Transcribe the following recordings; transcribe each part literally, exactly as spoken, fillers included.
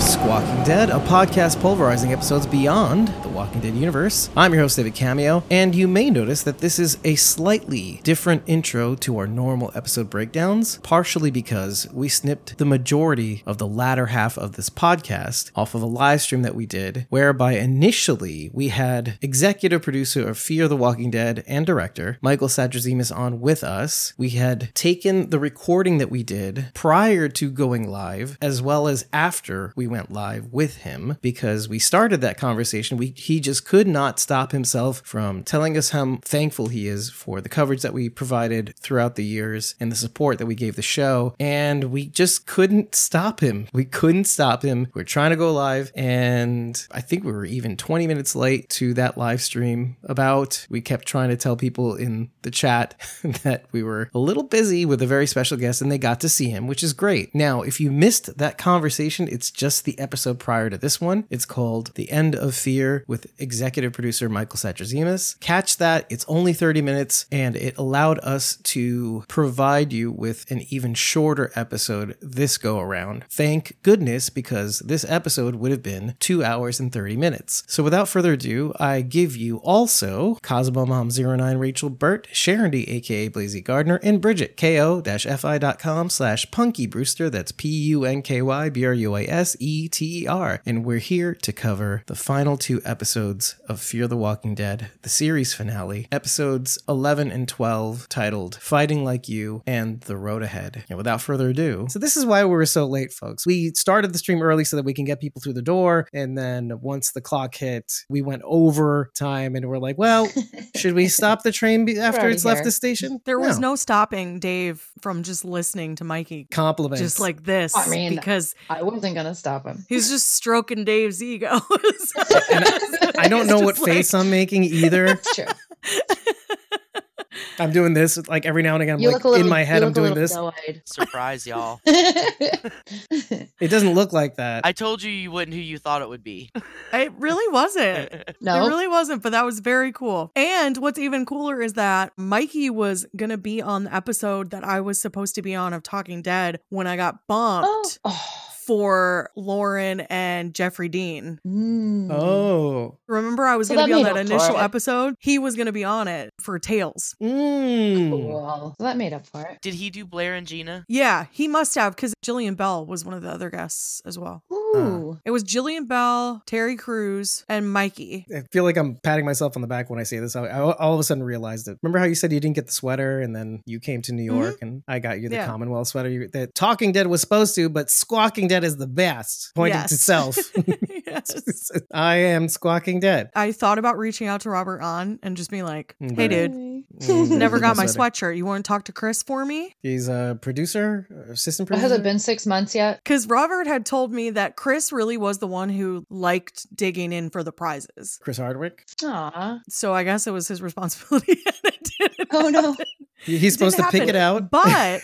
universe, Walking Dead, a podcast pulverizing episodes beyond the Walking Dead universe. I'm your host, David Cameo, and you may notice that this is a slightly different intro to our normal episode breakdowns, partially because we snipped the majority of the latter half of this podcast off of a live stream that we did, whereby initially we had executive producer of Fear the Walking Dead and director Michael Satrazemis on with us. We had taken the recording that we did prior to going live, as well as after we went live with him, because we started that conversation. We, he just could not stop himself from telling us how thankful he is for the coverage that we provided throughout the years and the support that we gave the show. And we just couldn't stop him. We couldn't stop him. We were trying to go live, and I think we were even twenty minutes late to that live stream. About, we kept trying to tell people in the chat that we were a little busy with a very special guest, and they got to see him, which is great. Now, if you missed that conversation, it's just the episode prior to this one. It's called The End of Fear with executive producer Michael Satrazemis. Catch that. It's only thirty minutes, and it allowed us to provide you with an even shorter episode this go around. Thank goodness, because this episode would have been two hours and thirty minutes. So without further ado, I give you also Cosmo Mom zero nine, Rachel Burt, Sharon D, aka Blazy Gardner, and Bridget, ko-fi.com slash Punky Brewster. That's P U N K Y B R U U A S E T E R, and we're here to cover the final two episodes of Fear the Walking Dead, the series finale, episodes eleven and twelve, titled Fighting Like You and The Road Ahead. And without further ado, so this is why we were so late, folks. We started the stream early so that we can get people through the door, and then once the clock hit, we went over time, and we're like, well, should we stop the train after it's here. Left the station? There no. was no stopping Dave from just listening to Mikey. Compliments. Just like this, I mean, because I wasn't gonna stop him. He's just stroking Dave's ego. I, I don't know what like... face I'm making either. It's true. I'm doing this like every now and again. I'm like, little, in my head, I'm doing this. Dull-eyed. Surprise, y'all! It doesn't look like that. I told you you wouldn't who you thought it would be. It really wasn't. No, it really wasn't. But that was very cool. And what's even cooler is that Mikey was gonna be on the episode that I was supposed to be on of Talking Dead when I got bumped. Oh. Oh. For Lauren and Jeffrey Dean. Mm. Oh. Remember, I was so going to be on that initial episode? He was going to be on it for Tales. Mm. Cool. So that made up for it. Did he do Blair and Gina? Yeah, he must have, because Jillian Bell was one of the other guests as well. Ooh. Uh, it was Jillian Bell, Terry Crews, and Mikey. I feel like I'm patting myself on the back when I say this. I, I all of a sudden realized it. Remember how you said you didn't get the sweater, and then you came to New York, mm-hmm. and I got you the yeah. Commonwealth sweater you, that Talking Dead was supposed to, but Squawking Dead is the best. Pointed yes. to self. Yes. I am Squawking Dead. I thought about reaching out to Robert on and just being like, hey, mm-hmm. dude, mm-hmm. never got my sweatshirt. You want to talk to Chris for me? He's a producer, assistant producer. Has it been six months yet? Because Robert had told me that Chris really was the one who liked digging in for the prizes. Chris Hardwick. Aw. So I guess it was his responsibility. And it didn't oh, no. happen. He's supposed to happen. Pick it out. But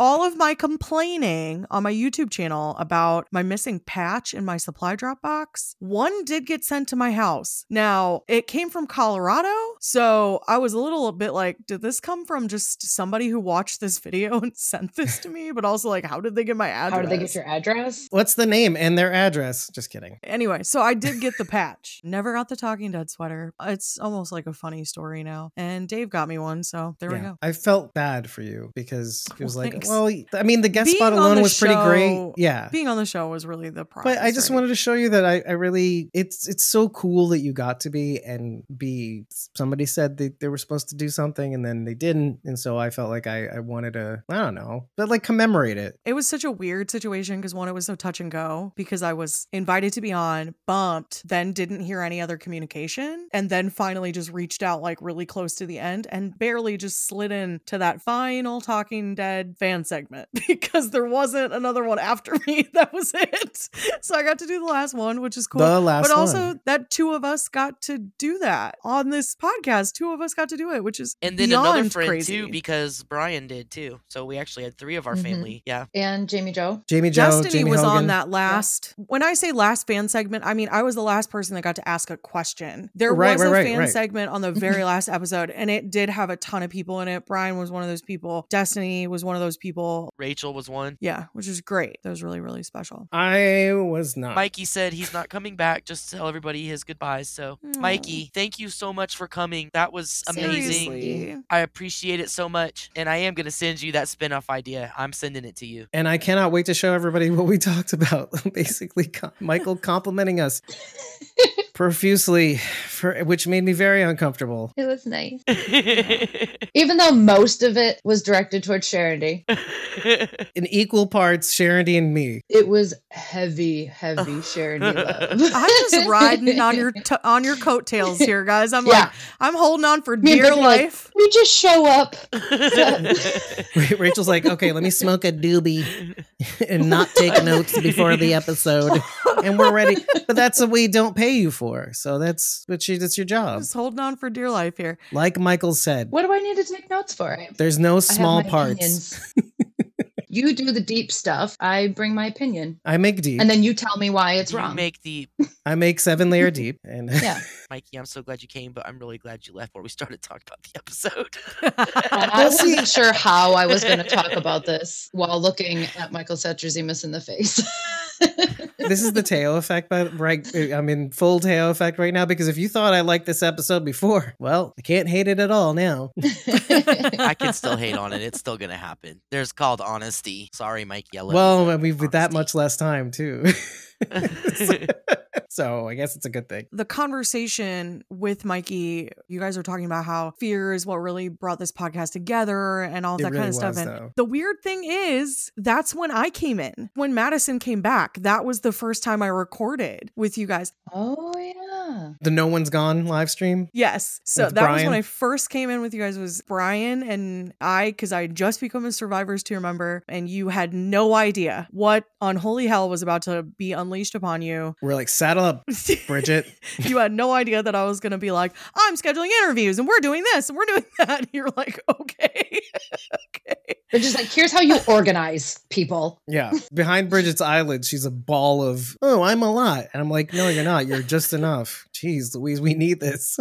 all of my complaining on my YouTube channel about my missing patch in my supply drop box, one did get sent to my house. Now, it came from Colorado, so I was a little bit like, did this come from just somebody who watched this video and sent this to me? But also, like, how did they get my address? How did they get your address? What's the name and their address? Just kidding. Anyway, so I did get the patch. Never got the Talking Dead sweater. It's almost like a funny story now. And Dave got me one, so there yeah. we go. I've felt bad for you because it was well, like, thanks. Well, I mean, the guest being spot alone was show, pretty great. Yeah. Being on the show was really the prize. But I just right? wanted to show you that I, I really, it's it's so cool that you got to be and be, somebody said that they were supposed to do something and then they didn't. And so I felt like I, I wanted to, I don't know, but like commemorate it. It was such a weird situation because one, it was so touch and go because I was invited to be on, bumped, then didn't hear any other communication. And then finally just reached out like really close to the end and barely just slid in to that final Talking Dead fan segment because there wasn't another one after me. That was it. So I got to do the last one, which is cool. The last one. But also one. That two of us got to do that on this podcast. Two of us got to do it, which is and then another friend crazy. Too, because Brian did too. So we actually had three of our mm-hmm. family. Yeah, and Jamie Joe. Jamie Joe. Destiny Jamie was Hogan. On that last. Yeah. When I say last fan segment, I mean I was the last person that got to ask a question. There right, was right, a right, fan right. segment on the very last episode, and it did have a ton of people in it. Brian Ryan was one of those people. Destiny was one of those people. Rachel was one. Yeah, which is great. That was really, really special. I was not. Mikey said he's not coming back. Just tell everybody his goodbyes. So mm. Mikey, thank you so much for coming. That was amazing. Seriously. I appreciate it so much. And I am going to send you that spinoff idea. I'm sending it to you. And I cannot wait to show everybody what we talked about. Basically, Michael complimenting us. Profusely, for, which made me very uncomfortable. It was nice. Yeah. Even though most of it was directed towards Charity. In equal parts, Charity and me. It was heavy, heavy Charity love. I'm just riding on your t- on your coattails here, guys. I'm yeah. like, I'm holding on for me dear life. Like, we just show up. Rachel's like, okay, let me smoke a doobie and not take notes before the episode. And we're ready. But that's what we don't pay you for. So that's what she, that's your job. Just holding on for dear life here. Like Michael said. What do I need to take notes for? There's no small parts. You do the deep stuff. I bring my opinion. I make deep. And then you tell me why it's you wrong. You make deep. I make seven layer deep. And yeah. Mikey, I'm so glad you came, but I'm really glad you left before we started talking about the episode. I wasn't sure how I was going to talk about this while looking at Michael Satrazemis in the face. This is the tail effect, but right, I'm in full tail effect right now, because if you thought I liked this episode before, well, I can't hate it at all now. I can still hate on it. It's still going to happen. There's called honesty. Sorry, Mike Yellow. Well, and we've that much less time too. so, so I guess it's a good thing. The conversation with Mikey, you guys are talking about how fear is what really brought this podcast together and all of that really kind of was, stuff. And though. The weird thing is, that's when I came in. When Madison came back, that was the first time I recorded with you guys. Oh yeah. The No One's Gone live stream? Yes. So that Brian. was when I first came in with you guys, was Brian and I, because I had just become a Survivors tier member and you had no idea what unholy hell was about to be unleashed. Unleashed upon you. We're like, saddle up, Bridget. You had no idea that I was going to be like, I'm scheduling interviews and we're doing this and we're doing that. And you're like, okay. okay. They're just like, here's how you organize people. Yeah. Behind Bridget's eyelids, she's a ball of, oh, I'm a lot. And I'm like, no, you're not. You're just enough. Jeez Louise, we need this.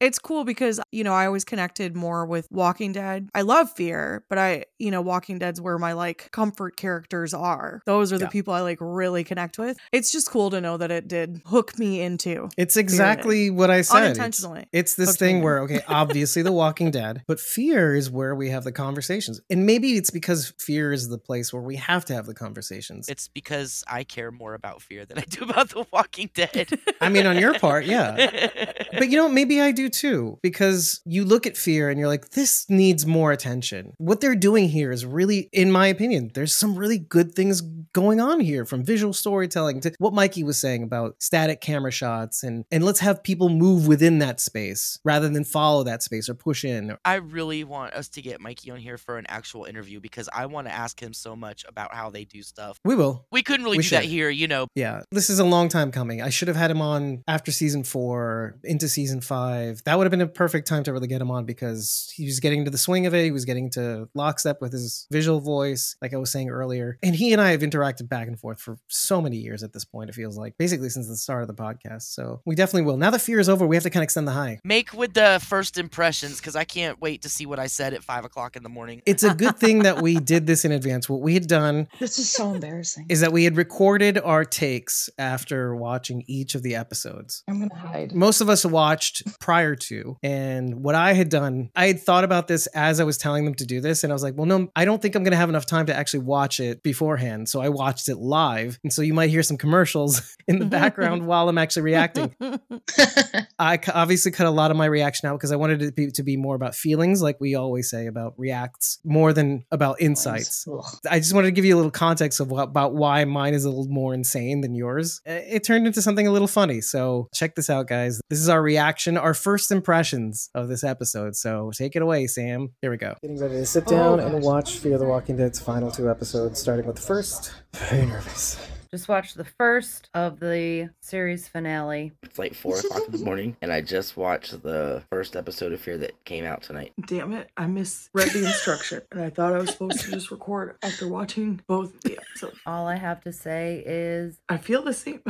It's cool because, you know, I always connected more with Walking Dead. I love Fear, but I, you know, Walking Dead's where my like comfort characters are. Those are the yeah. people I like really connect with. It's just cool to know that it did hook me into. It's exactly what I said. Unintentionally. It's, it's this thing where, okay, obviously The Walking Dead, but Fear is where we have the conversations. And maybe it's because Fear is the place where we have to have the conversations. It's because I care more about Fear than I do about The Walking Dead. I mean, on your part, yeah. But you know, maybe I do too, because you look at Fear and you're like, this needs more attention. What they're doing here is really, in my opinion, there's some really good things going on here, from visual storytelling to what Mikey was saying about static camera shots, and and let's have people move within that space rather than follow that space or push in. I really want us to get Mikey on here for an actual interview, because I want to ask him so much about how they do stuff. We will. We couldn't really we do should. that here, you know. Yeah, this is a long time coming. I should have had him on after season four, into season five. That would have been a perfect time to really get him on, because he was getting to the swing of it. He was getting to lockstep with his visual voice, like I was saying earlier. And he and I have interacted back and forth for so many years at this point, it feels like, basically since the start of the podcast. So we definitely will. Now that Fear is over, we have to kind of extend the high. Make with the first impressions, because I can't wait to see what I said at five o'clock in the morning. It's a good thing that we did this in advance. What we had done, this is so embarrassing, is that we had recorded our takes after watching each of the episodes. I'm going to hide. Most of us watched prior to. And what I had done, I had thought about this as I was telling them to do this. And I was like, well, no, I don't think I'm going to have enough time to actually watch it beforehand. So I watched it live. And so you might hear some commercials in the background while I'm actually reacting. I obviously cut a lot of my reaction out because I wanted it to be, to be more about feelings, like we always say about reacts, more than about insights. Ugh. I just wanted to give you a little context of what, about why mine is a little more insane than yours. It turned into something a little funny. So check this out, guys. This is our reaction, our first First impressions of this episode. So take it away, Sam. Here we go. Getting ready to sit down oh, and watch Fear the Walking Dead's final two episodes, starting with the first. Very nervous. Just watched the first of the series finale. It's like four o'clock in the morning, and I just watched the first episode of Fear that came out tonight. Damn it. I misread the instruction, and I thought I was supposed to just record after watching both of the episodes. All I have to say is... I feel the same.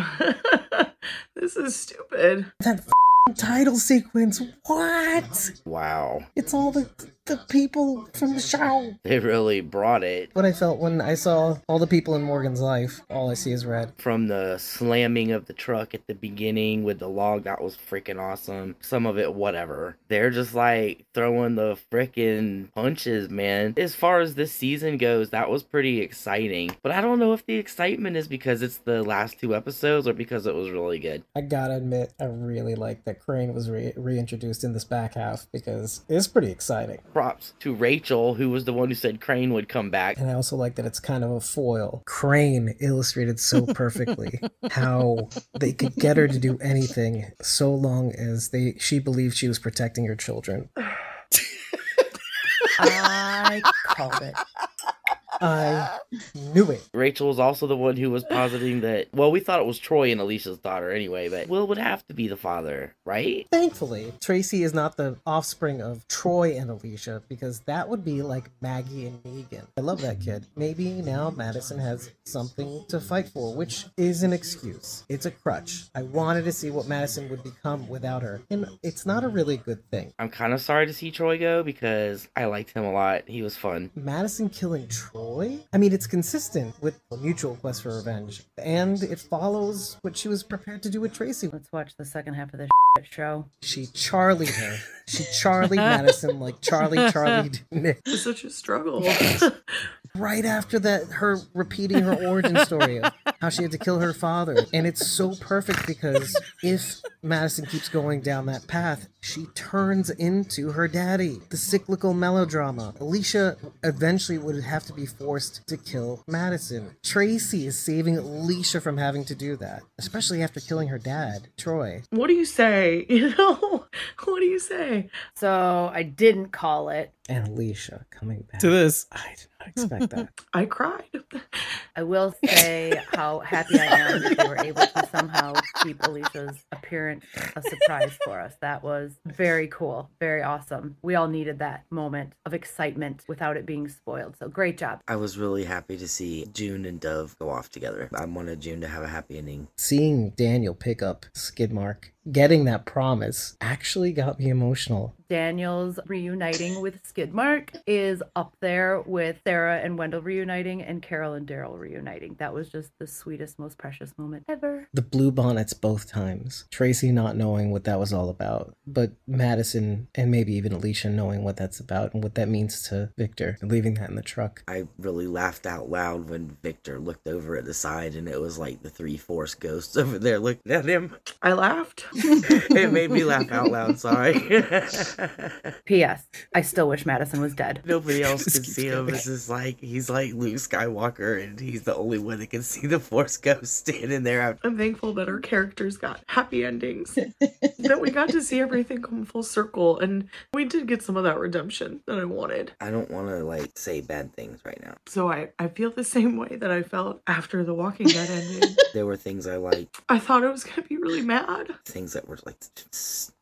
This is stupid. That f- title sequence. What? Wow. It's all the... the people from the show. They really brought it. What I felt when I saw all the people in Morgan's life, all I see is red. From the slamming of the truck at the beginning with the log, that was freaking awesome. Some of it, whatever. They're just like throwing the freaking punches, man. As far as this season goes, that was pretty exciting. But I don't know if the excitement is because it's the last two episodes or because it was really good. I gotta admit, I really like that Crane was re- reintroduced in this back half because it's pretty exciting. Props to Rachel, who was the one who said Crane would come back. And I also like that it's kind of a foil. Crane illustrated so perfectly how they could get her to do anything so long as they she believed she was protecting her children. I called it. I knew it. Rachel was also the one who was positing that, well, we thought it was Troy and Alicia's daughter anyway, but Will would have to be the father, right? Thankfully, Tracy is not the offspring of Troy and Alycia, because that would be like Maggie and Negan. I love that kid. Maybe now Madison has something to fight for, which is an excuse. It's a crutch. I wanted to see what Madison would become without her, and it's not a really good thing. I'm kind of sorry to see Troy go, because I liked him a lot. He was fun. Madison killing Troy? I mean, it's consistent with a mutual quest for revenge, and it follows what she was prepared to do with Tracy. Let's watch the second half of this show. She Charlied her. She Charlie Madison like Charlie Charlie Nick. It's such a struggle. Yes. Right after that, her repeating her origin story of how she had to kill her father, and it's so perfect because if Madison keeps going down that path, she turns into her daddy. The cyclical melodrama. Alycia eventually would have to be forced to kill Madison. Tracy is saving Alycia from having to do that, especially after killing her dad, Troy. What do you say? You know? What do you say? So I didn't call it. And Alycia coming back. To this. I did not expect that. I cried. I will say how happy I am that they were able to somehow keep Alicia's appearance a surprise for us. That was very cool. Very awesome. We all needed that moment of excitement without it being spoiled. So great job. I was really happy to see June and Dove go off together. I wanted June to have a happy ending. Seeing Daniel pick up Skidmark, getting that promise, actually got me emotional. Daniel's reuniting with Skidmark is up there with Sarah and Wendell reuniting and Carol and Daryl reuniting. That was just the sweetest, most precious moment ever. The blue bonnets both times. Tracy not knowing what that was all about, but Madison and maybe even Alycia knowing what that's about and what that means to Victor, and leaving that in the truck. I really laughed out loud when Victor looked over at the side and it was like the three force ghosts over there looking at him. I laughed. It made me laugh out loud, sorry. P S I still wish Madison was dead. Nobody else can see him. This is like, he's like Luke Skywalker and he's the only one that can see the Force Ghost standing there. I'm thankful that our characters got happy endings. That we got to see everything come full circle, and we did get some of that redemption that I wanted. I don't want to like say bad things right now. So I, I feel the same way that I felt after The Walking Dead ended. There were things I liked. I thought I was going to be really mad. Things that were like,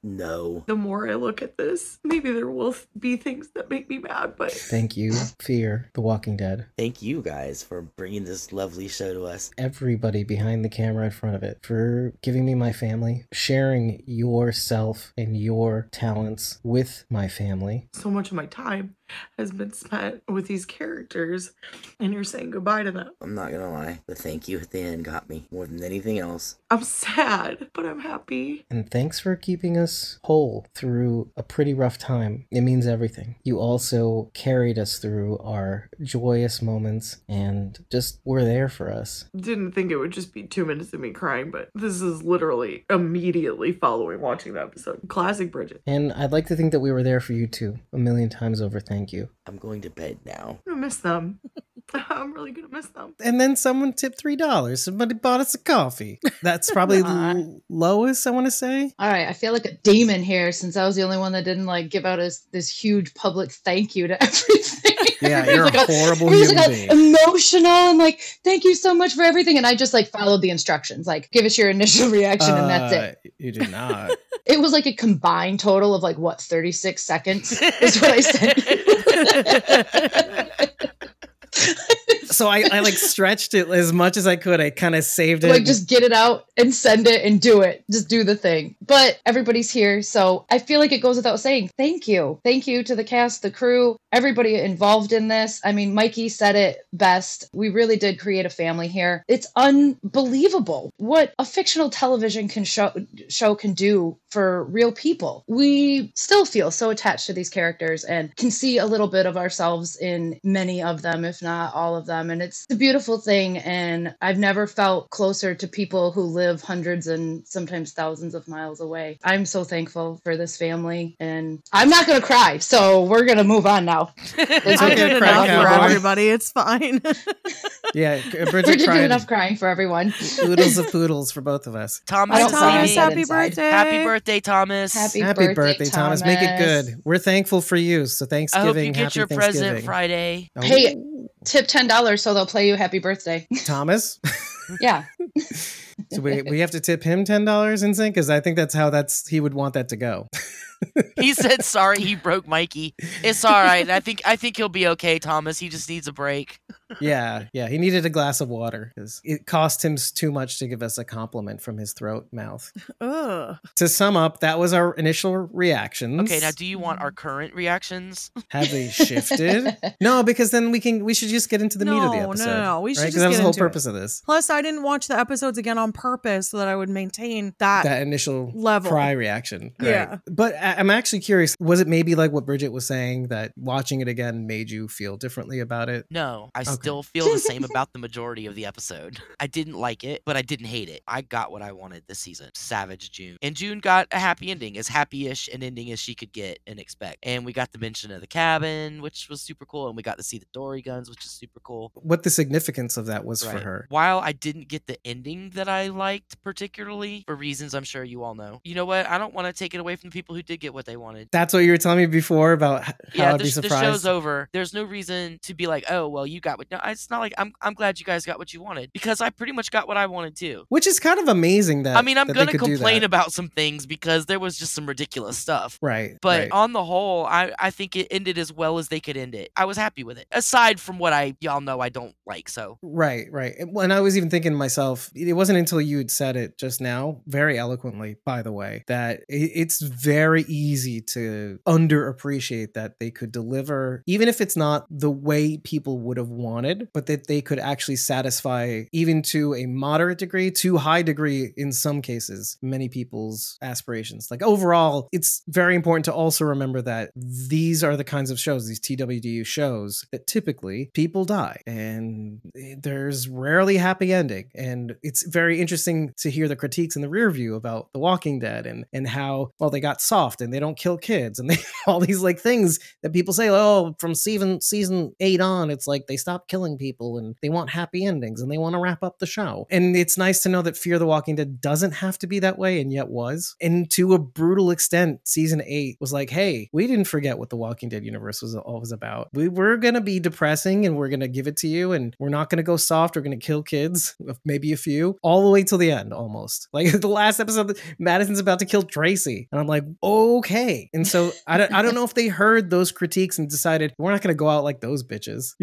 no. The more I look at this, maybe there will be things that make me mad, but... Thank you, Fear the Walking Dead. Thank you guys for bringing this lovely show to us. Everybody behind the camera in front of it, for giving me my family, sharing yourself and your talents with my family. So much of my time has been spent with these characters, and you're saying goodbye to them. I'm not gonna lie, the thank you at the end got me more than anything else. I'm sad, but I'm happy. And thanks for keeping us whole through a pretty rough time. It means everything. You also carried us through our joyous moments and just were there for us. Didn't think it would just be two minutes of me crying, but this is literally immediately following watching the episode. Classic Bridget. And I'd like to think that we were there for you too, a million times over. Thank Thank you. I'm going to bed now. I'm going to miss them. I'm really going to miss them. And then someone tipped three dollars. Somebody bought us a coffee. That's probably the lowest, I want to say. All right. I feel like a demon here since I was the only one that didn't like give out a, this huge public thank you to everything. Yeah, you're like a horrible a, human like being. Emotional and like, thank you so much for everything. And I just like followed the instructions. Like, give us your initial reaction uh, and that's it. You did not. It was like a combined total of like, what, thirty-six seconds is what I said. so I, I like stretched it as much as I could. I kind of saved it. Like, just get it out and send it and do it. Just do the thing. But everybody's here. So I feel like it goes without saying, thank you. Thank you to the cast, the crew, everybody involved in this. I mean, Mikey said it best. We really did create a family here. It's unbelievable what a fictional television can show, show can do for real people. We still feel so attached to these characters and can see a little bit of ourselves in many of them, if not all of them. And it's a beautiful thing. And I've never felt closer to people who live hundreds and sometimes thousands of miles away. I'm so thankful for this family, and I'm not going to cry. So we're going to move on now. It's I did enough for everybody. It's fine. Yeah. Bridget did enough crying for everyone. Oodles of poodles for both of us. Thomas, oh, Thomas happy inside. birthday. Happy birthday, Thomas. Happy, happy birthday, birthday Thomas. Thomas. Make it good. We're thankful for you. So Thanksgiving. I hope you get your present Friday. Oh. Hey, tip ten dollars so they'll play you Happy Birthday. Thomas? Yeah. So we we have to tip him ten dollars in sync? Because I think that's how that's he would want that to go. He said, sorry, he broke Mikey. It's all right. I think I think he'll be okay, Thomas. He just needs a break. Yeah, yeah. He needed a glass of water because it cost him too much to give us a compliment from his throat mouth. Ugh. To sum up, that was our initial reactions. Okay, now do you want our current reactions? Have they shifted? No, because then we can. We should just get into the no, meat of the episode. No, no, no. We should right? just get into it. Because that was the whole purpose it. of this. Plus, I didn't watch the episodes again on purpose so that I would maintain that, that initial level cry reaction. Right? Yeah, but I'm actually curious. Was it maybe like what Bridget was saying that watching it again made you feel differently about it? No, I. Okay. Still feel the same about the majority of the episode. I didn't like it, but I didn't hate it. I got what I wanted this season. Savage June. And June got a happy ending, as happy-ish an ending as she could get and expect. And we got the mention of the cabin, which was super cool. And we got to see the Dory guns, which is super cool. What the significance of that was right. for her. While I didn't get the ending that I liked particularly, for reasons I'm sure you all know. You know what? I don't want to take it away from the people who did get what they wanted. That's what you were telling me before about how yeah, I'd be surprised. Yeah, the show's over. There's no reason to be like, oh, well, you got what. No, it's not like I'm I'm glad you guys got what you wanted, because I pretty much got what I wanted too. Which is kind of amazing that I mean, I'm going to complain about some things because there was just some ridiculous stuff. Right. But right. on the whole, I, I think it ended as well as they could end it. I was happy with it. Aside from what I y'all know I don't like, so. Right, right. And I was even thinking to myself, it wasn't until you had said it just now, very eloquently, by the way, that it's very easy to underappreciate that they could deliver, even if it's not the way people would have wanted. Wanted, but that they could actually satisfy, even to a moderate degree, to high degree in some cases, many people's aspirations. Like overall, it's very important to also remember that these are the kinds of shows, these T W D U shows, that typically people die and there's rarely happy ending. And it's very interesting to hear the critiques in the rear view about The Walking Dead and, and how, well, they got soft and they don't kill kids and they, all these like things that people say, oh, from season, season eight on, it's like they stopped killing people and they want happy endings and they want to wrap up the show. And it's nice to know that Fear the Walking Dead doesn't have to be that way, and yet was. And to a brutal extent, season eight was like, hey, we didn't forget what the Walking Dead universe was always about. We were going to be depressing and we're going to give it to you, and we're not going to go soft. We're going to kill kids, maybe a few, all the way till the end almost. Like the last episode, Madison's about to kill Tracy. And I'm like, okay. And so I don't, I don't know if they heard those critiques and decided we're not going to go out like those bitches.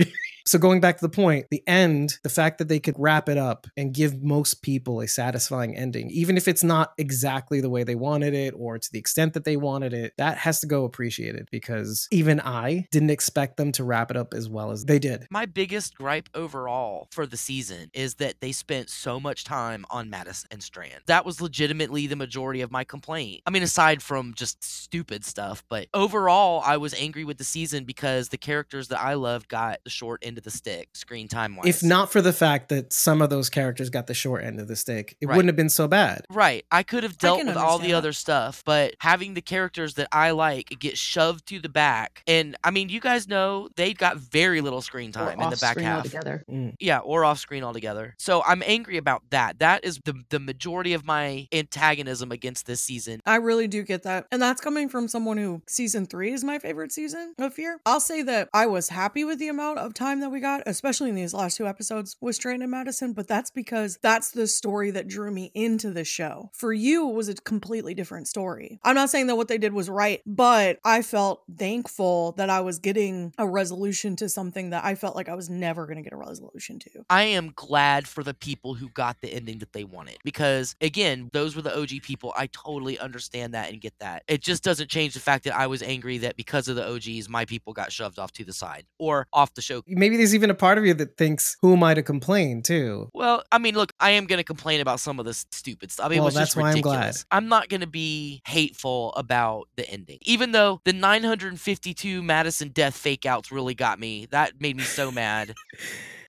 So going back to the point, the end, the fact that they could wrap it up and give most people a satisfying ending, even if it's not exactly the way they wanted it or to the extent that they wanted it, that has to go appreciated, because even I didn't expect them to wrap it up as well as they did. My biggest gripe overall for the season is that they spent so much time on Madison and Strand. That was legitimately the majority of my complaint. I mean, aside from just stupid stuff, but overall, I was angry with the season because the characters that I loved got the short end of the stick screen time wise. If not for the fact that some of those characters got the short end of the stick, it right. wouldn't have been so bad. Right. I could have dealt with all the that. other stuff, but having the characters that I like get shoved to the back, and I mean, you guys know they got very little screen time or in the back half. Altogether. Mm. Yeah, or off screen altogether. So I'm angry about that. That is the, the majority of my antagonism against this season. I really do get that. And that's coming from someone who season three is my favorite season of Fear. I'll say that I was happy with the amount of time that that we got, especially in these last two episodes, was Strand and Madison, but that's because that's the story that drew me into the show. For you, it was a completely different story. I'm not saying that what they did was right, but I felt thankful that I was getting a resolution to something that I felt like I was never going to get a resolution to. I am glad for the people who got the ending that they wanted, because again, those were the O G people. I totally understand that and get that. It just doesn't change the fact that I was angry that because of the O Gs, my people got shoved off to the side or off the show. Maybe there's even a part of you that thinks, who am I to complain too? Well, I mean, look, I am going to complain about some of the stupid stuff. I mean, well, it was that's just ridiculous. Why I'm glad. I'm not going to be hateful about the ending, even though the nine hundred fifty-two Madison death fake outs really got me. That made me so mad.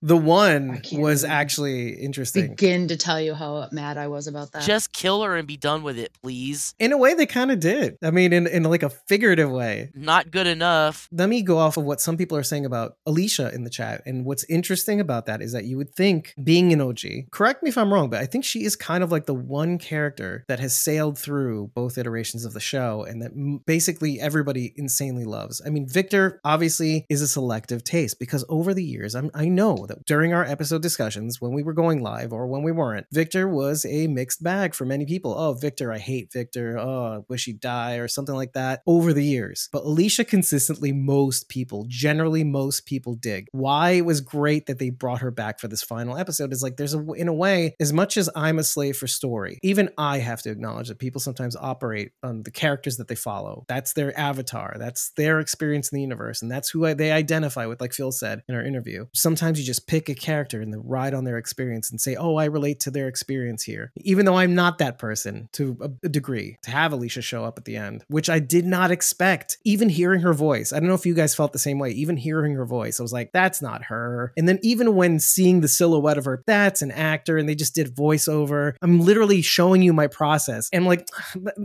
The one was actually interesting. Begin to tell you how mad I was about that. Just kill her and be done with it, please. In a way, they kind of did. I mean, in, in like a figurative way. Not good enough. Let me go off of what some people are saying about Alycia in the chat. And what's interesting about that is that you would think, being an O G, correct me if I'm wrong, but I think she is kind of like the one character that has sailed through both iterations of the show and that m- basically everybody insanely loves. I mean, Victor obviously is a selective taste because over the years, I'm, I know that during our episode discussions, when we were going live or when we weren't, Victor was a mixed bag for many people. Oh, Victor, I hate Victor. Oh, I wish he'd die or something like that over the years. But Alycia consistently, most people, generally most people dig. Why it was great that they brought her back for this final episode is like, there's a, in a way, as much as I'm a slave for story, even I have to acknowledge that people sometimes operate on the characters that they follow. That's their avatar. That's their experience in the universe. And that's who I, they identify with, like Phil said in our interview. Sometimes you just pick a character and then ride on their experience and say, oh, I relate to their experience here. Even though I'm not that person to a degree, to have Alycia show up at the end, which I did not expect. Even hearing her voice, I don't know if you guys felt the same way. Even hearing her voice, I was like, that's not her. And then even when seeing the silhouette of her, that's an actor, and they just did voiceover. I'm literally showing you my process. And I'm like,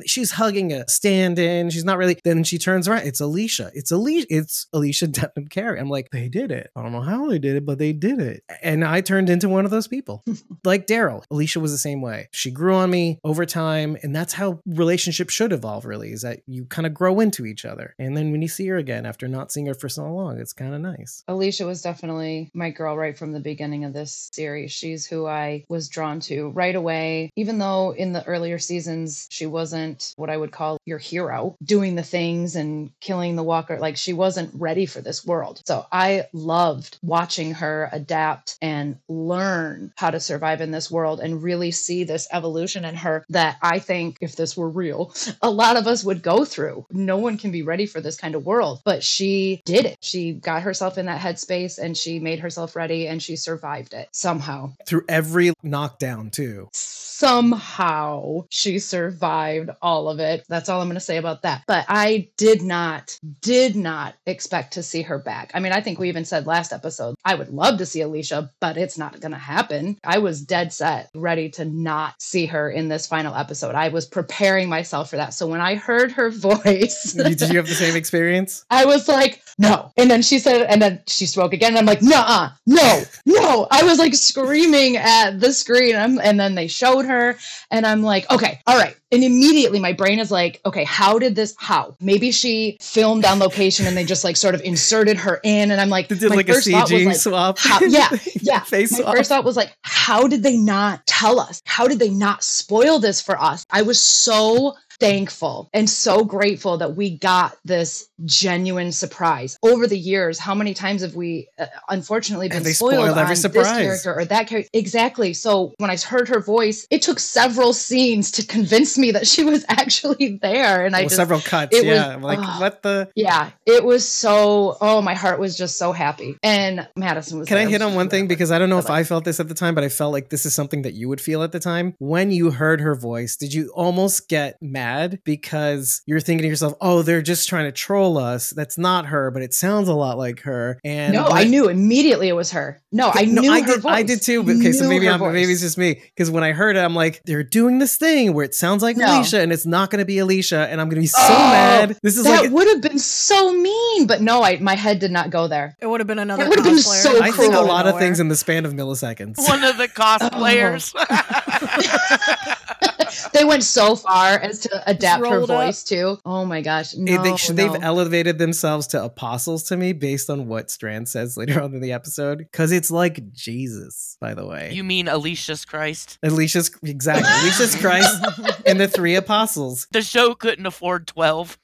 she's hugging a stand-in. She's not really. Then she turns around. It's Alycia. It's Alycia. It's Alycia Debnam-Carey. I'm like, they did it. I don't know how they did it, but they did. did it. And I turned into one of those people. Like Daryl, Alycia was the same way. She grew on me over time. And that's how relationships should evolve, really, is that you kind of grow into each other. And then when you see her again, after not seeing her for so long, it's kind of nice. Alycia was definitely my girl right from the beginning of this series. She's who I was drawn to right away. Even though in the earlier seasons, she wasn't what I would call your hero, doing the things and killing the walker. Like, she wasn't ready for this world. So I loved watching her adapt and learn how to survive in this world and really see this evolution in her that I think, if this were real, a lot of us would go through. No one can be ready for this kind of world, but she did it. She got herself in that headspace and she made herself ready and she survived it somehow. Through every knockdown too. Somehow she survived all of it. That's all I'm going to say about that. But I did not, did not expect to see her back. I mean, I think we even said last episode, I would love to see Alycia, but it's not going to happen. I was dead set, ready to not see her in this final episode. I was preparing myself for that. So when I heard her voice... Did you have the same experience? I was like, no. And then she said, and then she spoke again. And I'm like, nuh-uh, no, no. I was like screaming at the screen. And then they showed her and I'm like, okay, all right. And immediately my brain is like, okay, how did this, how? Maybe she filmed on location and they just like sort of inserted her in. And I'm like, did like a C G swap? How, yeah, yeah. Face my off. First thought was like, how did they not tell us? How did they not spoil this for us? I was so thankful and so grateful that we got this genuine surprise. Over the years, how many times have we uh, unfortunately been spoiled on every surprise. This character or that character? Exactly. So when I heard her voice, it took several scenes to convince me that she was actually there. And well, I just several cuts. It yeah, was, like uh, what the? Yeah, it was so. Oh, my heart was just so happy. And Madison was. Can there. I hit on one thing because I don't know if I felt this at the time, but I felt like this is something that you would feel at the time when you heard her voice. Did you almost get mad? Because you're thinking to yourself, oh, they're just trying to troll us. That's not her, but it sounds a lot like her. And no, like, I knew immediately it was her. No, I no, knew I her did, voice. I did too. But, okay, so maybe I'm, maybe it's just me. Because when I heard it, I'm like, they're doing this thing where it sounds like no. Alycia and it's not going to be Alycia. And I'm going to be so oh, mad. This is That like, would have been so mean. But no, I my head did not go there. It would have been another It would have been so cruel. I think a lot of things in the span of milliseconds. One of the cosplayers. Oh. They went so far as to adapt her voice up. too. Oh my gosh. No, it, they, should no. They've elevated themselves to apostles to me based on what Strand says later on in the episode. Because it's like Jesus, by the way. You mean Alicia's Christ? Alicia's, exactly. Alicia's Christ and the three apostles. The show couldn't afford twelve.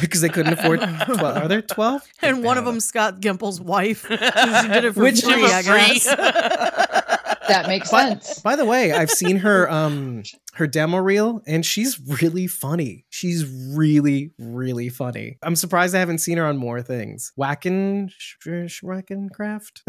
Because they couldn't afford twelve. Are there twelve? And like, one of them, know. Scott Gimple's wife. She did it for Which free, I guess. That makes by, sense. By the way, I've seen her um, her demo reel, and she's really funny. She's really, really funny. I'm surprised I haven't seen her on more things. Whackin' Whackencraft?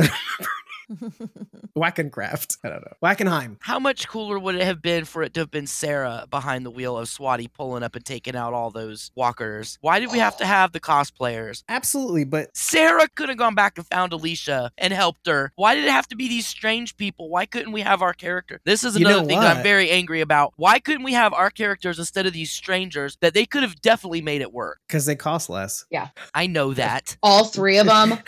Whackencraft. I don't know. Whackenheim. How much cooler would it have been for it to have been Sarah behind the wheel of SWATty pulling up and taking out all those walkers? Why did we have to have the cosplayers? Absolutely, but Sarah could have gone back and found Alycia and helped her. Why did it have to be these strange people? Why couldn't we have our character? This is another you know thing that I'm very angry about. Why couldn't we have our characters instead of these strangers that they could have definitely made it work? Because they cost less. Yeah. I know that. All three of them.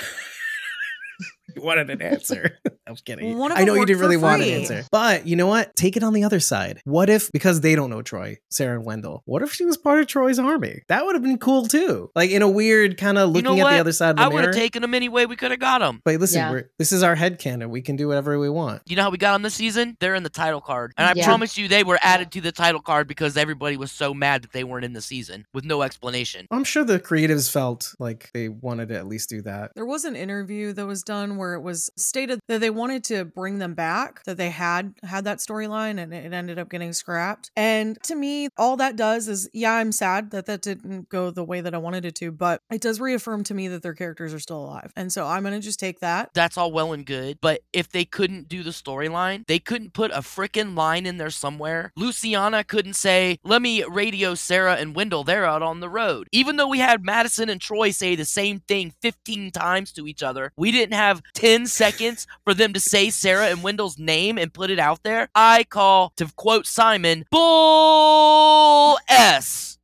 You wanted an answer. I'm kidding. I know you didn't really free. want an answer. But you know what? Take it on the other side. What if, because they don't know Troy, Sarah and Wendell, what if she was part of Troy's army? That would have been cool too. Like in a weird kind of looking you know at the other side of the I mirror. I would have taken them any way we could have got them. But listen, yeah. we're, this is our headcanon. We can do whatever we want. You know how we got them this season? They're in the title card. And I yeah. promise you they were added to the title card because everybody was so mad that they weren't in the season with no explanation. I'm sure the creatives felt like they wanted to at least do that. There was an interview that was done where it was stated that they wanted to bring them back, that they had had that storyline and it ended up getting scrapped. And to me, all that does is, yeah, I'm sad that that didn't go the way that I wanted it to, but it does reaffirm to me that their characters are still alive. And so I'm going to just take that. That's all well and good, but if they couldn't do the storyline, they couldn't put a freaking line in there somewhere. Luciana couldn't say, let me radio Sarah and Wendell, they're out on the road. Even though we had Madison and Troy say the same thing fifteen times to each other, we didn't have ten seconds for them to say Sarah and Wendell's name and put it out there. I call, to quote Simon, bull s.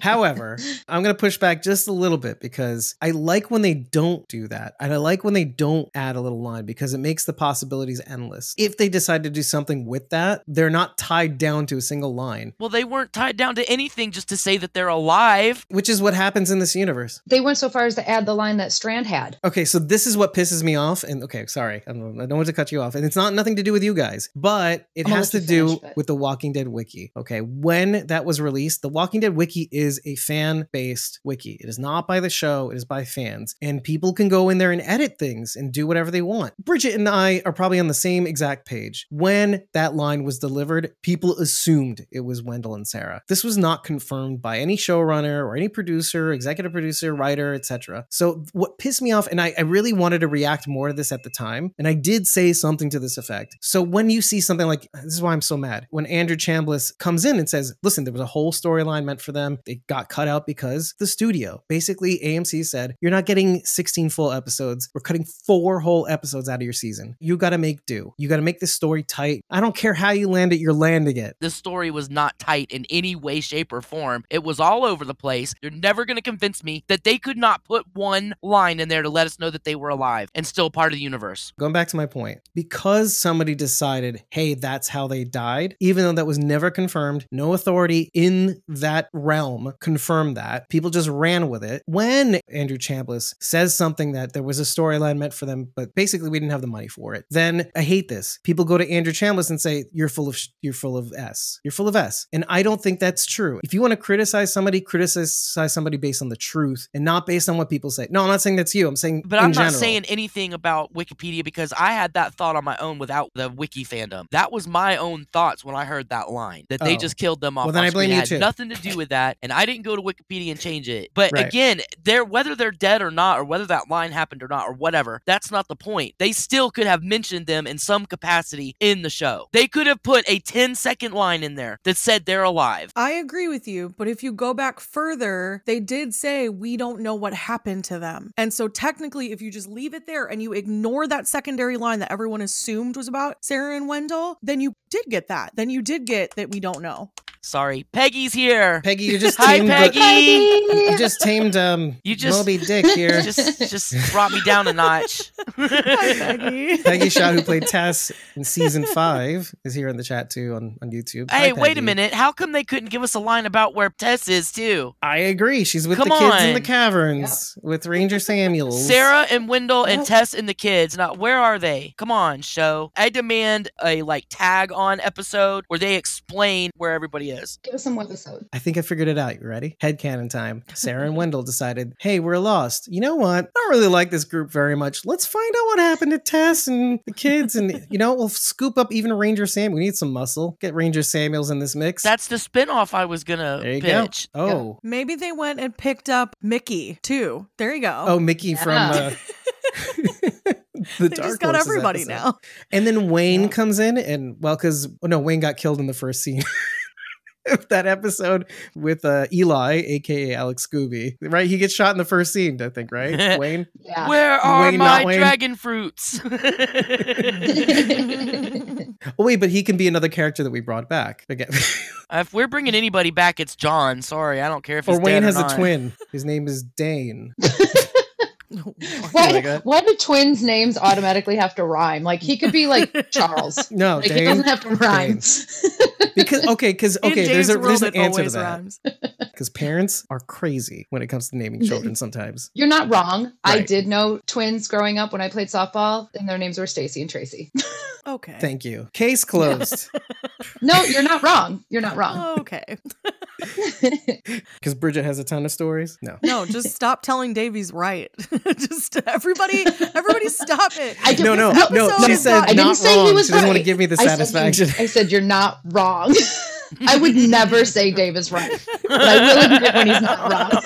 However, I'm going to push back just a little bit because I like when they don't do that. And I like when they don't add a little line because it makes the possibilities endless. If they decide to do something with that, they're not tied down to a single line. Well, they weren't tied down to anything just to say that they're alive. Which is what happens in this universe. They went so far as to add the line that Strand had. Okay, so this is what pisses me off. And okay, sorry, I don't, I don't want to cut you off. And it's not nothing to do with you guys, but it I'll has to finish, do but... with the Walking Dead Wiki. Okay, when that was released, the Walking Dead Wiki is a fan-based wiki. It is not by the show, it is by fans. And people can go in there and edit things and do whatever they want. Bridget and I are probably on the same exact page. When that line was delivered, people assumed it was Wendell and Sarah. This was not confirmed by any showrunner or any producer, executive producer, writer, et cetera. So what pissed me off, and I, I really wanted to react more to this at the time, and I did say something to this effect. So when you see something like, this is why I'm so mad, when Andrew Chambliss comes in and says, listen, there was a whole storyline meant for them. It got cut out because the studio, basically A M C said, you're not getting sixteen full episodes. We're cutting four whole episodes out of your season. You got to make do. You got to make this story tight. I don't care how you land it, you're landing it. This story was not tight in any way, shape, or form. It was all over the place. You're never going to convince me that they could not put one line in there to let us know that they were alive and still part of the universe. Going back to my point, because somebody decided, hey, that's how they died, even though that was never confirmed, no authority in that realm confirmed that. People just ran with it. When Andrew Chambliss says something that there was a storyline meant for them, but basically we didn't have the money for it, then I hate this. People go to Andrew Chambliss and say, you're full of sh- you're full of S. You're full of S. And I don't think that's true. If you want to criticize somebody, criticize somebody based on the truth and not based on what people say. No, I'm not saying that's you. I'm saying But I'm not general. saying anything about Wikipedia because I had that thought on my own without the wiki fandom. That was my own thoughts when I heard that line, that oh. they just killed them off. Well, then I blame you too. It had nothing to do with that. And I didn't go to Wikipedia and change it. But right. again, they're, whether they're dead or not, or whether that line happened or not, or whatever, that's not the point. They still could have mentioned them in some capacity in the show. They could have put a ten-second line in there that said they're alive. I agree with you, but if you go back further, they did say, we don't know what happened to them. And so technically, if you just leave it there and you ignore that secondary line that everyone assumed was about Sarah and Wendell, then you did get that. Then you did get that we don't know. Sorry, Peggy's here. Peggy, you just hi, tamed Peggy. The, you just tamed um you just, Moby Dick here. Just just brought me down a notch. Hi, Peggy. Peggy Shaw, who played Tess in season five, is here in the chat too on, on YouTube. Hey, hi, wait a minute. How come they couldn't give us a line about where Tess is too? I agree. She's with come the kids on. In the caverns yeah. with Ranger Samuel. Sarah and Wendell and oh. Tess and the kids. Now, where are they? Come on, show. I demand a like tag on episode where they explain where everybody is. Is. Give us some episode. I think I figured it out. You ready? Headcanon time. Sarah and Wendell decided, hey, we're lost. You know what? I don't really like this group very much. Let's find out what happened to Tess and the kids. And, you know, we'll scoop up even Ranger Sam. We need some muscle. Get Ranger Samuels in this mix. That's the spinoff I was going to pitch. Go. Oh. Maybe they went and picked up Mickey, too. There you go. Oh, Mickey yeah. from... Uh... The they Dark just got Horses everybody episode. Now. And then Wayne yeah. comes in and, well, because, no, Wayne got killed in the first scene. Of that episode with uh, Eli, aka Alex Scooby, right? He gets shot in the first scene, I think, right? Wayne? Yeah. Where are Wayne, my dragon fruits? Oh, wait, but he can be another character that we brought back again. If we're bringing anybody back, it's John. Sorry, I don't care if he's or Wayne dead or has not. A twin. His name is Dane. Why, why do twins' names automatically have to rhyme? Like, he could be like Charles. No, like, Dane, he doesn't have to rhyme. Because okay, because okay, there's a there's an answer to that. Because parents are crazy when it comes to naming children sometimes. You're not wrong. Right. I did know twins growing up when I played softball, and their names were Stacy and Tracy. Okay. Thank you. Case closed. No, you're not wrong. You're not wrong. Okay. Because Bridget has a ton of stories. No. No, just stop telling Davies right. Just everybody, everybody stop it. I no, no, no. She said not, not I didn't say wrong. He was she doesn't right. want to give me the I satisfaction. Said you, I said you're not wrong. I would never say Dave is right. But I will admit when he's not wrong.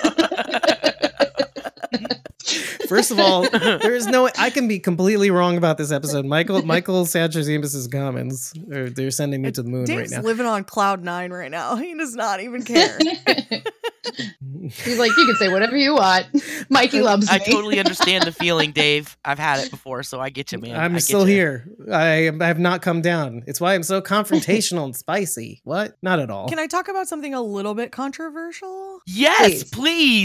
First of all, there is no I can be completely wrong about this episode. Michael Michael Satrazemis' comments. They're, they're sending me to the moon Dave's right now. He's living on cloud nine right now. He does not even care. He's like, you can say whatever you want. Mikey loves me. I totally understand the feeling, Dave. I've had it before, so I get you, man. I'm still here. I, I have not come down. It's why I'm so confrontational and spicy. What? Not at all. Can I talk about something a little bit controversial? Yes, please.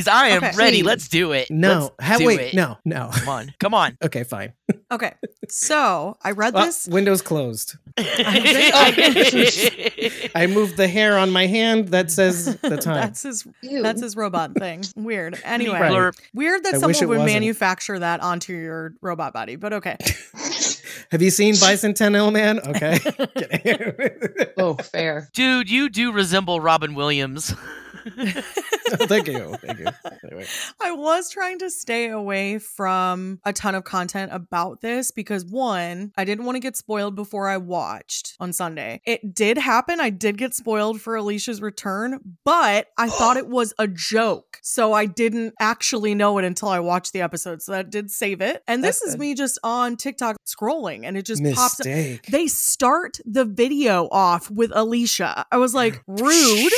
please. I am okay. ready. Please. Let's do it. No. Let's ha- do wait. It. No. No. Come on. Come on. Okay, fine. Okay. So I read oh, this. Windows closed. I moved the hair on my hand. That says the time. That's his. Ew. That's his robot thing. Weird. Anyway, right. Weird that I someone would wasn't. manufacture that onto your robot body. But okay. Have you seen Bicentennial Man? Okay. Oh, fair, dude. You do resemble Robin Williams. Oh, thank you. Thank you. Anyway. I was trying to stay away from a ton of content about this because one, I didn't want to get spoiled before I watched on Sunday. It did happen. I did get spoiled for Alicia's return, but I thought it was a joke. So I didn't actually know it until I watched the episode. So that did save it. And this That's is good. Me just on TikTok scrolling and it just Mistake. Pops up. They start the video off with Alycia. I was like, rude.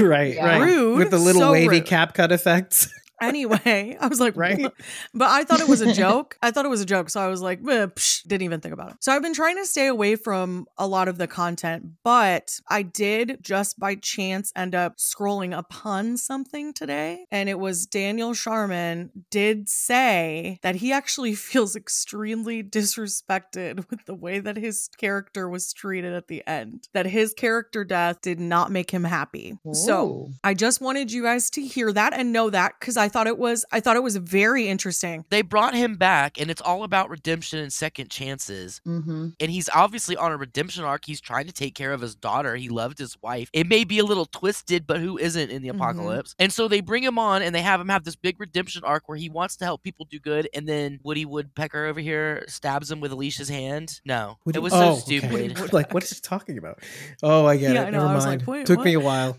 Right, yeah. right. Rude, with the little so wavy rude. Cap cut effects. Anyway, I was like, right. But I thought it was a joke. I thought it was a joke. So I was like, psh, didn't even think about it. So I've been trying to stay away from a lot of the content, but I did just by chance end up scrolling upon something today. And it was Daniel Sharman did say that he actually feels extremely disrespected with the way that his character was treated at the end, that his character death did not make him happy. Whoa. So I just wanted you guys to hear that and know that because I thought it was I thought it was very interesting. They brought him back and it's all about redemption and second chances. Mm-hmm. And he's obviously on a redemption arc. He's trying to take care of his daughter. He loved his wife. It may be a little twisted, but who isn't in the apocalypse? Mm-hmm. And so they bring him on and they have him have this big redemption arc where he wants to help people do good. And then Woody Woodpecker over here stabs him with Alicia's hand. No, Woody, it was oh, so stupid. Okay. Like, what is he talking about? Oh, I get yeah, it. I know. Never I was mind. Like, wait, took what? Me a while.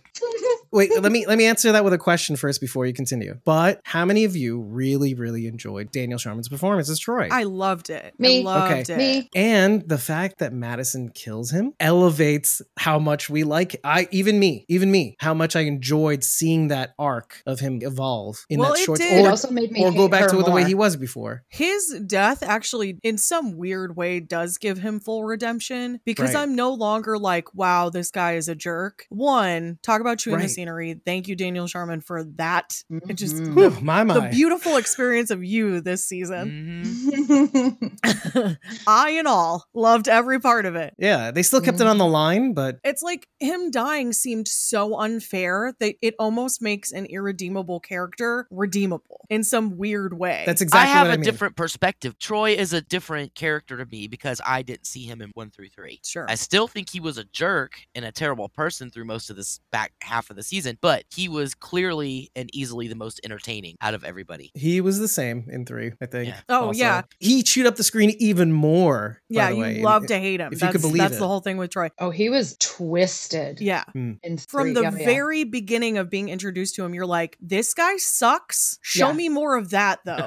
Wait, let me let me answer that with a question first before you continue. But how many of you really, really enjoyed Daniel Sharman's performance as Troy? I loved it. Me. I loved okay. it. Me. And the fact that Madison kills him elevates how much we like it. I even me, even me, how much I enjoyed seeing that arc of him evolve in well, that short. It did. Or, it also made me or go back to more. the way he was before. His death actually, in some weird way, does give him full redemption because right. I'm no longer like, wow, this guy is a jerk. One, talk about chewing right. the scenery. Thank you, Daniel Sharman, for that. Mm-hmm. It just Ooh, the, my, my. the beautiful experience of you this season. Mm-hmm. I and all loved every part of it. Yeah, they still kept mm-hmm. it on the line, but it's like him dying seemed so unfair that it almost makes an irredeemable character redeemable in some weird way. That's exactly I have what I a mean. different perspective. Troy is a different character to me because I didn't see him in one through three. Sure, I still think he was a jerk and a terrible person through most of this back half of the season, but he was clearly and easily the most entertaining out of everybody. He was the same in three, I think. Yeah. Oh also. yeah, he chewed up the screen even more. Yeah, by the way. you love and, to hate him. If that's, you could believe that's it. the whole thing with Troy. Oh, he was twisted. Yeah, mm. in three. From the yeah, very yeah. beginning of being introduced to him, you're like, this guy sucks. Show yeah. me more of that, though.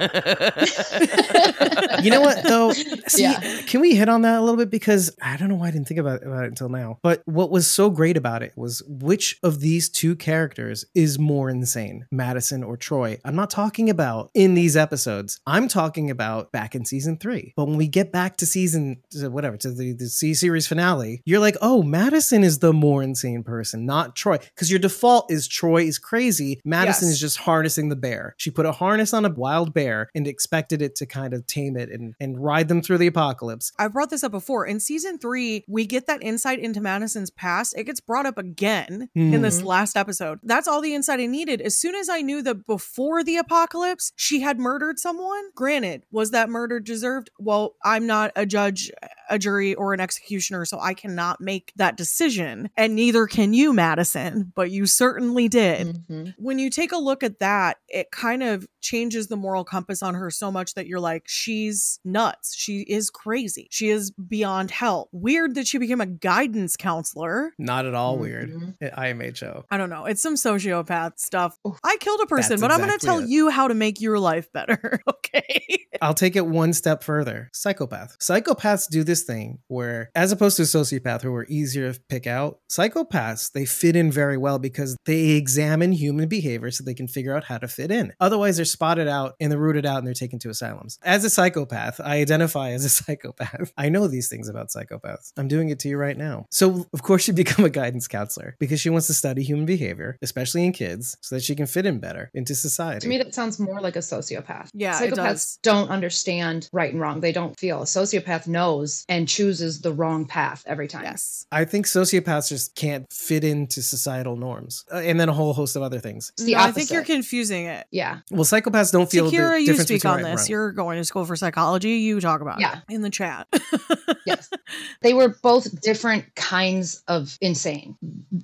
You know what, though? See, yeah. can we hit on that a little bit? Because I don't know why I didn't think about it, about it until now. But what was so great about it was which of these two characters is more insane, Madison or Troy? I'm not talking about in these episodes. I'm talking about back in season three. But when we get back to season, to whatever, to the, the C-series finale, you're like, oh, Madison is the more insane person, not Troy. Because your default is Troy is crazy. Madison yes. is just harnessing the bear. She put a harness on a wild bear and expected it to kind of tame it and, and ride them through the apocalypse. I brought this up before. In season three, we get that insight into Madison's past. It gets brought up again mm-hmm. in this last episode. That's all the insight I needed. As soon as I knew that before the apocalypse, she had murdered someone, granted, was that murder deserved? Well, I'm not a judge, a jury, or an executioner, so I cannot make that decision. And neither can you, Madison, but you certainly did. Mm-hmm. When you take a look at that, it kind of changes the moral compass on her so much that you're like, she's nuts. She is crazy. She is beyond help. Weird that she became a guidance counselor. Not at all mm-hmm. weird. I M H O. I don't know. It's some sociopath stuff. Oof. I killed a person, That's but exactly I'm going to tell it. you how to make your life better. Okay. I'll take it one step further. Psychopath. Psychopaths do this thing where, as opposed to a sociopath who are easier to pick out, psychopaths, they fit in very well because they examine human behavior so they can figure out how to fit in. Otherwise, they're spotted out and they're rooted out and they're taken to asylums. As a psychopath, I identify as a psychopath. I know these things about psychopaths. I'm doing it to you right now. So, of course, she become a guidance counselor because she wants to study human behavior, especially in kids, so that she can fit in better into society. To me, that sounds more like a sociopath. Yeah, psychopaths don't understand right and wrong. They don't feel. A sociopath knows and chooses the wrong path every time. Yes. I think sociopaths just can't fit into societal norms uh, and then a whole host of other things. It's the no, opposite. I think you're confusing it. Yeah. Well, psychopaths don't feel Takira, the difference between right and wrong. Takira, you speak on this. You're going to school for psychology. You talk about yeah. it in the chat. Yes. They were both different kinds of insane.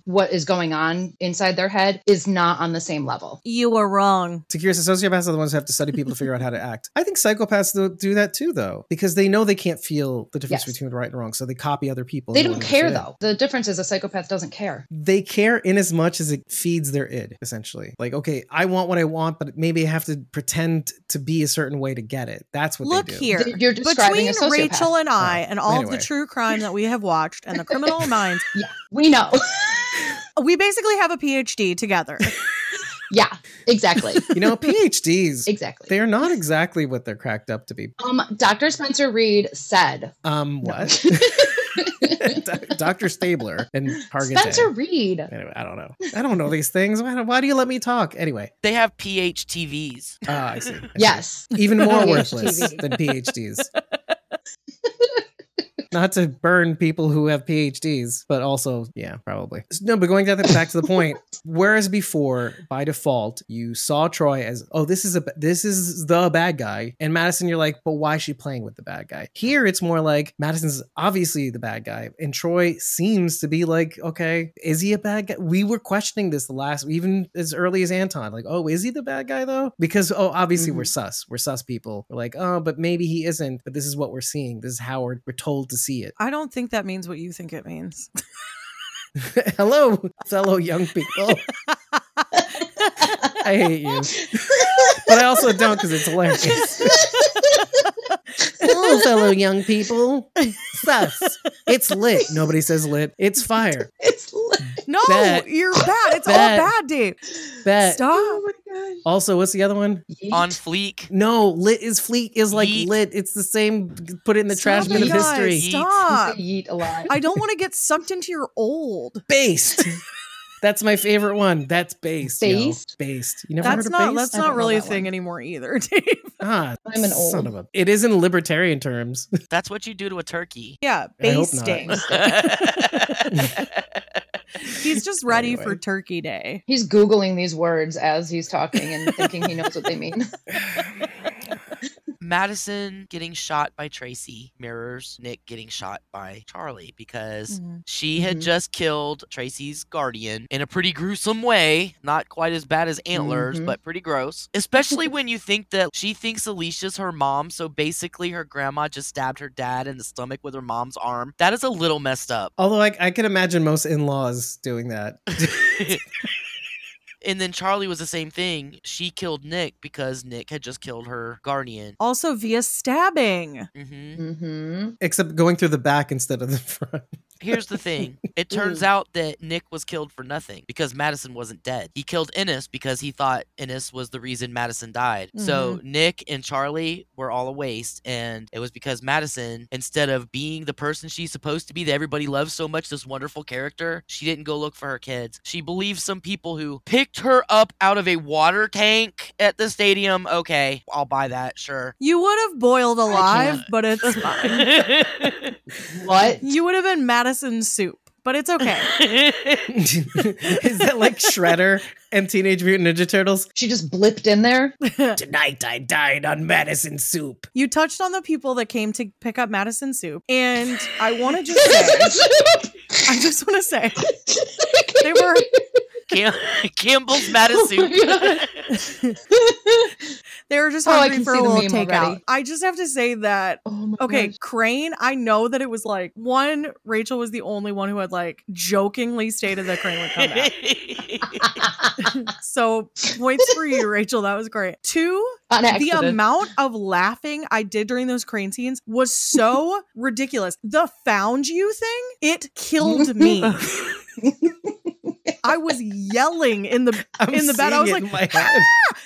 What is going on inside their head is not on the same level. You were wrong. Takira says sociopaths are the ones who have to study people to figure out how to act. I think psychopaths do that too, though, because they know they can't feel the difference yes. between right and wrong, so they copy other people. They don't care, though. The difference is a psychopath doesn't care. They care in as much as it feeds their id, essentially. Like, okay, I want what I want, but maybe I have to pretend to be a certain way to get it. That's what Look they do. Look here. You're describing Between a Rachel and I oh, and all anyway. of the true crime that we have watched and the Criminal Minds, yeah, we know. We basically have a P H D together. Yeah, exactly. You know, P H Ds. Exactly. They're not exactly what they're cracked up to be. Um, Doctor Spencer Reed said. Um, what? No. Doctor Stabler and Hargitay. Spencer Reed. Anyway, I don't know. I don't know these things. Why, why do you let me talk? Anyway. They have P H T Vs. Ah, I see. I see. Yes. Even more worthless than P H Ds. Not to burn people who have P H Ds, but also, yeah, probably. No, but going back to the point, whereas before, by default, you saw Troy as, oh, this is a this is the bad guy. And Madison, you're like, but why is she playing with the bad guy? Here, it's more like Madison's obviously the bad guy. And Troy seems to be like, okay, is he a bad guy? We were questioning this the last, even as early as Anton. Like, oh, is he the bad guy, though? Because, oh, obviously mm-hmm. we're sus. We're sus people. We're like, oh, but maybe he isn't. But this is what we're seeing. This is how we're, we're told to see it. I don't think that means what you think it means. Hello, fellow young people. I hate you. But I also don't, because it's hilarious. Hello, fellow young people. Sus. It's lit. Nobody says lit. It's fire. It's lit. No, bet. You're bad. It's bet. All bad, Dave. Bet. Stop. Oh my God. Also, what's the other one? Yeet. On fleek. No, lit is fleek is like yeet. Lit. It's the same. Put it in the Stop trash bin of history. Yeet. Stop. Yeet a lot. I don't want to get sucked into your old. Based. That's my favorite one. That's based. Based? Yo. Based. You never that's heard of not, based? That's not really that a thing one. Anymore either, Dave. Ah, I'm an old. Son of a... It is in libertarian terms. That's what you do to a turkey. Yeah, basting. He's just ready anyway. For Turkey Day. He's Googling these words as he's talking and thinking he knows what they mean. Madison getting shot by Tracy mirrors Nick getting shot by Charlie because mm-hmm. she had mm-hmm. just killed Tracy's guardian in a pretty gruesome way. Not quite as bad as antlers, mm-hmm. but pretty gross. Especially when you think that she thinks Alicia's her mom, so basically her grandma just stabbed her dad in the stomach with her mom's arm. That is a little messed up. Although I, I can imagine most in-laws doing that. And then Charlie was the same thing. She killed Nick because Nick had just killed her guardian. Also via stabbing. Mm-hmm. Mm-hmm. Except going through the back instead of the front. Here's the thing. It turns out that Nick was killed for nothing because Madison wasn't dead. He killed Ennis because he thought Ennis was the reason Madison died. Mm-hmm. So Nick and Charlie were all a waste. And it was because Madison, instead of being the person she's supposed to be that everybody loves so much, this wonderful character, she didn't go look for her kids. She believed some people who picked her up out of a water tank at the stadium. Okay, I'll buy that. Sure. You would have boiled alive, but it's fine. What? You would have been Madison soup, but it's okay. Is that like Shredder and Teenage Mutant Ninja Turtles? She just blipped in there. Tonight I died on Madison soup. You touched on the people that came to pick up Madison soup, and I want to just say, I just want to say, they were Cam- Campbell's Madison soup. Oh They were just hungry oh, for a little takeout. Already. I just have to say that, oh okay, gosh. Crane, I know that it was like, one, Rachel was the only one who had like jokingly stated that Crane would come back. So points for you, Rachel. That was great. Two, the amount of laughing I did during those Crane scenes was so ridiculous. The found you thing, it killed me. I was yelling in the I'm in the bed. I was like, because ah!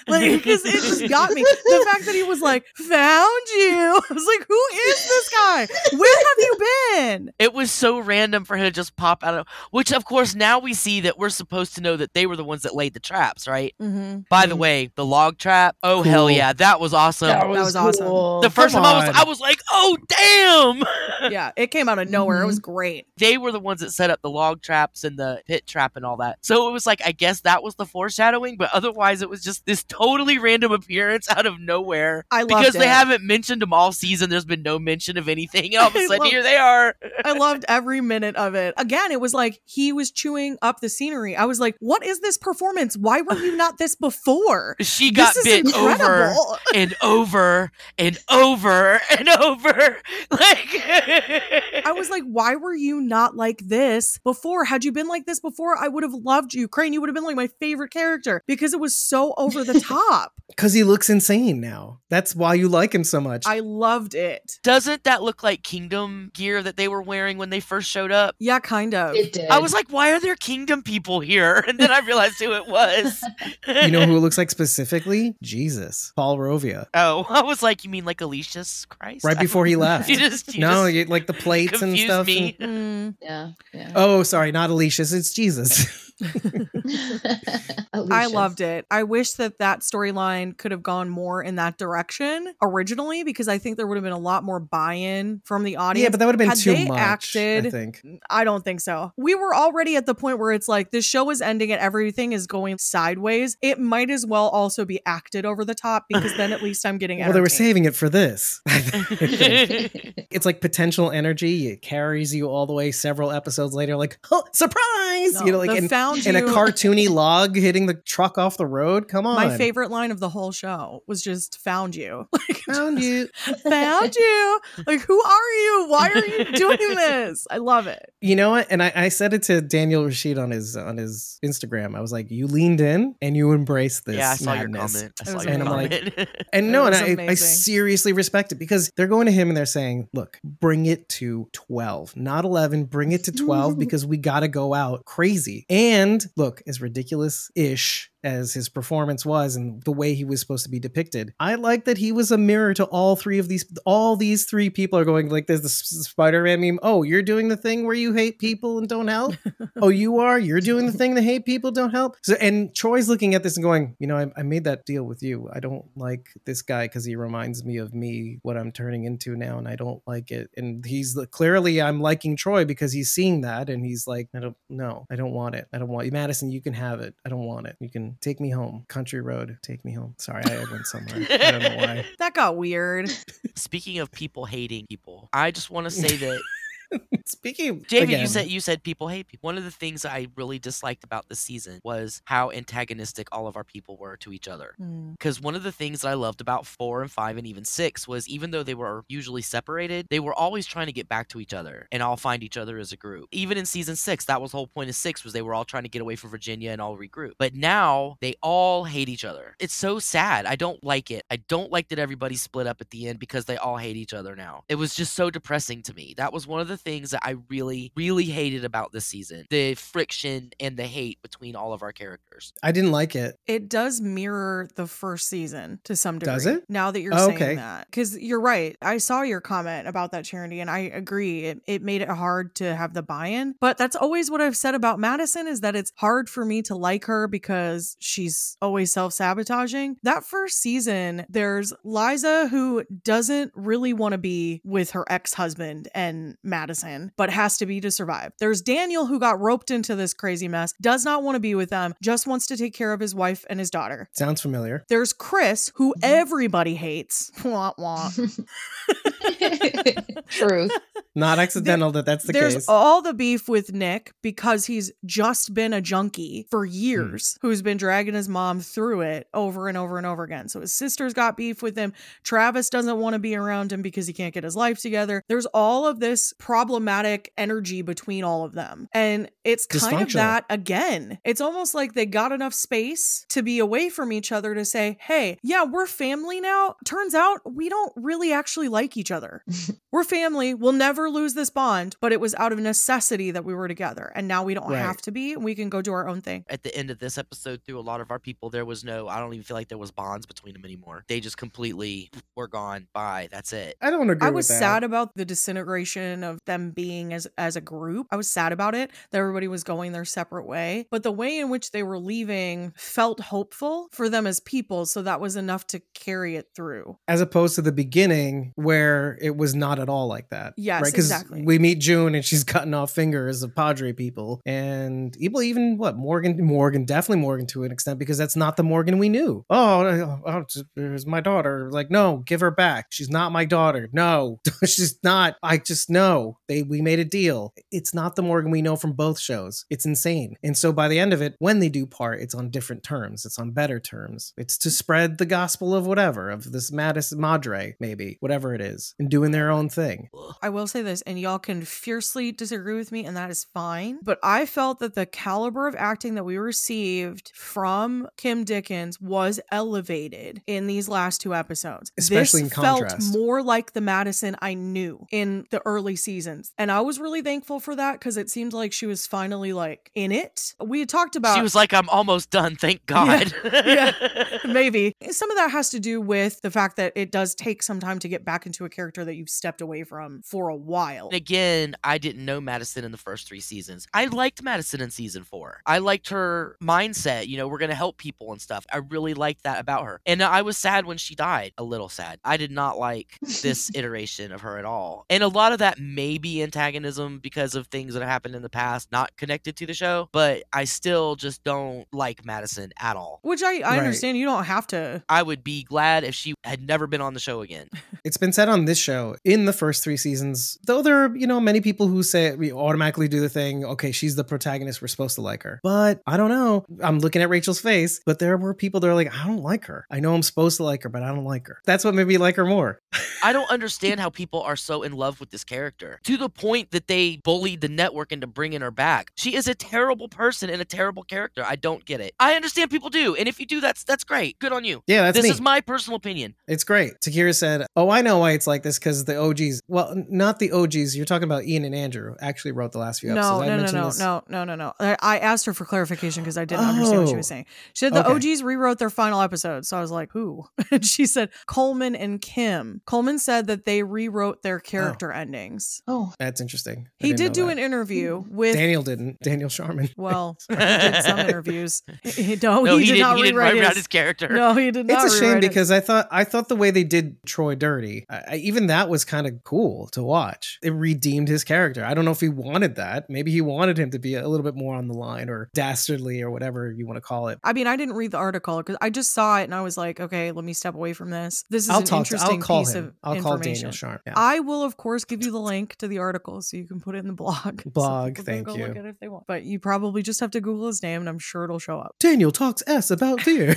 like, it just got me. The fact that he was like, found you. I was like, who is this guy? Where have you been? It was so random for him to just pop out of, which of course now we see that we're supposed to know that they were the ones that laid the traps, right? Mm-hmm. By mm-hmm. the way, the log trap. Oh, cool. Hell yeah. That was awesome. That was, that was cool. Awesome. The first Come time on. I was, I was like, oh, damn. Yeah, it came out of nowhere. Mm-hmm. It was great. They were the ones that set up the log traps and the pit trap and all that. So it was like, I guess that was the foreshadowing, but otherwise it was just this totally random appearance out of nowhere. I loved because it. They haven't mentioned them all season. There's been no mention of anything. And all of a sudden, loved, here they are. I loved every minute of it. Again, it was like he was chewing up the scenery. I was like, what is this performance? Why were you not this before? She got this bit over and over and over and over. Like, I was like, why were you not like this before? Had you been like this before, I would have loved you, Crane. You would have been like my favorite character because it was so over the top. Because he looks insane now. That's why you like him so much. I loved it. Doesn't that look like Kingdom gear that they were wearing when they first showed up? Yeah, kind of. It did. I was like, why are there Kingdom people here? And then I realized who it was. You know who it looks like specifically? Jesus. Paul Rovia. Oh, I was like, you mean like Alicia's Christ? Right before he left. You just, you no, you, like the plates and stuff. Me. And... Mm. Yeah, yeah. Oh, sorry, not Alicia's. It's Jesus. I loved it. I wish that that storyline could have gone more in that direction originally, because I think there would have been a lot more buy-in from the audience. Yeah, but that would have been had too much, acted, I think. I don't think so. We were already at the point where it's like, this show is ending and everything is going sideways. It might as well also be acted over the top, because then at least I'm getting Well, they were saving it for this. It's like potential energy. It carries you all the way several episodes later, like, oh, surprise! No, you know, like, the and- found found you. And a cartoony log hitting the truck off the road. Come on. My favorite line of the whole show was just found you. Like, found you. Found you. Like, who are you? Why are you doing this? I love it. You know what? And I, I said it to Daniel Rashid on his on his Instagram. I was like, you leaned in and you embraced this. Yeah, I saw madness. Your comment. I saw your and comment. I'm like, and no, and I, I seriously respect it because they're going to him and they're saying, look, bring it to twelve, not eleven. Bring it to twelve because we got to go out crazy. And look, as ridiculous-ish as his performance was and the way he was supposed to be depicted, I like that he was a mirror to all three of these. All these three people are going like, there's the Spider-Man meme. Oh, you're doing the thing where you hate people and don't help. Oh, you are. You're doing the thing that hate people don't help. So, and Troy's looking at this and going, you know, I, I made that deal with you. I don't like this guy because he reminds me of me, what I'm turning into now, and I don't like it. And he's the, clearly I'm liking Troy because he's seeing that and he's like, I don't know. I don't want it. I don't want you. Madison, you can have it. I don't want it. You can take me home. Country road, take me home. Sorry, I went somewhere. I don't know why. That got weird. Speaking of people hating people, I just want to say that Speaking of, David, again. you said you said people hate people. One of the things I really disliked about this season was how antagonistic all of our people were to each other. Because mm. one of the things that I loved about four and five and even six was even though they were usually separated, they were always trying to get back to each other and all find each other as a group. Even in season six, that was the whole point of six was they were all trying to get away from Virginia and all regroup. But now they all hate each other. It's so sad. I don't like it. I don't like that everybody split up at the end because they all hate each other now. It was just so depressing to me. That was one of the things that I really, really hated about this season. The friction and the hate between all of our characters. I didn't like it. It does mirror the first season to some degree. Does it? Now that you're oh, saying okay. that. Because you're right. I saw your comment about that, Charity, and I agree. It, it made it hard to have the buy-in. But that's always what I've said about Madison is that it's hard for me to like her because she's always self-sabotaging. That first season, there's Liza who doesn't really want to be with her ex-husband and Madison. Madison, but has to be to survive. There's Daniel who got roped into this crazy mess, does not want to be with them, just wants to take care of his wife and his daughter. Sounds familiar. There's Chris, who everybody hates. Wah, wah. Truth. Not accidental there, that that's the there's case. There's all the beef with Nick because he's just been a junkie for years, mm. who's been dragging his mom through it over and over and over again. So his sister's got beef with him. Travis doesn't want to be around him because he can't get his life together. There's all of this problematic energy between all of them. And it's kind of that again. It's almost like they got enough space to be away from each other to say, hey, yeah, we're family now. Turns out we don't really actually like each other. We're family. We'll never lose this bond, but it was out of necessity that we were together. And now we don't right. have to be. We can go do our own thing. At the end of this episode, through a lot of our people, there was no, I don't even feel like there was bonds between them anymore. They just completely were gone. Bye. That's it. I don't agree with that. I was sad about the disintegration of them being as as a group. I was sad about it that everybody was going their separate way, but the way in which they were leaving felt hopeful for them as people, so that was enough to carry it through, as opposed to the beginning where it was not at all like that. Yes, right? Exactly. We meet June and she's cutting off fingers of Padre people and people, even what Morgan Morgan definitely Morgan to an extent, because that's not the Morgan we knew. Oh, oh, oh there's my daughter. Like, no, give her back. She's not my daughter. No. She's not. I just know. They we made a deal. It's not the Morgan we know from both shows. It's insane. And so by the end of it, when they do part, it's on different terms. It's on better terms. It's to spread the gospel of whatever, of this Mattis Madre, maybe, whatever it is, and doing their own thing. I will say this, and y'all can fiercely disagree with me, and that is fine. But I felt that the caliber of acting that we received from Kim Dickens was elevated in these last two episodes. Especially this in contrast. Felt more like the Madison I knew in the early season. Seasons. And I was really thankful for that because it seemed like she was finally like in it. We had talked about. She was like, I'm almost done. Thank God. Yeah, yeah, maybe. Some of that has to do with the fact that it does take some time to get back into a character that you've stepped away from for a while. Again, I didn't know Madison in the first three seasons. I liked Madison in season four. I liked her mindset. You know, we're going to help people and stuff. I really liked that about her. And I was sad when she died. A little sad. I did not like this iteration of her at all. And a lot of that made maybe antagonism because of things that happened in the past not connected to the show, but I still just don't like Madison at all. Which I, I right. understand. You don't have to. I would be glad if she had never been on the show again. It's been said on this show in the first three seasons, though there are, you know, many people who say we automatically do the thing, okay, she's the protagonist, we're supposed to like her. But I don't know. I'm looking at Rachel's face, but there were people that are like, I don't like her. I know I'm supposed to like her, but I don't like her. That's what made me like her more. I don't understand how people are so in love with this character to the point that they bullied the network into bringing her back. She is a terrible person and a terrible character. I don't get it. I understand people do. And if you do, that's that's great. Good on you. Yeah, that's This me. is my personal opinion. It's great. Takira said, oh, I know why it's like this, because the O Gs, well, not the O Gs. You're talking about Ian and Andrew actually wrote the last few no, episodes. No, I no, no, this. no, no, no, no. I asked her for clarification because I didn't oh. understand what she was saying. She said the okay. O Gs rewrote their final episode. So I was like, who? And she said, Coleman and Kim. Coleman said that they rewrote their character oh. endings. Oh, that's interesting. I he did do that. an interview with Daniel didn't. Daniel Sharman. Well, he did some interviews. He, he, no, no, he, he did not he rewrite didn't his, his character. No, he did not. It's a shame because it. I thought I thought the way they did Troy dirty, I, I, even that was kind of cool to watch. It redeemed his character. I don't know if he wanted that. Maybe he wanted him to be a little bit more on the line or dastardly or whatever you want to call it. I mean, I didn't read the article because I just saw it and I was like, okay, let me step away from this. This is I'll an talk interesting to, I'll piece him. of I'll information. I'll call Daniel Sharman. Yeah. I will, of course, give you the link to the article so you can put it in the blog. Blog, so thank go you. Look at it if they want. But you probably just have to Google his name and I'm sure it'll show up. Daniel talks S about fear.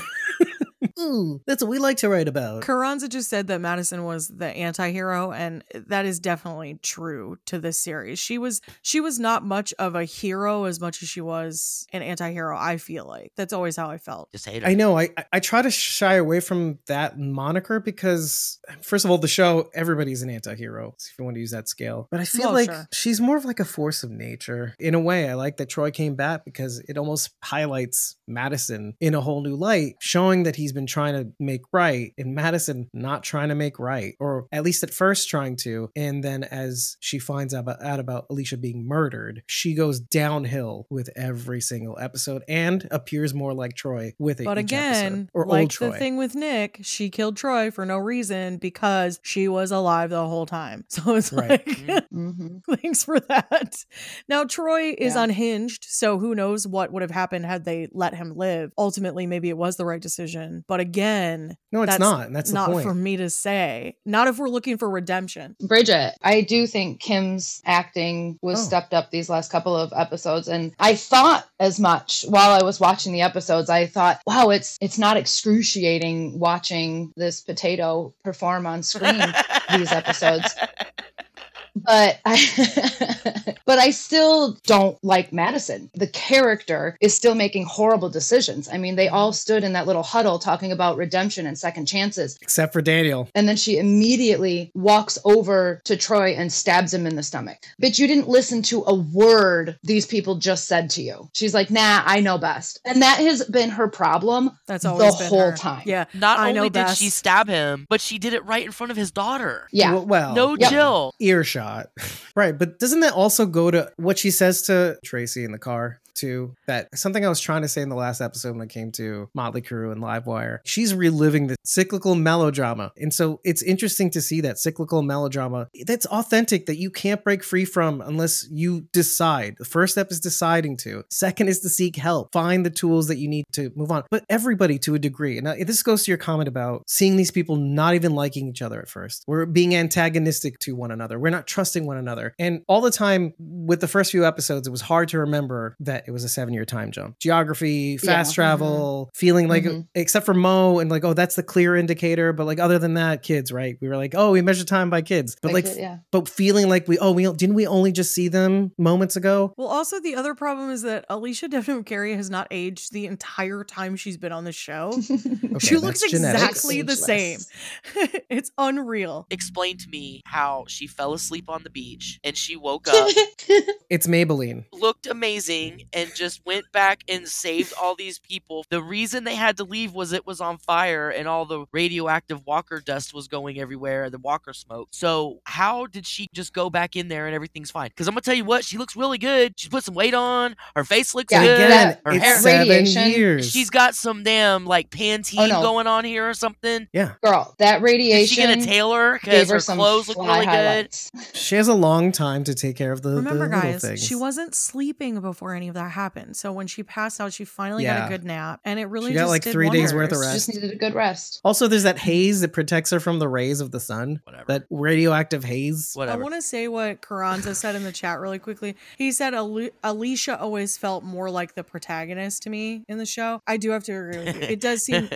Ooh, that's what we like to write about. Carranza just said that Madison was the anti-hero, and that is definitely true to this series. She was she was not much of a hero as much as she was an anti-hero, I feel like. That's always how I felt. Just hate her. I know. I, I try to shy away from that moniker because, first of all, the show, everybody's an anti-hero, if you want to use that scale. But I feel oh, like sure. she's more of like a force of nature. In a way, I like that Troy came back because it almost highlights Madison in a whole new light, showing that he's been trying to make right and Madison not trying to make right, or at least at first trying to, and then as she finds out about, out about Alycia being murdered, she goes downhill with every single episode and appears more like Troy with it. But again, episode, or like old Troy. The thing with Nick, she killed Troy for no reason because she was alive the whole time. So it's right. like mm-hmm. thanks for that. Now Troy is yeah. unhinged, so who knows what would have happened had they let him live. Ultimately, maybe it was the right decision. But again, no, it's that's not. And that's not the point. For me to say. Not if we're looking for redemption. Bridget, I do think Kim's acting was oh. stepped up these last couple of episodes, and I thought as much while I was watching the episodes. I thought, wow, it's it's not excruciating watching this potato perform on screen these episodes. But I, but I still don't like Madison. The character is still making horrible decisions. I mean, they all stood in that little huddle talking about redemption and second chances. Except for Daniel. And then she immediately walks over to Troy and stabs him in the stomach. Bitch, you didn't listen to a word these people just said to you. She's like, nah, I know best. And that has been her problem That's always the been whole her. time. Yeah. Not I only did best. she stab him, but she did it right in front of his daughter. Yeah. Well, well no yep. Jill. Earshot. Right, but doesn't that also go to what she says to Tracy in the car? To that something I was trying to say in the last episode when it came to Mötley Crüe and Live Wire. She's reliving the cyclical melodrama. And so it's interesting to see that cyclical melodrama that's authentic, that you can't break free from unless you decide. The first step is deciding to. Second is to seek help. Find the tools that you need to move on. But everybody to a degree. And this goes to your comment about seeing these people not even liking each other at first. We're being antagonistic to one another. We're not trusting one another. And all the time with the first few episodes, it was hard to remember that it was a seven-year time jump. Geography, fast yeah. travel, mm-hmm. feeling like, mm-hmm. except for Mo, and like, oh, that's the clear indicator. But like, other than that, kids, right? We were like, oh, we measure time by kids. But like, like it, yeah. but feeling like we, oh, we didn't we only just see them moments ago? Well, also the other problem is that Alycia Debnam-Carey has not aged the entire time she's been on the show. Okay, she looks exactly genetics. the same. It's unreal. Explain to me how she fell asleep on the beach and she woke up. It's Maybelline. Looked amazing. and just went back and saved all these people. The reason they had to leave was it was on fire and all the radioactive walker dust was going everywhere, the walker smoke. So how did she just go back in there and everything's fine? Because I'm going to tell you what, she looks really good. She put some weight on. Her face looks yeah, good. Again, her it's hair. Seven radiation. Years. She's got some damn like Pantene oh, no. going on here or something. Yeah. Girl, that radiation. Is she going to tailor? Because her, her clothes look really highlights. Good. She has a long time to take care of the, Remember, the little guys, things. She wasn't sleeping before any of that happened. So when she passed out, she finally yeah. got a good nap. And it really she got just like did three wonders. Days worth of rest. She just needed a good rest. Also, there's that haze that protects her from the rays of the sun. Whatever. That radioactive haze. Whatever. I want to say what Carranza said in the chat really quickly. He said, Al- Alycia always felt more like the protagonist to me in the show. I do have to agree with you. It does seem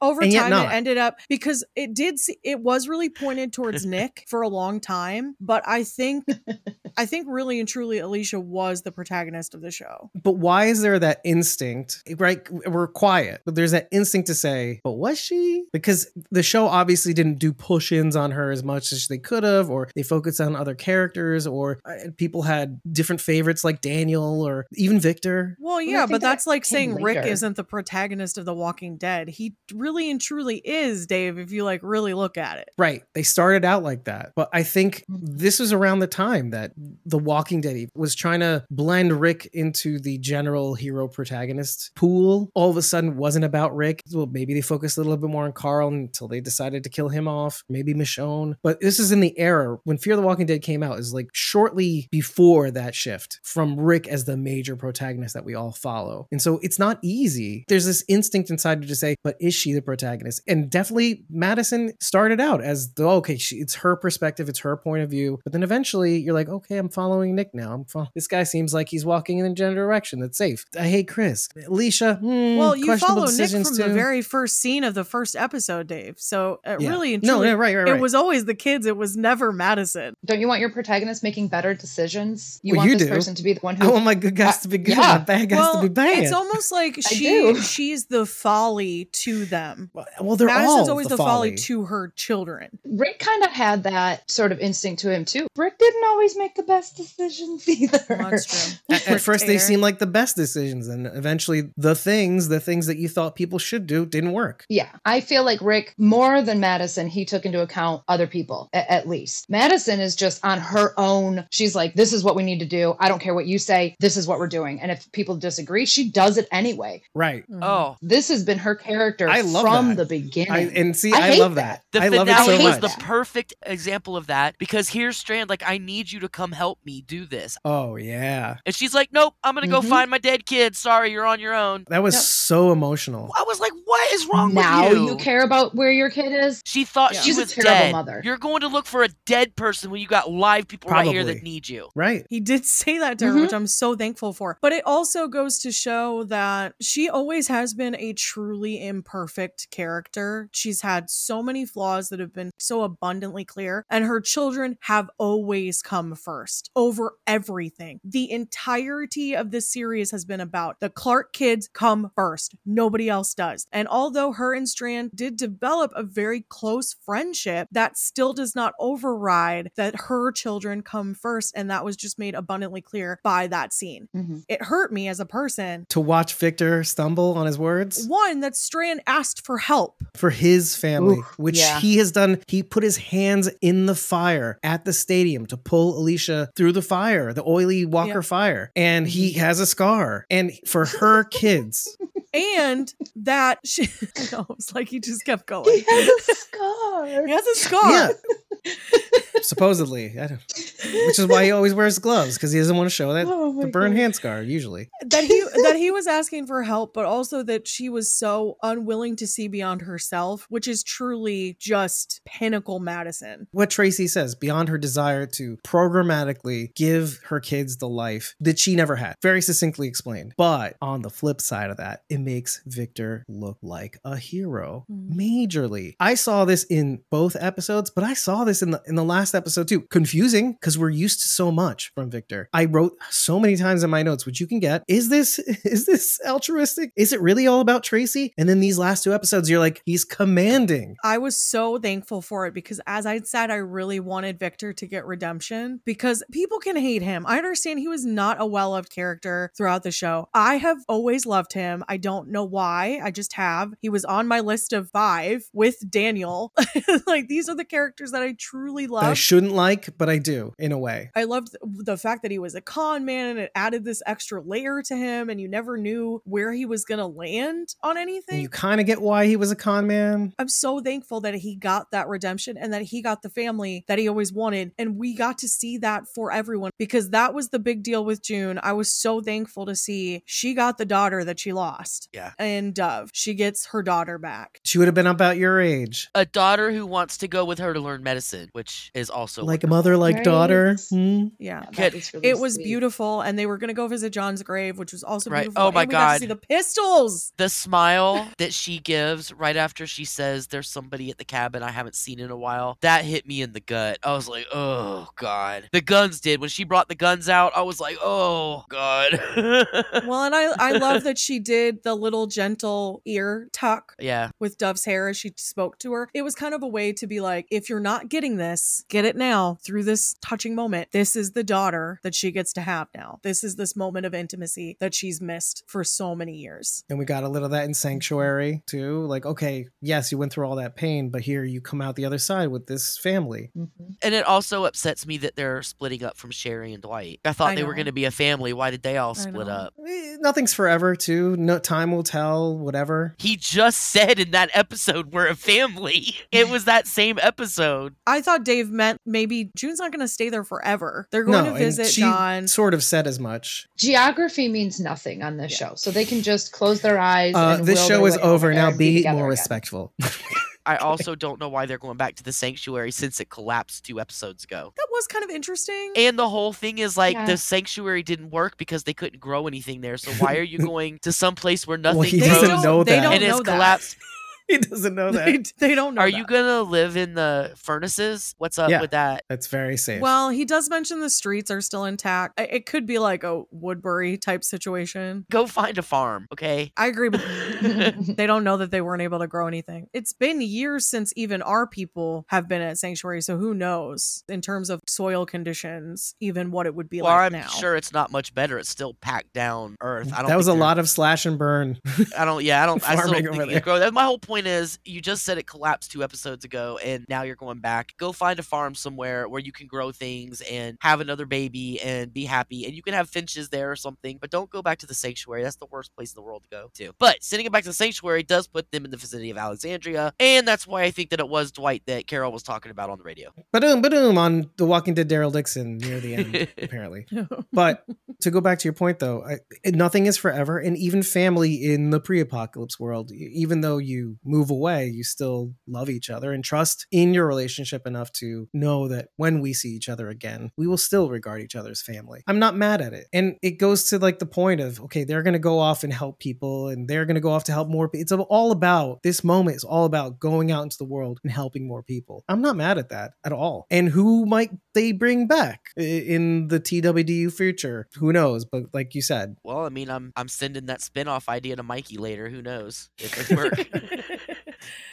over and time it ended up because it did see, it was really pointed towards Nick for a long time, but I think I think really and truly Alycia was the protagonist of the show. But why is there that instinct, right? We're quiet, but there's that instinct to say, but was she? Because the show obviously didn't do push-ins on her as much as they could have, or they focused on other characters, or people had different favorites like Daniel or even Victor. Well, yeah, but that that's like saying later. Rick isn't the protagonist of The Walking Dead. He really and truly is, Dave, if you like really look at it. Right. They started out like that. But I think this was around the time that The Walking Dead was trying to blend Rick into the general hero protagonist pool. All of a sudden wasn't about Rick. Well, maybe they focused a little bit more on Carl until they decided to kill him off. Maybe Michonne. But this is in the era when Fear the Walking Dead came out, is like shortly before that shift from Rick as the major protagonist that we all follow. And so it's not easy. There's this instinct inside you to say, but is she the protagonist? And definitely Madison started out as the, okay, she, it's her perspective, it's her point of view. But then eventually you're like, okay, I'm following Nick now. I'm fo- This guy seems like he's walking in a direction that's safe. I hate Chris. Alycia, hmm, well, you follow Nick from too. The very first scene of the first episode, Dave. So uh, yeah. really, and truly, no, yeah, right, right, right. It was always the kids. It was never Madison. Don't you want your protagonist making better decisions? You well, want you this do. person to be the one who. I want my good guys uh, to be good. Yeah. My bad guys well, to be bad. It's almost like she she's the folly to them. Well, they're Madison's all always the, the folly. folly to her children. Rick kind of had that sort of instinct to him too. Rick didn't always make the best decisions either. Well, that's true. At, at first, they seemed like the best decisions, and eventually, the things the things that you thought people should do didn't work. Yeah, I feel like Rick more than Madison. He took into account other people at, at least. Madison is just on her own. She's like, this is what we need to do. I don't care what you say. This is what we're doing. And if people disagree, she does it anyway. Right. Mm-hmm. Oh, this has been her character I love from that. the beginning. I, and see, I, I love that. that. The I finale love it so much. Was the perfect example of that because here's Strand like, I need you to come help me do this. Oh yeah. And she's like, nope, I'm gonna go mm-hmm. find my dead kid. Sorry, you're on your own. That was no. so emotional. I was like, what is wrong now with you? Now you care about where your kid is? She thought yeah. she She's was a terrible dead. Mother. You're going to look for a dead person when you got live people Probably. right here that need you. Right. He did say that to her, mm-hmm. which I'm so thankful for. But it also goes to show that she always has been a truly imperfect character. She's had so many flaws that have been so abundantly clear, and her children have always come first over everything. The entirety of this series has been about the Clark kids come first. Nobody else does. And although her and Strand did develop a very close friendship, that still does not override that her children come first. And that was just made abundantly clear by that scene. Mm-hmm. It hurt me as a person to watch Victor stumble on his words. One, that Strand asked for help for his family, Ooh, which yeah. he has done. He put his hands in the fire at the stadium to pull Alycia through the fire, the oily walker yeah. fire. And he has a scar. And for her kids. And that she, no, it's like he just kept going. He has a scar. He has a scar. Yeah. Supposedly. I don't, which is why he always wears gloves, because he doesn't want to show that oh the burned God. hand scar, usually. That he that he was asking for help, but also that she was so unwilling to see beyond herself, which is truly just pinnacle Madison. What Tracy says, beyond her desire to programmatically give her kids the life that she never had. Very succinctly explained. But on the flip side of that, it makes Victor look like a hero. Mm. Majorly. I saw this in both episodes, but I saw this in the in the last last episode too. Confusing because we're used to so much from Victor. I wrote so many times in my notes, which you can get. Is this, is this altruistic? Is it really all about Tracy? And then these last two episodes, you're like, he's commanding. I was so thankful for it because as I said, I really wanted Victor to get redemption because people can hate him. I understand he was not a well-loved character throughout the show. I have always loved him. I don't know why. I just have. He was on my list of five with Daniel. Like, these are the characters that I truly love. That I shouldn't like, but I do in a way. I loved the fact that he was a con man and it added this extra layer to him and you never knew where he was going to land on anything. And you kind of get why he was a con man. I'm so thankful that he got that redemption and that he got the family that he always wanted. And we got to see that for everyone because that was the big deal with June. I was so thankful to see she got the daughter that she lost. Yeah. And Dove, she gets her daughter back. She would have been about your age. A daughter who wants to go with her to learn medicine, which is also like wonderful. A mother, like right. Daughter. Hmm. Yeah. That was really it was sweet. Beautiful. And they were going to go visit John's grave, which was also right. Beautiful. Oh my and we God. Got to see the pistols. The smile that she gives right after she says there's somebody at the cabin I haven't seen in a while. That hit me in the gut. I was like, oh God. The guns did. When she brought the guns out, I was like, oh God. Well, and I, I love that she did the little gentle ear tuck yeah. with Dove's hair as she spoke to her. It was kind of a way to be like, if you're not getting this, get it now through this touching moment. This is the daughter that she gets to have now. This is this moment of intimacy that she's missed for so many years. And we got a little of that in Sanctuary too. Like, okay, yes, you went through all that pain, but here you come out the other side with this family. Mm-hmm. And it also upsets me that they're splitting up from Sherry and Dwight. I thought I they know. were going to be a family. Why did they all split up? Nothing's forever too. No, time will tell, whatever. He just said in that episode, we're a family. It was that same episode. I thought Dave meant maybe June's not going to stay there forever. They're going no, to visit she John. Sort of said as much. Geography means nothing on this yeah. show. So they can just close their eyes. Uh, and this show is over. Now be more again. respectful. I also don't know why they're going back to the Sanctuary since it collapsed two episodes ago. That was kind of interesting. And the whole thing is like yeah. the Sanctuary didn't work because they couldn't grow anything there. So why are you going to some place where nothing well, he grows? Doesn't know that. They don't and it's know collapsed. That. He doesn't know that. They, they don't know Are that. You going to live in the furnaces? What's up yeah, with that? That's very safe. Well, he does mention the streets are still intact. It could be like a Woodbury type situation. Go find a farm, okay? I agree, but they don't know that they weren't able to grow anything. It's been years since even our people have been at Sanctuary, so who knows in terms of soil conditions, even what it would be well, like I'm now. Well, I'm sure it's not much better. It's still packed down earth. I don't that was a lot of slash and burn. I don't, yeah, I don't, I still think it grows. That's my whole point. Point is, you just said it collapsed two episodes ago and now you're going back. Go find a farm somewhere where you can grow things and have another baby and be happy, and you can have finches there or something, but don't go back to the Sanctuary. That's the worst place in the world to go to. But sending it back to the Sanctuary does put them in the vicinity of Alexandria, and that's why I think that it was Dwight that Carol was talking about on the radio. Ba-doom, ba-doom on The Walking Dead Daryl Dixon near the end, apparently. But to go back to your point though, I, nothing is forever, and even family in the pre-apocalypse world, even though you move away, you still love each other and trust in your relationship enough to know that when we see each other again, we will still regard each other as family. I'm not mad at it. And it goes to like the point of, okay, they're going to go off and help people, and they're going to go off to help more people. It's all about, this moment is all about going out into the world and helping more people. I'm not mad at that at all. And who might they bring back in the T W D U future? Who knows? But like you said. Well, I mean, I'm I'm sending that spinoff idea to Mikey later. Who knows if it works.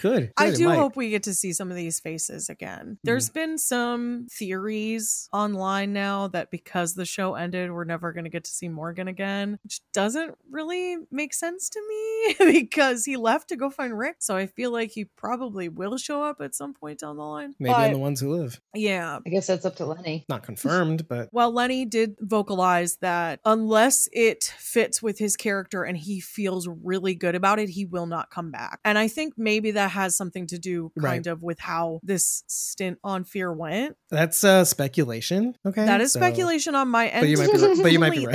Good. I do hope we get to see some of these faces again. There's mm. been some theories online now that because the show ended, we're never going to get to see Morgan again, which doesn't really make sense to me because he left to go find Rick. So I feel like he probably will show up at some point down the line. Maybe but, in The Ones Who Live. Yeah. I guess that's up to Lenny. Not confirmed, but. Well, Lenny did vocalize that unless it fits with his character and he feels really good about it, he will not come back. And I think maybe Maybe that has something to do kind right. of with how this stint on Fear went. That's uh, speculation. Okay. That is so. speculation on my end. But you might be, right. but, you might be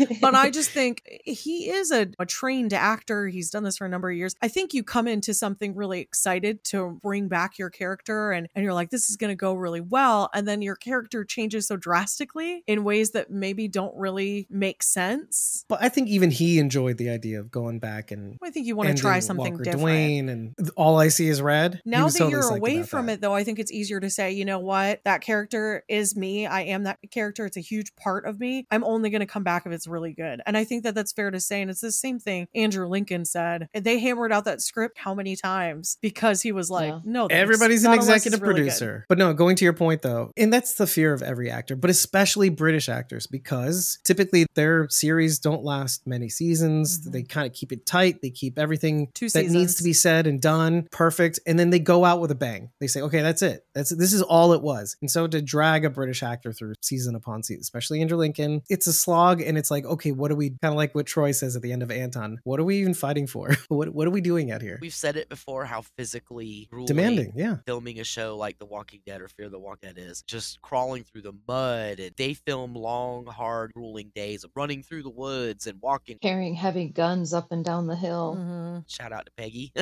right. But I just think he is a, a trained actor. He's done this for a number of years. I think you come into something really excited to bring back your character and, and you're like, this is going to go really well. And then your character changes so drastically in ways that maybe don't really make sense. But I think even he enjoyed the idea of going back and I think you want to try something Walker different. Dwayne and all I see is red. Now that totally you're away from that. It, though, I think it's easier to say, you know what? That character is me. I am that character. It's a huge part of me. I'm only going to come back if it's really good. And I think that that's fair to say. And it's the same thing Andrew Lincoln said. They hammered out that script how many times because he was like, yeah. no, everybody's an executive really producer. Good. But no, going to your point, though, and that's the fear of every actor, but especially British actors, because typically their series don't last many seasons. Mm-hmm. They kind of keep it tight. They keep everything Two that seasons. Needs to be said and done. Perfect. And then they go out with a bang. They say, okay, that's it. That's This is all it was. And so to drag a British actor through season upon season, especially Andrew Lincoln, it's a slog. And it's like, okay, what are we, kind of like what Troy says at the end of Anton, what are we even fighting for? what What are we doing out here? We've said it before, how physically demanding, yeah, filming a show like The Walking Dead or Fear the Walking Dead is, just crawling through the mud. And they film long, hard, grueling days of running through the woods and walking. Carrying heavy guns up and down the hill. Mm-hmm. Shout out to Peggy.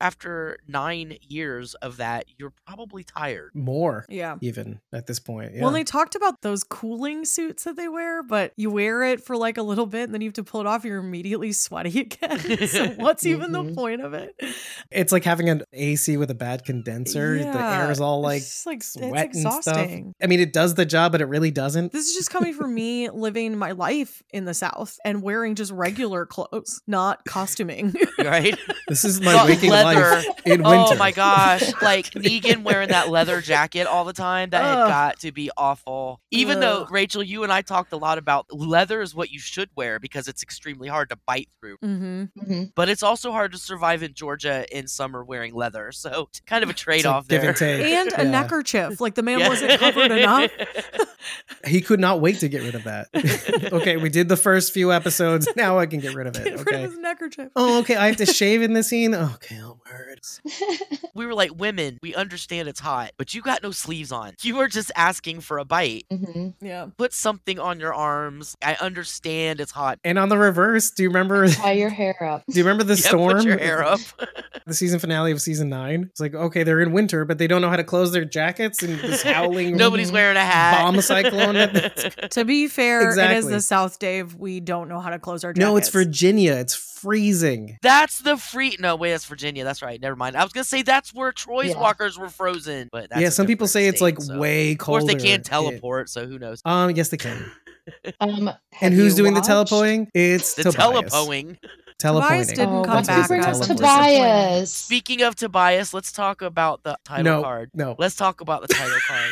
After nine years of that, you're probably tired. More. Yeah. Even at this point. Yeah. Well, they talked about those cooling suits that they wear, but you wear it for like a little bit and then you have to pull it off. You're immediately sweaty again. So what's even mm-hmm. the point of it? It's like having an A C with a bad condenser. Yeah. The air is all like, it's like sweat it's exhausting. And stuff. I mean, it does the job, but it really doesn't. This is just coming from me living my life in the South and wearing just regular clothes, not costuming. Right? This is my waking life. In winter. Oh my gosh, like Negan wearing that leather jacket all the time, that Ugh. had got to be awful. Even Ugh. though, Rachel, you and I talked a lot about leather is what you should wear because it's extremely hard to bite through. Mm-hmm. Mm-hmm. But it's also hard to survive in Georgia in summer wearing leather. So kind of a trade-off like there. And, and yeah. a neckerchief. Like the man yeah. wasn't covered enough. He could not wait to get rid of that. Okay, we did the first few episodes. Now I can get rid of it. Get okay. rid of his neckerchief. Oh, okay. I have to shave in this scene? Okay, I'll we were like, women, we understand it's hot, but you got no sleeves on. You are just asking for a bite. Mm-hmm. Yeah. Put something on your arms. I understand it's hot. And on the reverse, do you remember? Tie your hair up. Do you remember the yeah, storm? Put your hair up. The season finale of season nine. It's like, okay, they're in winter, but they don't know how to close their jackets and this howling. Nobody's wearing a hat. Bomb cyclone. To be fair, exactly. It is the South, Dave. We don't know how to close our jackets. No, it's Virginia. It's freezing. That's the free. No, wait, that's Virginia. That's That's right. Never mind. I was going to say that's where Troy's yeah. walkers were frozen. But that's yeah, some people say it's like so. way colder. Of course, they can't teleport, it, so who knows? Um, Yes, they can. um, and who's doing watched? the telepoing? It's the Tobias. telepoing. Tobias didn't oh, come back. Tobias. Speaking of Tobias, let's talk about the title no, card. No, let's talk about the title card.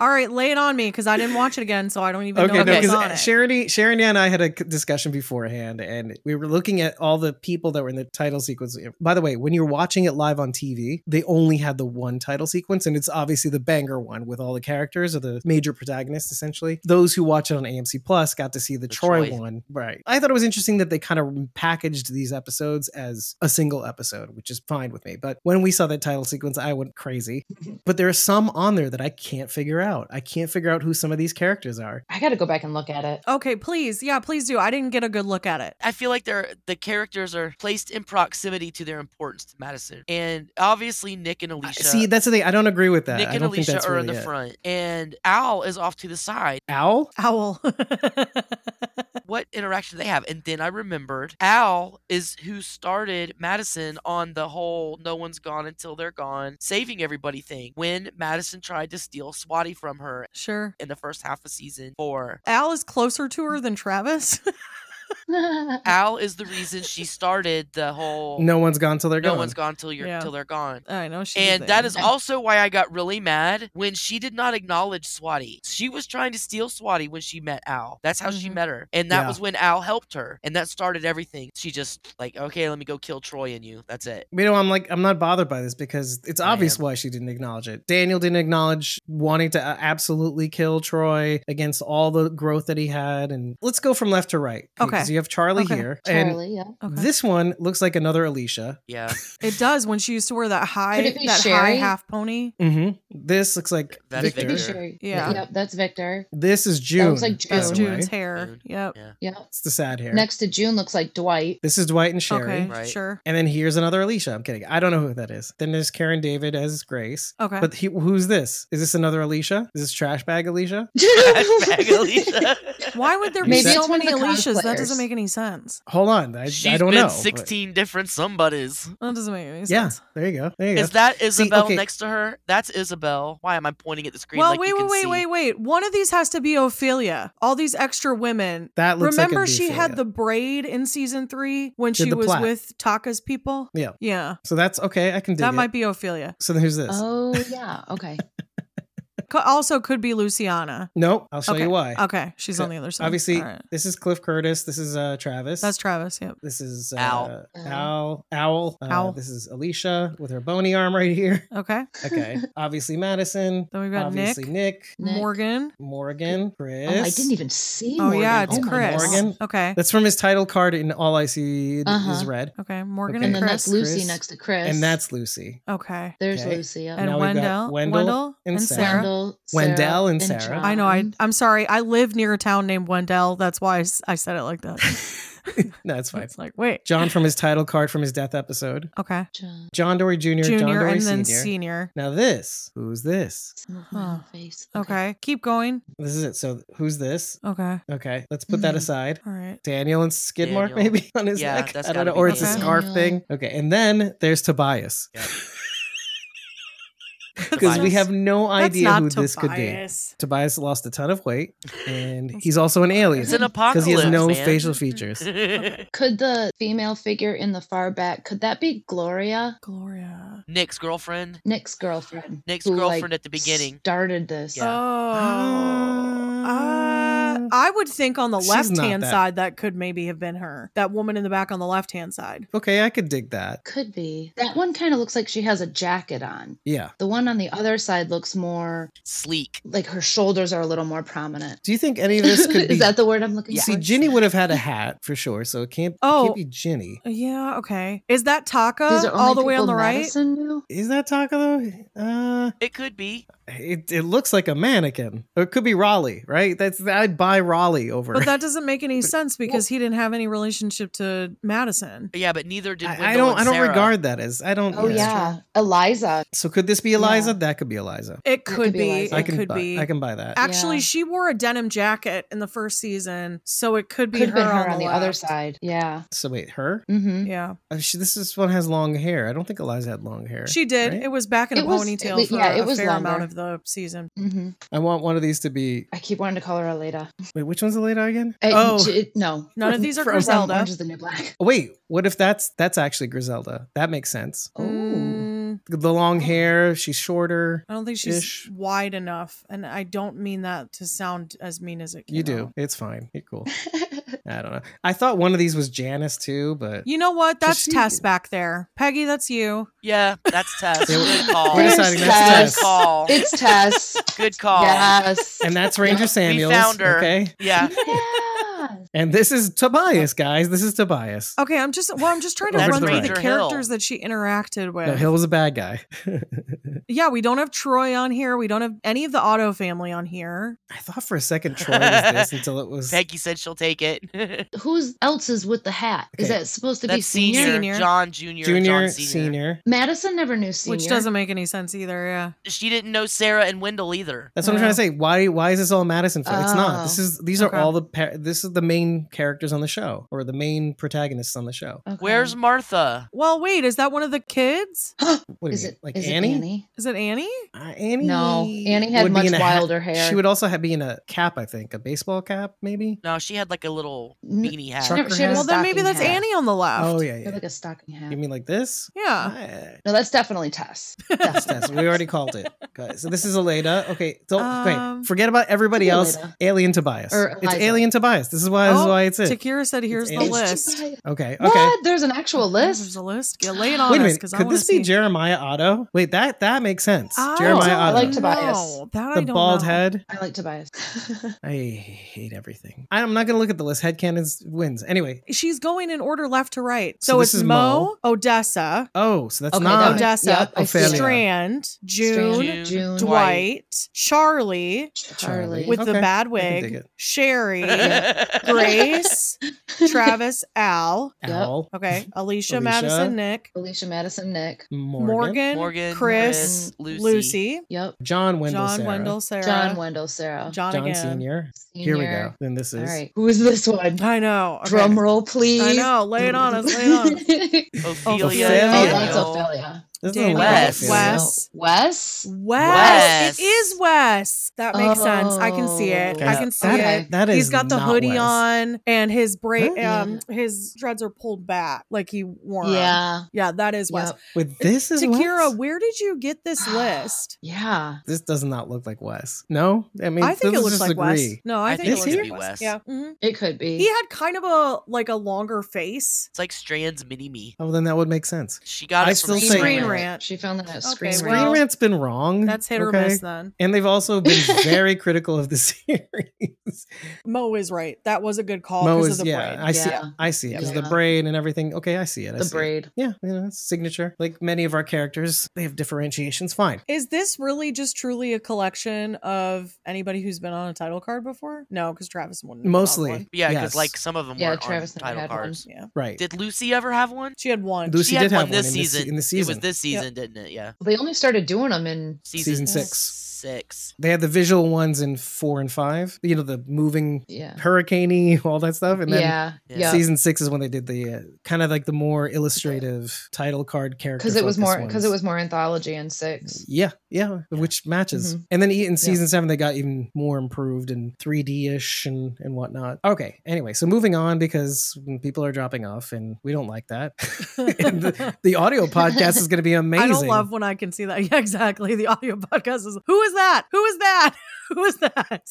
All right, lay it on me because I didn't watch it again, so I don't even okay, know no, what's on it. Charity, Charity and I had a discussion beforehand, and we were looking at all the people that were in the title sequence. By the way, when you're watching it live on T V, they only had the one title sequence, and it's obviously the banger one with all the characters or the major protagonists, essentially. Those who watch it on A M C Plus got to see the, the Troy, Troy one. Right. I thought it was interesting that they kind of packaged these episodes as a single episode, which is fine with me. But when we saw that title sequence, I went crazy. But there are some on there that I can't figure out. Out. I can't figure out who some of these characters are. I got to go back and look at it. Okay, please. Yeah, please do. I didn't get a good look at it. I feel like they're the characters are placed in proximity to their importance to Madison. And obviously Nick and Alycia. See, that's the thing. I don't agree with that. Nick and Alycia are really in the it. front. And Al is off to the side. Al? Owl? Owl. What interaction do they have? And then I remembered Al is who started Madison on the whole no one's gone until they're gone, saving everybody thing. When Madison tried to steal Swatty from her sure. in the first half of season four. Al is closer to her than Travis. Al is the reason she started the whole no one's gone till they're no gone. No one's gone till you're yeah. till they're gone. I know she And that is also why I got really mad when she did not acknowledge Swati. She was trying to steal Swati when she met Al. That's how mm-hmm. she met her. And that yeah. was when Al helped her. And that started everything. She just like, okay, let me go kill Troy and you. That's it. You know, I'm like, I'm not bothered by this because it's obvious why she didn't acknowledge it. Daniel didn't acknowledge wanting to absolutely kill Troy against all the growth that he had. And let's go from left to right. Okay. You have Charlie okay. here. Charlie, and yeah. okay. This one looks like another Alycia. Yeah. It does when she used to wear that high that Sherry? high half pony. Mm-hmm. This looks like that's Victor. Victor. Yeah. Yep, that's Victor. This is June. That looks like June. That's June's hair. June. Yep. Yeah. Yep. It's the sad hair. Next to June looks like Dwight. This is Dwight and Sherry. Okay, right. Sure. And then here's another Alycia. I'm kidding. I don't know who that is. Then there's Karen David as Grace. Okay. But he, who's this? Is this another Alycia? Is this trash bag Alycia? Trash bag Alycia. Why would there be so many Alycias? That does doesn't make any sense. Hold on. I, She's I don't been know. sixteen but... different somebodies. That doesn't make any sense. Yeah, there you go. There you Is go. that Isabel See, okay. next to her? That's Isabel. Why am I pointing at the screen? Well, like wait, you can wait, see? wait, wait. One of these has to be Ophelia. All these extra women. That looks Remember, like she Ophelia. had the braid in season three when Did she was plot. with Taka's people? Yeah. Yeah. So that's okay. I can do that. That might be Ophelia. So then who's this? Oh, yeah. Okay. Also could be Luciana. Nope. I'll show okay. you why. Okay. She's so, on the other side. Obviously, right. This is Cliff Curtis. This is uh, Travis. That's Travis. Yep. This is uh, Owl. Owl. Owl. Uh, Owl. This is Alycia with her bony arm right here. Okay. Okay. Obviously, Madison. Then we've got obviously Nick. Nick. Morgan. Morgan. Chris. Oh, I didn't even see Morgan. Oh, yeah. It's oh Chris. Morgan. Okay. That's from his title card in All I See uh-huh. Is Red. Okay. Morgan okay. and, and Chris. Then that's Lucy Chris. next to Chris. And that's Lucy. Okay. There's okay. Lucy. Yep. And Wendell. Wendell. Wendell and Sarah. Sarah. Sarah Wendell and, and Sarah. John. I know. I, I'm sorry. I live near a town named Wendell. That's why I, I said it like that. No, it's fine. It's like, wait. John from his title card from his death episode. Okay. John, John Dory Junior, Junior John Dory and Senior. Then Senior. Now this. Who's this? Huh. Face. Okay. okay. Keep going. This is it. So who's this? Okay. Okay. Let's put mm-hmm. that aside. All right. Daniel and skid Daniel. mark maybe on his yeah, neck. That's I don't know. Or it's okay. a scarf Daniel. thing. Okay. And then there's Tobias. Yep. Because we have no idea who Tobias. this could be. Tobias lost a ton of weight, and he's also an alien. It's an apocalypse, because he has no man. facial features. Okay. Could the female figure in the far back, could that be Gloria? Gloria. Nick's girlfriend? Nick's girlfriend. Nick's who, girlfriend like, at the beginning. started this. Yeah. Oh. Uh, I would think on the left-hand side that could maybe have been her. That woman in the back on the left-hand side. Okay, I could dig that. Could be. That one kind of looks like she has a jacket on. Yeah. The one on the other side looks more sleek, like her shoulders are a little more prominent. Do you think any of this could be? Is that the word I'm looking yeah. for? See, Ginny would have had a hat for sure, so it can't, oh, it can't be Ginny. Yeah, okay. Is that Taka all the way on the Madison right? Knew? Is that Taka though? Uh, it could be. It it looks like a mannequin. Or it could be Raleigh, right? That's I'd buy Raleigh over. But that doesn't make any sense because well, he didn't have any relationship to Madison. Yeah, but neither did Wendell I, I don't and I don't Sarah. regard that as I don't. Oh yeah, true. Eliza. So could this be Eliza? Yeah. That could be Eliza. It could, it could be. be Eliza. I can could buy, be. I can buy that. Actually, yeah. she wore a denim jacket in the first season, so it could be could her, been her on, on the, the other side. Yeah. So wait, her? Mm-hmm. Yeah. Uh, she, this is one has long hair. I don't think Eliza had long hair. She did. Right? It was back in it a was, ponytail it, for yeah, it a was fair longer. amount of the season. Mm-hmm. I want one of these to be. I keep wanting to call her Aleda. Wait, which one's Aleda again? I, oh it, no, none of these are Griselda. Orange is the New Black. Wait, what if that's that's actually Griselda? That makes sense. Oh. Mm. The long hair, she's shorter. I don't think she's wide enough. And I don't mean that to sound as mean as it can. You do. Out. It's fine. You're cool. I don't know. I thought one of these was Janice too, but you know what? That's she... Tess back there. Peggy, that's you. Yeah, that's Tess. Good call. We're deciding that's Tess. Tess. Call. It's Tess. Good call. Yes. And that's Ranger Samuels. We found her. Okay. Yeah. And this is Tobias, guys. This is Tobias. Okay, I'm just well, I'm just trying to run through the characters that she interacted with. No, Hill was a bad guy. Yeah, we don't have Troy on here. We don't have any of the Otto family on here. I thought for a second Troy was this until it was Peggy said she'll take it. Who's else is with the hat? Okay. Is that supposed to That's be senior? senior? John Junior Junior John senior. senior. Madison never knew Senior. Which doesn't make any sense either, yeah. She didn't know Sarah and Wendell either. That's what yeah. I'm trying to say. Why why is this all Madison for? Oh. It's not. This is these okay. are all the par- this is the main characters on the show or the main protagonists on the show. Okay. Where's Martha? Well, wait, is that one of the kids? What is it like is Annie? It Annie? Is it Annie? Uh, Annie? No, Annie had much wilder ha- hair. She would also have be in a cap, I think, a baseball cap, maybe. No, she had like a little beanie hat. She never, she had well, then maybe that's hat. Annie on the left. Oh yeah, yeah. She had like a stocking hat. You mean like this? Yeah. Right. No, that's definitely Tess. That's Tess. We already called it. Okay, so this is Aleda. Okay, don't um, wait. Forget about everybody else. Aleda. Alien Tobias. Or it's Alien Tobias. This is why. This oh, is why it's it. Takira said, "Here's it's the list." Okay. Okay. What? There's an actual list. There's a list. Yeah, lay it on. Wait a minute. Us, could this be see. Jeremiah Otto? Wait, that that makes sense. Oh, Jeremiah I Otto. Like Tobias. No, that I the don't bald know. head. I like Tobias. I hate everything. I'm not gonna look at the list. Headcanons wins anyway. She's going in order left to right. So, so it's Mo, Mo, Odessa. Oh, so that's okay, not Odessa. Yep, Strand, June, June, June, Dwight, Charlie, Charlie with okay. the bad wig, Sherry. Grace, Travis, Al. Al. Okay. Alycia, Alycia, Madison, Nick. Alycia, Madison, Nick. Morgan. Morgan. Chris. Lucy. Lucy. Yep. John, Wendell, John, Sarah. Wendell, Sarah. John, Wendell, Sarah. John, John Senior. Here we go. Then this is. All right. Who is this one? I know. Okay. Drum roll, please. I know. Lay it on us. Lay it on. Ophelia. Ophelia. Oh, that's Ophelia. This is Wes. Wes. Wes. Wes. It is Wes. That makes oh. sense. I can see it. Okay. I can see that, it. That is He's got the hoodie Wes. on, and his braid, huh? um, yeah. his dreads are pulled back like he wore them. Yeah. Yeah, that is Wes. Yep. With this is Takira, Wes? Where did you get this list? Yeah. This does not look like Wes. No? I mean, I think it looks like Wes. No, I, I think, think it looks like Wes. Wes. Yeah. Mm-hmm. It could be. He had kind of a like a longer face. It's like Strand's mini-me. Oh, then that would make sense. She got I it from Screen Rant. She found that out. Screen okay, well, Rant's been wrong. That's hit or okay? miss then. And they've also been very critical of the series. Mo is right. That was a good call because of the yeah, braid. I see yeah. I see it. Because yeah. the braid and everything. Okay, I see it. I the see braid. It. Yeah, you know, it's signature. Like many of our characters, they have differentiations. Fine. Is this really just truly a collection of anybody who's been on a title card before? No, because Travis wouldn't. Mostly. One. Yeah, because yes. like some of them yeah, weren't Travis on title cards. Yeah. Right. Did Lucy ever have one? She had one. Lucy she had did one have this one season. In the, in the season. It was this season, yep. didn't it? Yeah. They only started doing them in season, season six. six. Six. They had the visual ones in four and five, you know, the moving yeah. hurricane-y, all that stuff. And then yeah. Yeah. season six is when they did the uh, kind of like the more illustrative title card character. Because it was more because it was more anthology in six. Yeah. Yeah. yeah. Which matches. Mm-hmm. And then in season yeah. seven, they got even more improved and three D-ish and, and whatnot. Okay. Anyway, so moving on because people are dropping off and we don't like that. the, the audio podcast is going to be amazing. I don't love when I can see that. Yeah, exactly. The audio podcast is, who is Who is that? Who is that? Who is that?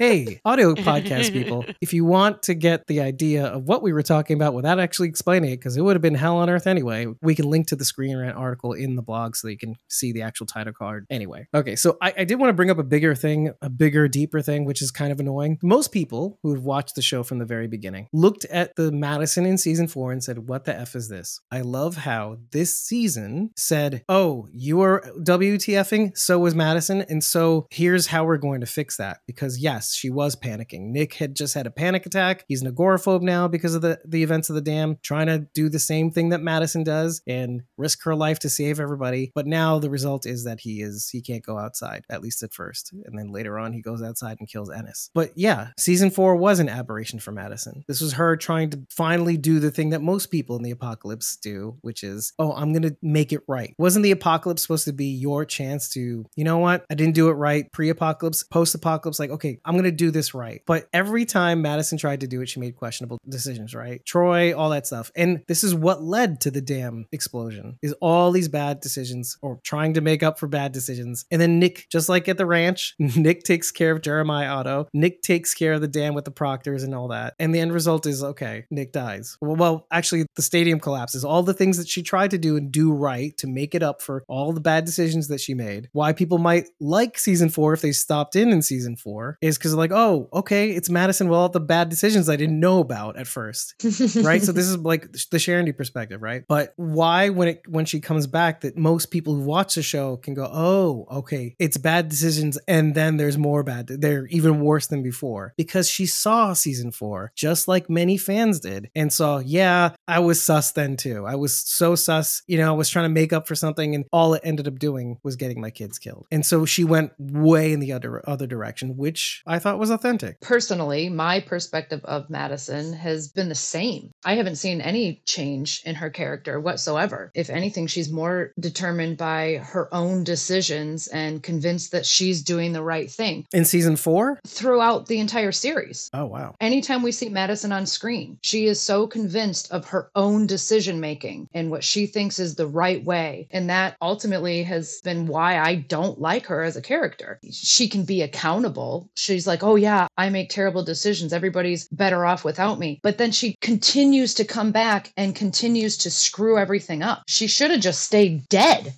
Hey, audio podcast people, if you want to get the idea of what we were talking about without actually explaining it, because it would have been hell on earth anyway, we can link to the Screen Rant article in the blog so you can see the actual title card anyway. Okay, so I, I did want to bring up a bigger thing, a bigger, deeper thing, which is kind of annoying. Most people who have watched the show from the very beginning looked at the Madison in season four and said, what the F is this? I love how this season said, oh, you are W T F ing, so was Madison, and so here's how we're going to fix that. Because yes, she was panicking. Nick had just had a panic attack. He's an agoraphobe now because of the, the events of the dam, trying to do the same thing that Madison does and risk her life to save everybody. But now the result is that he is he can't go outside, at least at first. And then later on, he goes outside and kills Ennis. But yeah, season four was an aberration for Madison. This was her trying to finally do the thing that most people in the apocalypse do, which is, oh, I'm going to make it right. Wasn't the apocalypse supposed to be your chance to, you know what? I didn't do it right. Pre-apocalypse, post-apocalypse. Like, okay, I'm going to do this right. But every time Madison tried to do it, she made questionable decisions, right? Troy, all that stuff. And this is what led to the dam explosion, is all these bad decisions or trying to make up for bad decisions. And then Nick, just like at the ranch, Nick takes care of Jeremiah Otto. Nick takes care of the dam with the proctors and all that. And the end result is, okay, Nick dies. Well, well actually, the stadium collapses. All the things that she tried to do and do right to make it up for all the bad decisions that she made. Why people might like season four if they stopped in in season four is because like, oh, okay, it's Madison with all the bad decisions I didn't know about at first, right? So this is like the Sharendy perspective, right? But why when it when she comes back that most people who watch the show can go, oh, okay, it's bad decisions and then there's more bad, they're even worse than before, because she saw season four just like many fans did and saw, yeah, I was sus then too. I was so sus, you know, I was trying to make up for something and all it ended up doing was getting my kids killed. And so she went way in the other other direction, which I thought was authentic. Personally, my perspective of Madison has been the same. I haven't seen any change in her character whatsoever. If anything, she's more determined by her own decisions and convinced that she's doing the right thing. In season four? Throughout the entire series. Oh, wow. Anytime we see Madison on screen, she is so convinced of her own decision making and what she thinks is the right way. And that ultimately has been why I don't like her as a character. She can be accountable. She's she's like, oh yeah, I make terrible decisions. Everybody's better off without me. But then she continues to come back and continues to screw everything up. She should have just stayed dead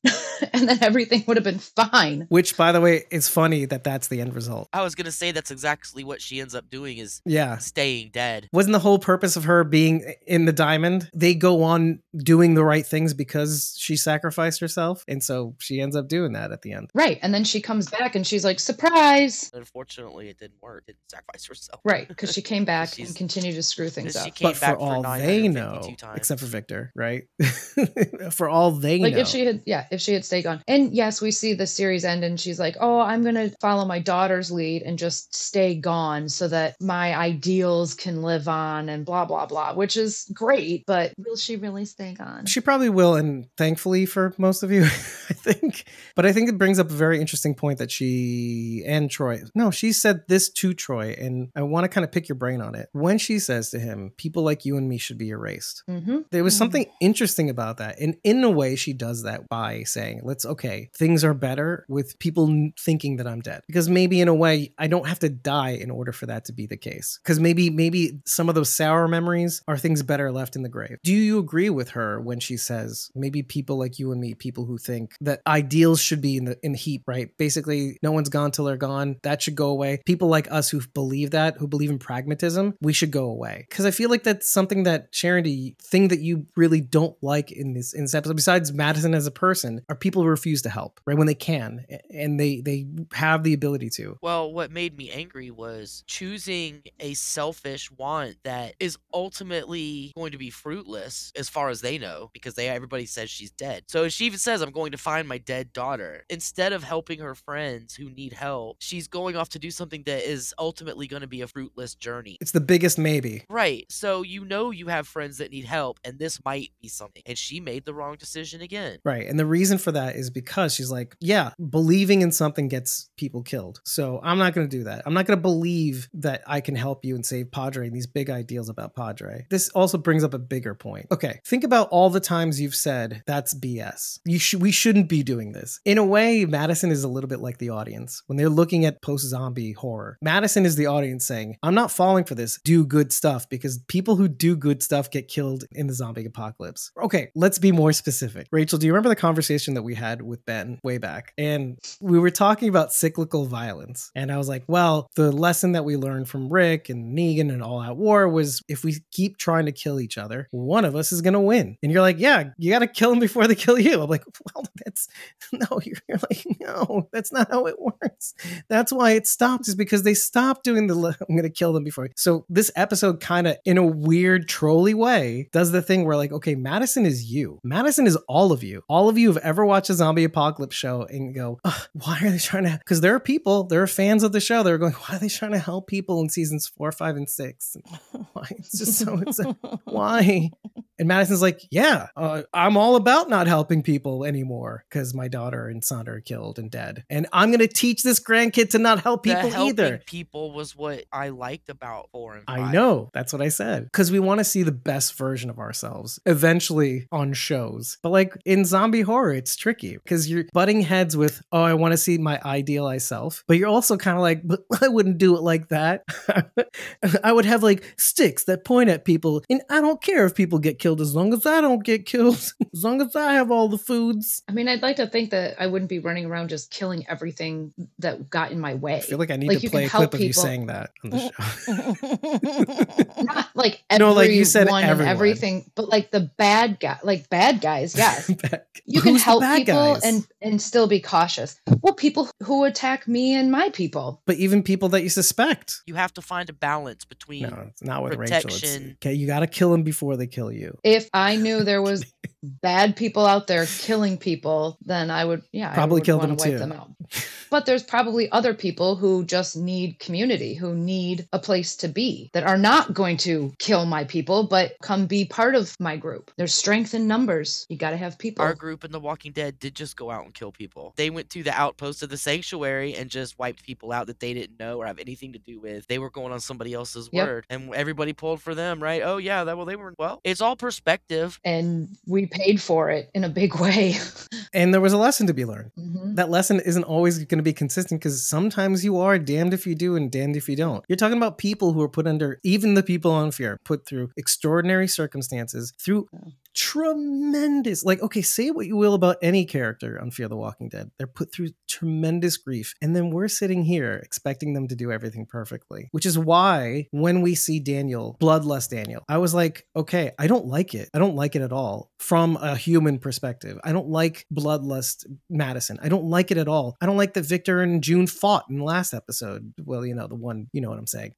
and then everything would have been fine. Which, by the way, it's funny that that's the end result. I was going to say that's exactly what she ends up doing is yeah. staying dead. Wasn't the whole purpose of her being in the diamond? They go on doing the right things because she sacrificed herself. And so she ends up doing that at the end. Right. And then she comes back and she's like, surprise. Unfortunately, it didn't work. It didn't sacrifice herself. Right. Because she came back and continued to screw things up. But for all they know, except for Victor, right? For all they know. Like if she had, yeah, if she had stayed gone. And yes, we see the series end and she's like, oh, I'm going to follow my daughter's lead and just stay gone so that my ideals can live on and blah, blah, blah, which is great. But will she really stay gone? She probably will. And thankfully for most of you, I think. But I think it brings up a very interesting point that she and Troy, no, she said this to Troy. And I want to kind of pick your brain on it. When she says to him, people like you and me should be erased. Mm-hmm. There was mm-hmm. something interesting about that. And in a way, she does that by saying, let's, okay, things are better with people thinking that I'm dead. Because maybe in a way, I don't have to die in order for that to be the case. Because maybe, maybe some of those sour memories are things better left in the grave. Do you agree with her when she says, maybe people like you and me, people who think that ideals should be in the in the heap, right? Basically, no one's gone till they're gone. That should go away. People like us who believe that, who believe in pragmatism, we should go away. Because I feel like that's something that Charity, thing that you really don't like in this, in this episode, besides Madison as a person, are people who refuse to help, right? When they can, and they, they have the ability to. Well, what made me angry was choosing a selfish want that is ultimately going to be fruitless as far as they know, because they everybody says she's dead. So she even says, I'm going to find my dead daughter. Instead of helping her friends who need help, she's going off to do something that is ultimately going to be a fruitless journey. It's the biggest maybe. Right. So you know you have friends that need help, and this might be something. And she made the wrong decision again. Right. And the reason for that is because she's like, yeah, believing in something gets people killed. So I'm not going to do that. I'm not going to believe that I can help you and save Padre and these big ideals about Padre. This also brings up a bigger point. Okay. Think about all the times you've said, that's B S. You sh- we shouldn't be doing this. In a way, Madison is a little bit like the audience. When they're looking at post-zombie horror, Madison is the audience saying, I'm not falling for this. Do good stuff, because people who do good stuff get killed in the zombie apocalypse. Okay. Let's be more specific. Rachel, do you remember the conversation that we had with Ben way back? And we were talking about cyclical violence. And I was like, well, the lesson that we learned from Rick and Negan and All Out War was if we keep trying to kill each other, one of us is going to win. And you're like, yeah, you got to kill them before they kill you. I'm like, well, that's no, you're, you're like, no, that's not how it works. That's why it stopped, is because they stopped doing the, le- I'm going to kill them before. So this episode kind of in a weird trolley way does the thing where like, okay, Madison is you. Madison is all of you. All of you have ever watched a zombie apocalypse show and go, oh, why are they trying to, because there are people, there are fans of the show that are going, why are they trying to help people in seasons four, five, and six? And why? It's just so, it's like, why? And Madison's like, yeah, uh, I'm all about not helping people anymore because my daughter and son are killed and dead. And I'm going to teach this grandkid to not help people the either. People was what I liked about four and five. I know. That's what I said. Because we want to see the best version of ourselves eventually on shows. But like in zombie horror, it's tricky because you're butting heads with, oh, I want to see my idealized self. But you're also kind of like, but I wouldn't do it like that. I would have like sticks that point at people. And I don't care if people get killed, as long as I don't get killed, as long as I have all the foods. I mean, I'd like to think that I wouldn't be running around just killing everything that got in my way. I feel like I need like to play a clip people. of you saying that on the show. Not like everyone, no, like you said, and everything, but like the bad guy, like bad guys, yes. bad, you can help people guys? and and still be cautious. Well, people who attack me and my people. But even people that you suspect. You have to find a balance between no, it's not with protection. Rachel, it's, okay, you got to kill them before they kill you. If I knew there was bad people out there killing people, then I would, yeah, probably I would kill them wipe too. Them out. But there's probably other people who just need community, who need a place to be, that are not going to kill my people, but come be part of my group. There's strength in numbers. You got to have people. Our group in The Walking Dead did just go out and kill people. They went to the outpost of the sanctuary and just wiped people out that they didn't know or have anything to do with. They were going on somebody else's yep. word, and everybody pulled for them, right? Oh yeah, that well they were well. It's all perspective, and we paid for it in a big way. And there was a lesson to be learned. Mm-hmm. That lesson isn't always going to be consistent because sometimes you are damned if you do and damned if you don't. You're talking about people who are put under, even the people on Fear, put through extraordinary circumstances, through yeah. tremendous, like, okay, say what you will about any character on Fear the Walking Dead. They're put through tremendous grief. And then we're sitting here expecting them to do everything perfectly, which is why when we see Daniel, bloodlust Daniel, I was like, okay, I don't like it. I don't like it at all from a human perspective. I don't like bloodlust Madison. I don't like it at all. I don't like that Victor and June fought in the last episode. Well, you know, the one, you know what I'm saying.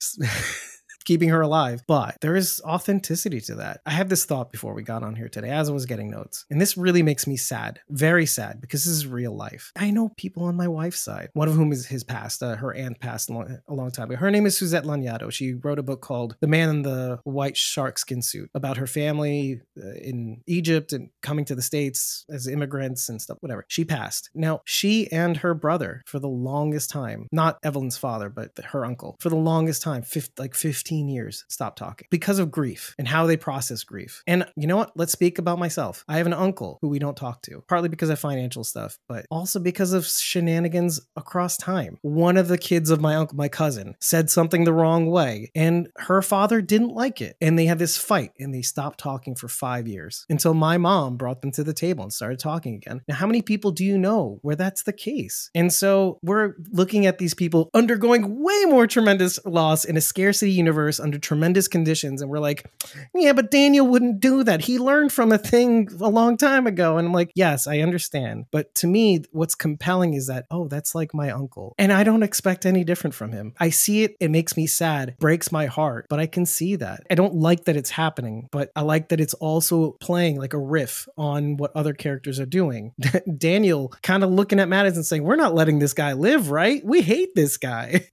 Keeping her alive, but there is authenticity to that. I had this thought before we got on here today as I was getting notes, and this really makes me sad, very sad, because this is real life. I know people on my wife's side, one of whom is his past, uh, her aunt passed a long time ago. Her name is Suzette Lanyado. She wrote a book called The Man in the White Shark Skin Suit about her family in Egypt and coming to the States as immigrants and stuff, whatever. She passed. Now, she and her brother for the longest time, not Evelyn's father, but her uncle, for the longest time, fifty, like fifteen years stop talking because of grief and how they process grief. And you know what? Let's speak about myself. I have an uncle who we don't talk to, partly because of financial stuff, but also because of shenanigans across time. One of the kids of my uncle, my cousin, said something the wrong way and her father didn't like it. And they had this fight and they stopped talking for five years until my mom brought them to the table and started talking again. Now, how many people do you know where that's the case? And so we're looking at these people undergoing way more tremendous loss in a scarcity universe under tremendous conditions, and we're like, yeah, but Daniel wouldn't do that. He learned from a thing a long time ago. And I'm like, yes, I understand. But to me, what's compelling is that, oh, that's like my uncle. And I don't expect any different from him. I see it. It makes me sad, breaks my heart, but I can see that. I don't like that it's happening, but I like that it's also playing like a riff on what other characters are doing. Daniel kind of looking at Madison saying, we're not letting this guy live, right? We hate this guy.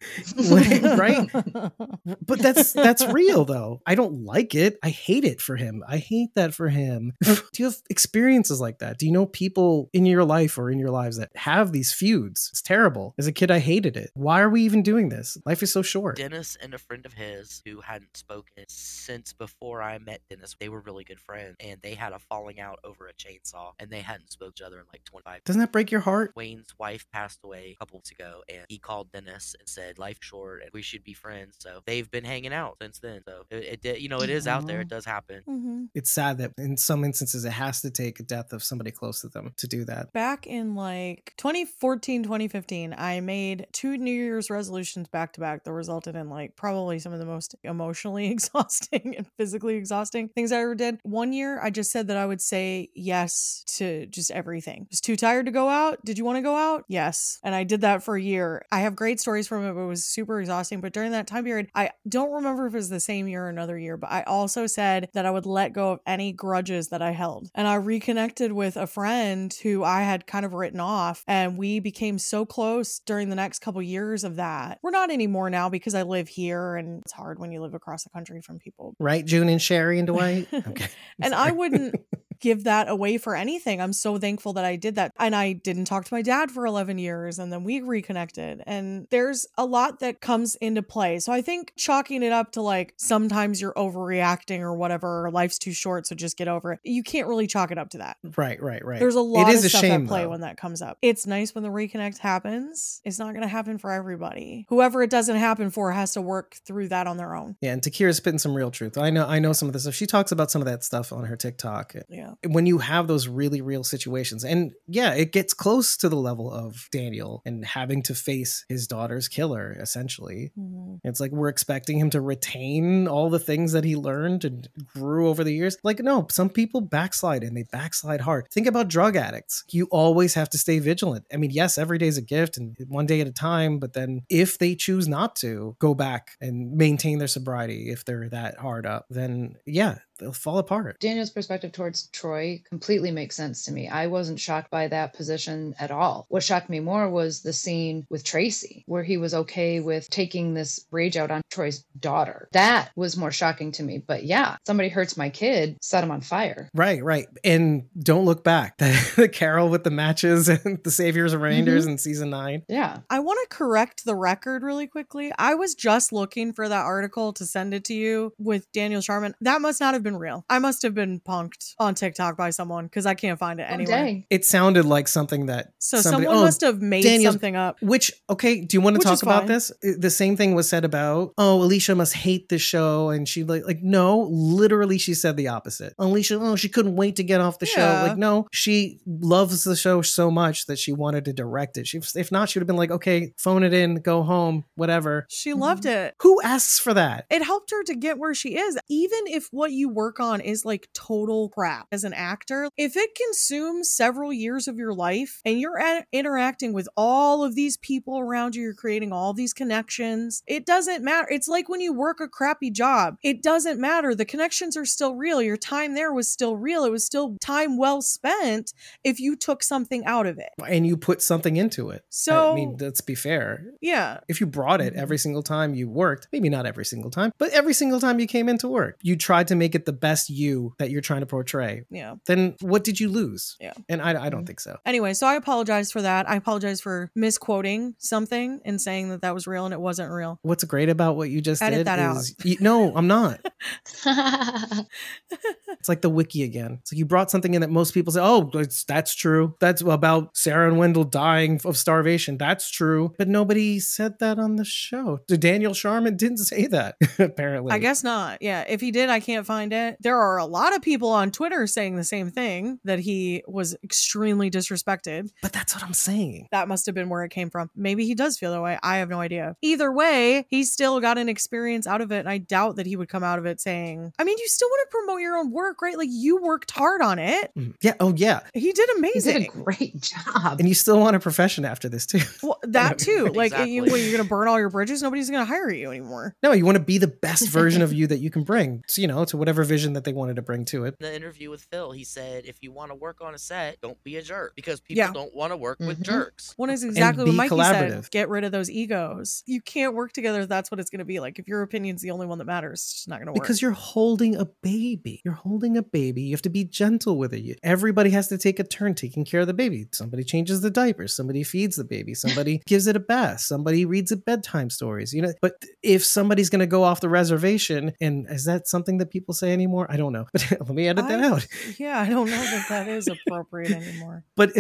Right? But that's that's real though. I don't like it. I hate it for him. I hate that for him. Do you have experiences like that? Do you know people in your life or in your lives that have these feuds? It's terrible. As a kid, I hated it. Why are we even doing this? Life is so short. Dennis and a friend of his who hadn't spoken since before I met Dennis, they were really good friends and they had a falling out over a chainsaw and they hadn't spoken to each other in like twenty-five years. Doesn't that break your heart? Wayne's wife passed away a couple weeks ago and he called Dennis and said, life's short and we should be friends. So they've been hanging out since then, so it, it you know it is mm-hmm. out there. It does happen. Mm-hmm. It's sad that in some instances it has to take a death of somebody close to them to do that. Back in like twenty fourteen, twenty fifteen, I made two New Year's resolutions back to back that resulted in like probably some of the most emotionally exhausting and physically exhausting things I ever did. One year, I just said that I would say yes to just everything. I was too tired to go out. Did you want to go out? Yes, and I did that for a year. I have great stories from it, but it was super exhausting. But during that time period, I don't. I don't remember if it was the same year or another year, but I also said that I would let go of any grudges that I held. And I reconnected with a friend who I had kind of written off, and we became so close during the next couple years of that. We're not anymore now because I live here and it's hard when you live across the country from people. Right, June and Sherry and Dwight? Okay. And I wouldn't give that away for anything. I'm so thankful that I did that. And I didn't talk to my dad for eleven years and then we reconnected. And there's a lot that comes into play. So I think chalking it up to like, sometimes you're overreacting or whatever, or life's too short, so just get over it. You can't really chalk it up to that. Right, right, right. There's a lot of stuff at play when that comes up. It's nice when the reconnect happens. It's not going to happen for everybody. Whoever it doesn't happen for has to work through that on their own. Yeah, and Takira's spitting some real truth. I know, I know some of this stuff. She talks about some of that stuff on her TikTok. Yeah. When you have those really real situations, and yeah, it gets close to the level of Daniel and having to face his daughter's killer, essentially. Mm-hmm. It's like we're expecting him to retain all the things that he learned and grew over the years. Like, no, some people backslide and they backslide hard. Think about drug addicts. You always have to stay vigilant. I mean, yes, every day is a gift and one day at a time, but then if they choose not to go back and maintain their sobriety, if they're that hard up, then yeah, they'll fall apart. Daniel's perspective towards Troy completely makes sense to me. I wasn't shocked by that position at all. What shocked me more was the scene with Tracy, where he was okay with taking this rage out on Troy's daughter. That was more shocking to me. But yeah, somebody hurts my kid, set him on fire. Right, right. And Don't Look Back. The Carol with the matches and the Saviors of Rangers mm-hmm. in season nine. Yeah. I want to correct the record really quickly. I was just looking for that article to send it to you with Daniel Sharman. That must not have been been real. I must have been punked on TikTok by someone because I can't find it oh, anywhere. Dang. It sounded like something that so somebody, someone oh, must have made Daniel's, something up. Which, okay, do you want to talk about fine. this? The same thing was said about, oh, Alycia must hate this show, and she like, like no, literally she said the opposite. Alycia, oh, she couldn't wait to get off the yeah. show. Like, no, she loves the show so much that she wanted to direct it. She, if not, she would have been like, okay, phone it in, go home, whatever. She loved it. Who asks for that? It helped her to get where she is. Even if what you work on is like total crap as an actor, if it consumes several years of your life and you're at, interacting with all of these people around you, you're creating all these connections, it doesn't matter. It's like when you work a crappy job, it doesn't matter. The connections are still real. Your time there was still real. It was still time well spent if you took something out of it. And you put something into it. So I mean, let's be fair. Yeah. If you brought it every single time you worked, maybe not every single time, but every single time you came into work, you tried to make it the best you that you're trying to portray. Yeah. Then what did you lose? Yeah. And I, I don't think so. Anyway, so I apologize for that. I apologize for misquoting something and saying that that was real and it wasn't real. What's great about what you just Edit did that is, out. You, no, I'm not. It's like the wiki again. It's like you brought something in that most people say, oh, it's, that's true. That's about Sarah and Wendell dying of starvation. That's true. But nobody said that on the show. Daniel Sharman didn't say that, apparently. I guess not. Yeah. If he did, I can't find it. There are a lot of people on Twitter saying the same thing, that he was extremely disrespected. But that's what I'm saying. That must have been where it came from. Maybe he does feel that way. I have no idea. Either way, he still got an experience out of it. And I doubt that he would come out of it saying, I mean, you still want to promote your own work, right? Like you worked hard on it. Mm. Yeah. Oh, yeah. He did amazing. He did a great job. And you still want a profession after this too. Well, that too. Like exactly. you, well, you're going to burn all your bridges. Nobody's going to hire you anymore. No, you want to be the best version of you that you can bring, to, you know, to whatever vision that they wanted to bring to it. The interview with Phil, he said, if you want to work on a set, don't be a jerk, because people yeah. don't want to work mm-hmm. with jerks. One is exactly what Mikey said. Get rid of those egos. You can't work together. That's what it's going to be like. If your opinion's the only one that matters, it's just not going to work. Because you're holding a baby. You're holding a baby. You have to be gentle with it. Everybody has to take a turn taking care of the baby. Somebody changes the diapers. Somebody feeds the baby. Somebody gives it a bath. Somebody reads it bedtime stories. You know, but if somebody's going to go off the reservation, and is that something that people say anymore? I don't know. But let me edit I, that out. Yeah, I don't know that that is appropriate anymore. But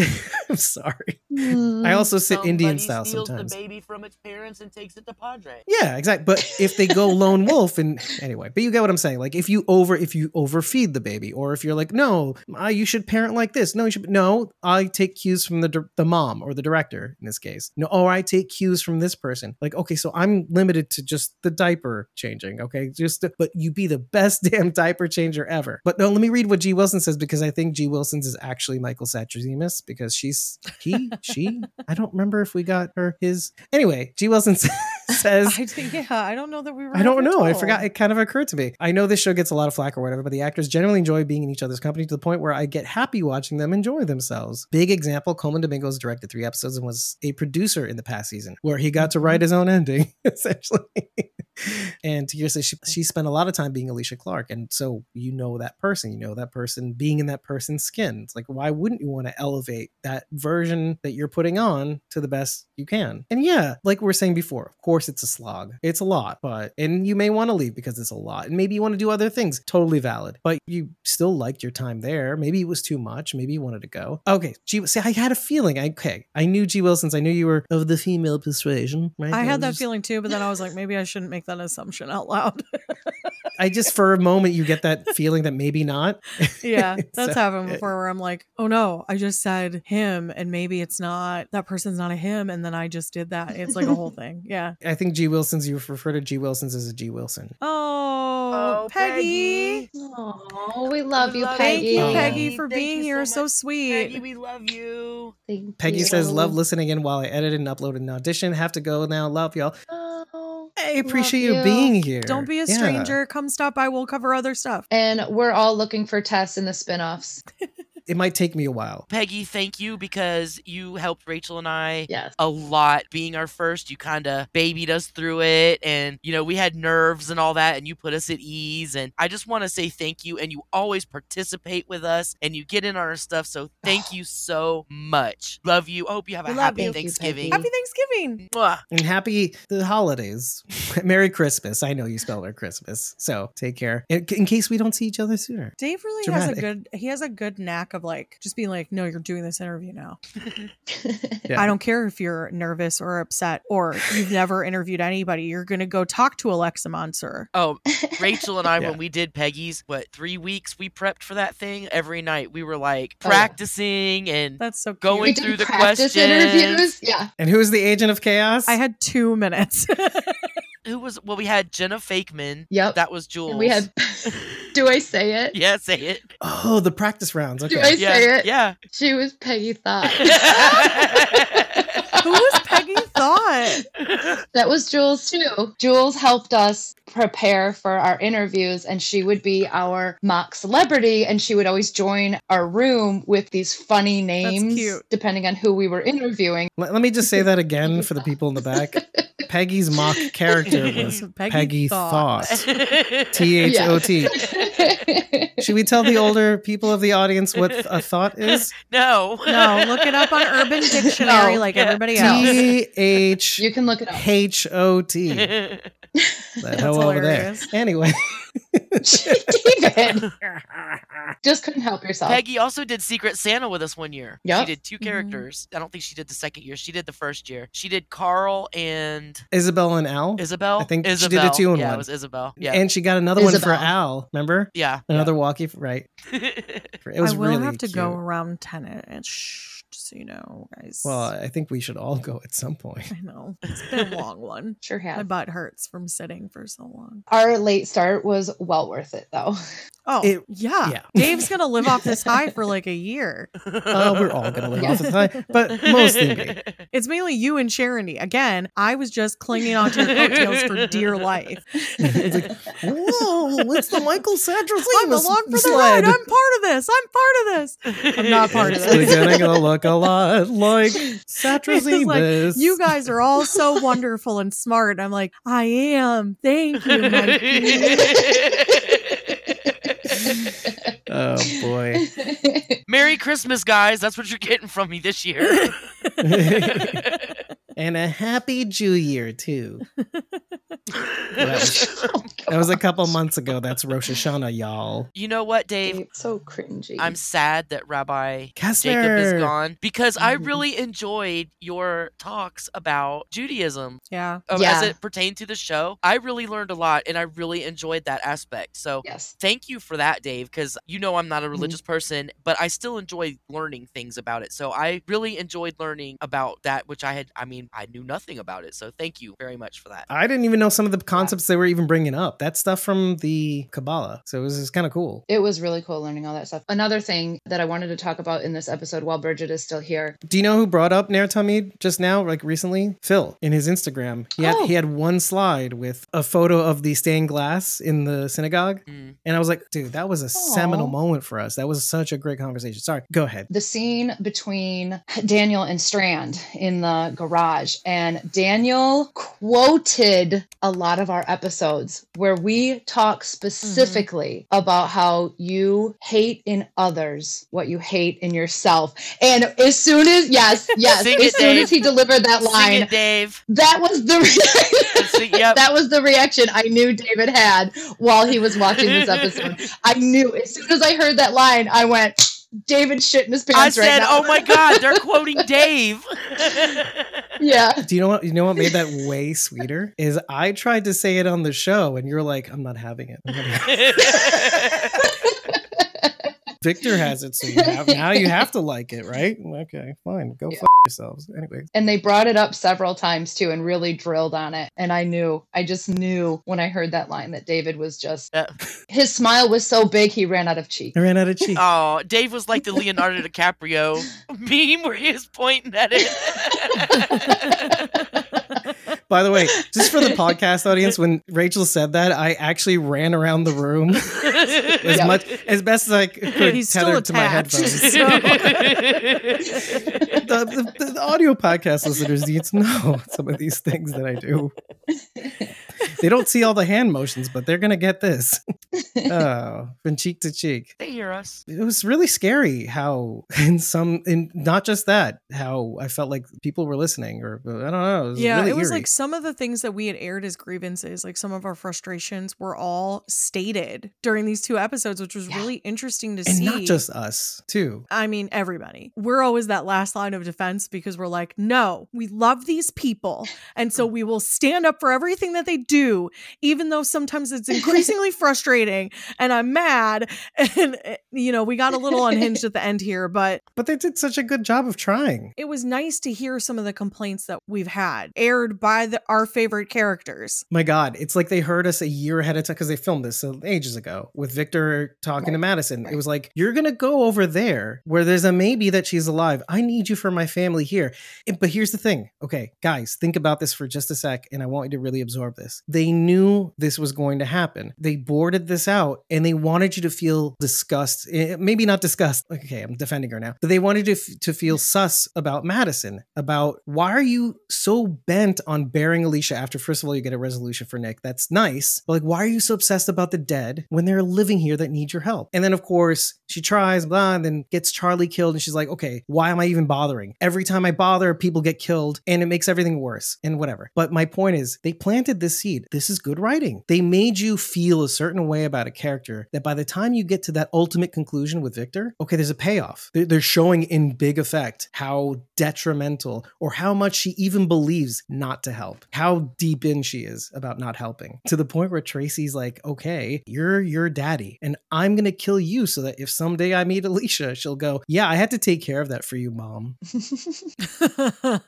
I'm sorry. Mm, I also sit Indian style steals sometimes. The baby from its parents and takes it to Padre. Yeah, exactly. But if they go lone wolf, and anyway, but you get what I'm saying. Like if you over if you overfeed the baby, or if you're like, no, I, you should parent like this. No, you should no. I take cues from the the mom or the director in this case. No, oh, I take cues from this person. Like, okay, so I'm limited to just the diaper changing. Okay, just but you be the best damn diaper changer ever. But no, let me read what G. Wilson says, because I think G. Wilson's is actually Michael Satrazemis, because she's he she. I don't remember if we got her his anyway. G. Wilson says. says I did, yeah I don't know that we were I don't know told. I forgot, it kind of occurred to me. I know this show gets a lot of flack or whatever, but the actors generally enjoy being in each other's company to the point where I get happy watching them enjoy themselves. Big example, Coleman Domingo directed three episodes and was a producer in the past season, where he got to write his own ending essentially. And to your say, she, she spent a lot of time being Alycia Clark, and so you know that person, you know that person being in that person's skin. It's like, why wouldn't you want to elevate that version that you're putting on to the best you can? And yeah, like we were saying before, of course it's a slog, it's a lot, but and you may want to leave because it's a lot, and maybe you want to do other things, totally valid, but you still liked your time there. Maybe it was too much, maybe you wanted to go. Okay, G, see, I had a feeling. I, okay, I knew G. Wilson's, I knew you were of the female persuasion, right? I, I had that just... feeling too, but then I was like, maybe I shouldn't make that assumption out loud. I just, for a moment, you get that feeling that maybe not. Yeah, that's so, happened before where I'm like, oh no, I just said him, and maybe it's not, that person's not a him, and then I just did that. It's like a whole thing. Yeah. I think G. Wilson's, you refer to G. Wilson's as a G. Wilson. Oh, oh Peggy. Oh, we love we you, love Peggy. Thank you, Peggy, for Thank being here. So, so sweet. Peggy, we love you. Thank Peggy you. Says, love listening in while I edit and upload an audition. Have to go now. Love y'all. Oh, I appreciate you. you being here. Don't be a stranger. Yeah. Come stop by. We'll cover other stuff. And we're all looking for Tess in the spinoffs. it might take me a while. Peggy, thank you, because you helped Rachel and I yes. a lot being our first. You kind of babied us through it, and you know, we had nerves and all that, and you put us at ease. And I just want to say thank you, and you always participate with us and you get in on our stuff, so thank you so much. Love you. I hope you have a happy you, Thanksgiving. Happy Thanksgiving. Mwah. And happy the holidays. Merry Christmas. I know you spelled it Christmas, so take care. In, in case we don't see each other sooner. Dave really Dramatic. has a good, he has a good knack of like, just being like, no, you're doing this interview now. Yeah. I don't care if you're nervous or upset or you've never interviewed anybody. You're going to go talk to Alexa Monster. Oh, Rachel and I, yeah. when we did Peggy's, what, three weeks we prepped for that thing? Every night we were like practicing oh, yeah. and That's so going we through the questions. Interviews. Yeah. And who was the agent of chaos? I had two minutes. Who was, well, we had Jenna Fakeman. Yep. That was Jules. And we had, do I say it? Yeah, say it. Oh, the practice rounds. Okay. Do I yeah. say it? Yeah. She was Peggy Thought. Who was Peggy Thought? That was Jules too. Jules helped us prepare for our interviews, and she would be our mock celebrity, and she would always join our room with these funny names depending on who we were interviewing. Let, let me just say that again for the people in the back. Peggy's mock character was Peggy, Peggy Thought. T H O T. Yeah. Should we tell the older people of the audience what a thought is? No. No, look it up on Urban Dictionary no. like yeah. everybody else. T H You can look it up. H O T. The hell over there. Anyway. David. Just couldn't help yourself. Peggy also did Secret Santa with us one year. Yep. She did two characters. Mm-hmm. I don't think she did the second year. She did the first year. She did Carl and Isabel and Al. Isabel? I think Isabel. She did a two and yeah, one. Yeah, it was Isabel. Yeah. And she got another Isabel. one for Al. Remember? Yeah. Another yeah. walkie. Right. It was really I will really have to cute. go around Tenet and shh. So, you know, guys. Well, I think we should all go at some point. I know. It's been a long one. Sure has. My butt hurts from sitting for so long. Our late start was well worth it, though. Oh, it, yeah. yeah. Dave's going to live off this high for like a year. Uh, we're all going to live off this high, but mostly me. It's mainly you and Charity. Again, I was just clinging onto your coattails for dear life. It's like, whoa, it's the Michael Satrazemis I'm along for the ride. I'm part of this. I'm part of this. I'm not part of this. It's going to look a lot like Satrazemis. Like, you guys are all so wonderful and smart. I'm like, I am. Thank you, Mikey. Oh boy. Merry Christmas, guys. That's what you're getting from me this year. And a happy Jew year too. That was, oh, that was a couple months ago. That's Rosh Hashanah, y'all. You know what, Dave? It's so cringy. I'm sad that Rabbi Kessler. Jacob is gone, because I really enjoyed your talks about Judaism. Yeah. Um, yeah. As it pertained to the show, I really learned a lot, and I really enjoyed that aspect. So yes. Thank you for that, Dave, because you know I'm not a religious mm-hmm. person, but I still enjoy learning things about it. So I really enjoyed learning about that, which I had, I mean, I knew nothing about it. So thank you very much for that. I didn't even know some of the concepts yeah. they were even bringing up. That stuff from the Kabbalah. So it was, was kind of cool. It was really cool learning all that stuff. Another thing that I wanted to talk about in this episode while Bridget is still here. Do you know who brought up Ner Tamid just now, like recently? Phil, in his Instagram. He, oh. had, he had one slide with a photo of the stained glass in the synagogue. Mm. And I was like, dude, that was a Aww. seminal moment for us. That was such a great conversation. Sorry, go ahead. The scene between Daniel and Strand in the garage, and Daniel quoted a lot of our episodes where we talk specifically mm-hmm. about how you hate in others what you hate in yourself. And as soon as, yes, yes, Sing as it, soon Dave. as he delivered that line, Sing it, Dave. that was the re- yep. that was the reaction I knew David had while he was watching this episode. I knew as soon as I heard that line, I went, David shit in his pants I said, right now. Oh my God, they're quoting Dave. Yeah. Do you know what? You know what made that way sweeter is I tried to say it on the show, and you're like, "I'm not having it." I'm not having it. Victor has it, so you have, now you have to like it, right? Okay, fine. Go yeah. f- yourselves, anyway. And they brought it up several times too, and really drilled on it. And I knew, I just knew when I heard that line that David was just. Yeah. His smile was so big he ran out of cheek. He ran out of cheek. Oh, Dave was like the Leonardo DiCaprio meme where he was pointing at it. By the way, just for the podcast audience, when Rachel said that, I actually ran around the room as yeah. much as best as I could. He's tethered to my headphones. So. the, the, the audio podcast listeners need to know some of these things that I do. They don't see all the hand motions, but they're gonna get this. Oh, from cheek to cheek. They hear us. It was really scary how, in some, in not just that, how I felt like people were listening, or I don't know. It was yeah, really it was eerie. Like some of the things that we had aired as grievances, like some of our frustrations, were all stated during these two episodes, which was yeah. really interesting to and see. And not just us, too. I mean, everybody. We're always that last line of defense because we're like, no, we love these people, and so we will stand up for everything that they do, even though sometimes it's increasingly frustrating and I'm mad. And, you know, we got a little unhinged at the end here, but but they did such a good job of trying. It was nice to hear some of the complaints that we've had aired by the, our favorite characters. My God, it's like they heard us a year ahead of time because they filmed this ages ago with Victor talking right. to Madison. Right. It was like, you're going to go over there where there's a maybe that she's alive. I need you for my family here. It, but here's the thing. Okay, guys, think about this for just a sec, and I want you to really absorb this. They knew this was going to happen. They boarded this out and they wanted you to feel disgust. Maybe not disgust. Okay, I'm defending her now. But they wanted you to, f- to feel sus about Madison, about why are you so bent on burying Alycia after, first of all, you get a resolution for Nick. That's nice. But like, why are you so obsessed about the dead when they're living here that need your help? And then, of course, she tries, blah, and then gets Charlie killed. And she's like, okay, why am I even bothering? Every time I bother, people get killed and it makes everything worse and whatever. But my point is, they planted this seed. This is good writing. They made you feel a certain way about a character that by the time you get to that ultimate conclusion with Victor, okay, there's a payoff. They're showing in big effect how detrimental or how much she even believes not to help, how deep in she is about not helping, to the point where Tracy's like, okay, you're your daddy and I'm going to kill you so that if someday I meet Alycia, she'll go, yeah, I had to take care of that for you, mom.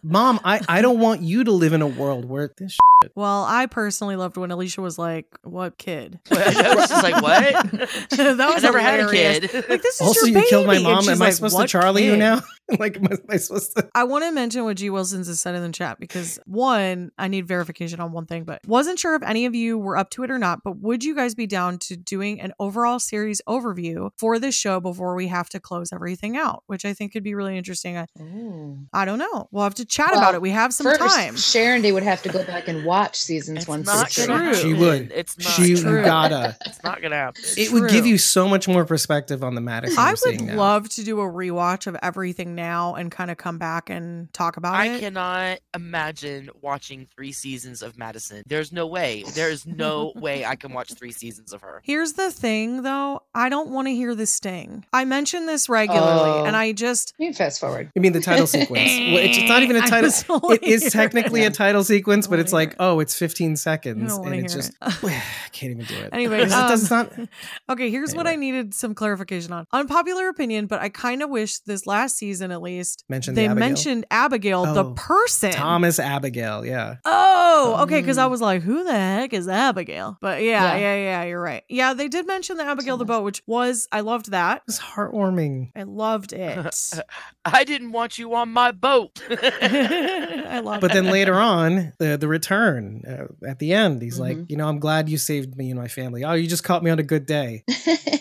Mom, I, I don't want you to live in a world where this shit. Well, I personally loved when Alycia was like, what kid? I was just like, what? That was I never hilarious. Had a kid. Like, this is also, your baby. You killed my mom. Am like, I supposed to Charlie kid? You now? Like, am I, am I supposed to? I want to mention what G. Wilson's has said in the chat because, one, I need verification on one thing, but wasn't sure if any of you were up to it or not, but would you guys be down to doing an overall series overview for this show before we have to close everything out, which I think could be really interesting. I, I don't know. We'll have to chat well, about it. We have some first, time. Sharon D would have to go back and watch seasons it's one through three. She would. It's not she true. Gotta. It's not gonna happen. It's it true. Would give you so much more perspective on the Madison. I would love now. To do a rewatch of everything now and kind of come back and talk about I it. I cannot imagine watching three seasons of Madison. There's no way. There is no way I can watch three seasons of her. Here's the thing, though. I don't want to hear the sting. I mention this regularly, oh. and I just you fast forward. You mean the title sequence? Well, it's not even a title. It is technically yeah. a title sequence, but it's like, oh, it's fifteen seconds, and it's just it. I can't even do it. Anyway, um, it does not. Okay, here's anyway. What I needed some clarification on. Unpopular opinion, but I kind of wish this last season at least mentioned they the Abigail. mentioned Abigail, oh, the person, Thomas Abigail. Yeah. Oh, okay, because I was like, who the heck is Abigail? But yeah, yeah, yeah, yeah you're right. Yeah, they did mention the Abigail Thomas. The boat, which was I loved that. It was heartwarming. I loved it. I didn't want you on my boat. I love. But it. Then later on, the the return uh, at the end, he's mm-hmm. like, you know, I'm glad you saved me and my family. Oh, you just caught me on a good day.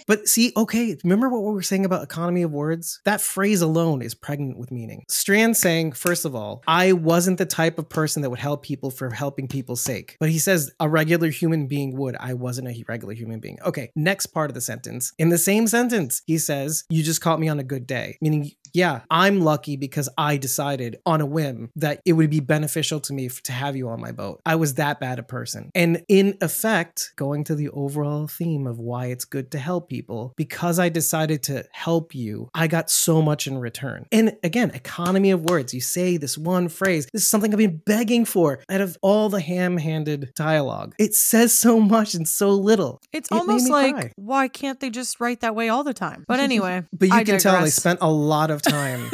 But see, okay, remember what we were saying about economy of words? That phrase alone is pregnant with meaning. Strand saying, first of all, I wasn't the type of person that would help people for helping people's sake. But he says a regular human being would. I wasn't a regular human being. Okay, next part of the sentence. In the same sentence, he says, you just caught me on a good day, meaning yeah, I'm lucky because I decided on a whim that it would be beneficial to me f- to have you on my boat. I was that bad a person. And in effect, going to the overall theme of why it's good to help people, because I decided to help you, I got so much in return. And again, economy of words. You say this one phrase. This is something I've been begging for out of all the ham-handed dialogue. It says so much and so little. It's it almost like, cry. Why can't they just write that way all the time? But anyway, But you I can digress. Tell they spent a lot of time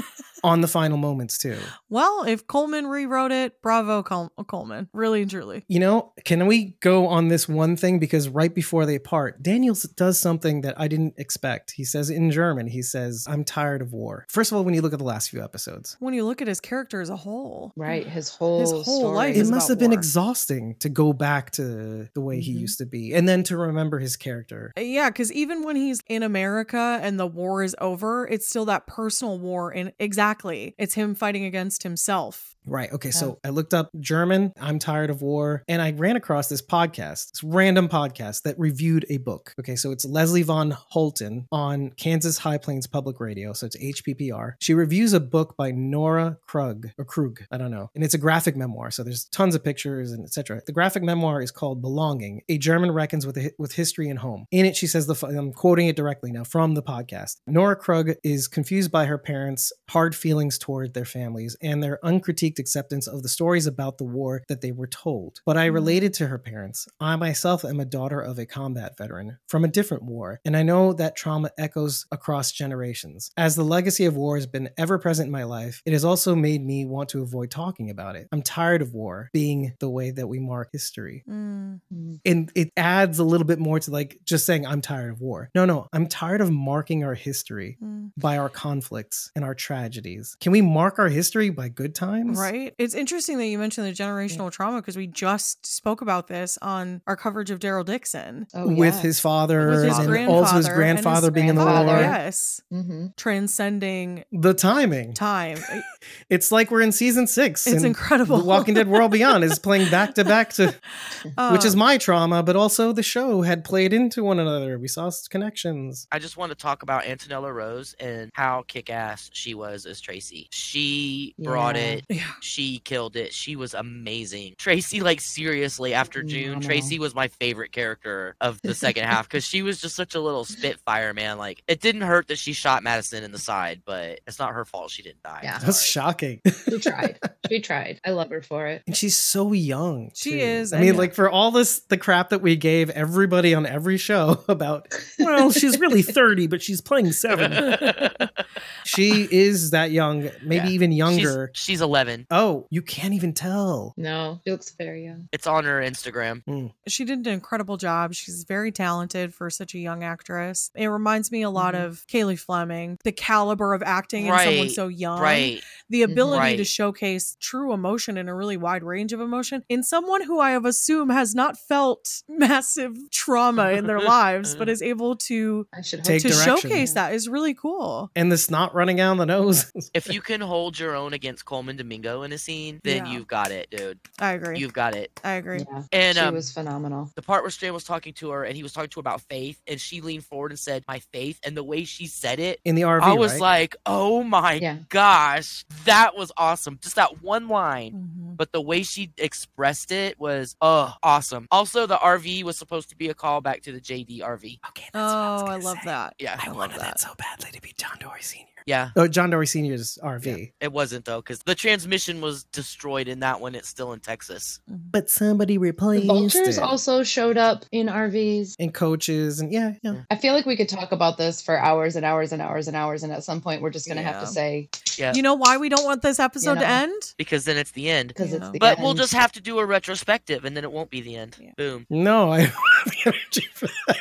on the final moments too. Well, if Coleman rewrote it, bravo Col- Coleman, really and truly. You know, can we go on this one thing? Because right before they part, Daniel does something that I didn't expect. He says in German, he says, I'm tired of war. First of all, when you look at the last few episodes. When you look at his character as a whole. Right, his whole His whole story life. It must have war. been exhausting to go back to the way mm-hmm. he used to be and then to remember his character. Yeah, because even when he's in America and the war is over, it's still that personal war. And exactly, it's him fighting against himself. Right. Okay. Yeah. So I looked up German, I'm tired of war, and I ran across this podcast, this random podcast that reviewed a book. Okay. So it's Leslie von Houlton on Kansas High Plains Public Radio. So it's H P P R. She reviews a book by Nora Krug or Krug. I don't know. And it's a graphic memoir. So there's tons of pictures and et cetera. The graphic memoir is called Belonging, A German Reckons with, with History and Home. In it, she says, the I'm quoting it directly now from the podcast. Nora Krug is confused by her parents' hard feelings toward their families and their uncritiqued acceptance of the stories about the war that they were told. But I related to her parents. I myself am a daughter of a combat veteran from a different war, and I know that trauma echoes across generations. As the legacy of war has been ever present in my life, it has also made me want to avoid talking about it. I'm tired of war being the way that we mark history. Mm. And it adds a little bit more to like just saying, I'm tired of war. No, no, I'm tired of marking our history mm. by our conflicts and our tragedies. Can we mark our history by good times? Right. Right? It's interesting that you mentioned the generational yeah. trauma because we just spoke about this on our coverage of Daryl Dixon. Oh, yeah. With his father With his and grandfather, also his grandfather his being grandfather. in the war. Yes. Mm-hmm. Transcending. The timing. Time. It's like we're in season six. It's incredible. The Walking Dead World Beyond is playing back to back to, uh, which is my trauma, but also the show had played into one another. We saw connections. I just want to talk about Antonella Rose and how kick-ass she was as Tracy. She yeah. brought it. Yeah. She killed it. She was amazing. Tracy, like seriously, after June, Tracy was my favorite character of the second half because she was just such a little spitfire, man. Like, it didn't hurt that she shot Madison in the side, but it's not her fault she didn't die. Yeah, that's shocking. She tried. She tried. I love her for it. And she's so young. She too. is. I mean, yeah. like for all this, the crap that we gave everybody on every show about, well, she's really thirty, but she's playing seven. She is that young, maybe yeah. even younger. She's, she's eleven. Oh, you can't even tell. No, she looks very young. It's on her Instagram. Mm. She did an incredible job. She's very talented for such a young actress. It reminds me a lot mm-hmm. of Kaylee Fleming, the caliber of acting right. in someone so young. Right. The ability right. to showcase true emotion and a really wide range of emotion in someone who I have assumed has not felt massive trauma in their lives, but is able to, I should hope to showcase yeah. that is really cool. And the snot running down the nose. If you can hold your own against Coleman Domingo in a scene, then yeah. you've got it, dude. I agree. You've got it. I agree. Yeah. And um, she was phenomenal. The part where Stan was talking to her and he was talking to her about faith and she leaned forward and said, my faith, and the way she said it in the R V, I was right? like, oh my yeah. gosh, that was awesome. Just that one line. Mm-hmm. But the way she expressed it was oh, awesome. Also, the R V was supposed to be a callback to the J D R V. Okay, that's oh, what I, I love say. that. Yeah, I, I wanted that so badly to be John Dory Senior Yeah. Oh, John Dory Senior's R V. Yeah. It wasn't, though, because the transmission was destroyed in that one. It's still in Texas. But somebody replaced it. Vultures also showed up in R Vs. And coaches. And yeah, yeah. I feel like we could talk about this for hours and hours and hours and hours. And at some point, we're just going to yeah. have to say, yeah. you know why we don't want this episode you know? to end? Because then it's the end. Because yeah. it's the But end. We'll just have to do a retrospective and then it won't be the end. Yeah. Boom. No, I don't have the energy for that.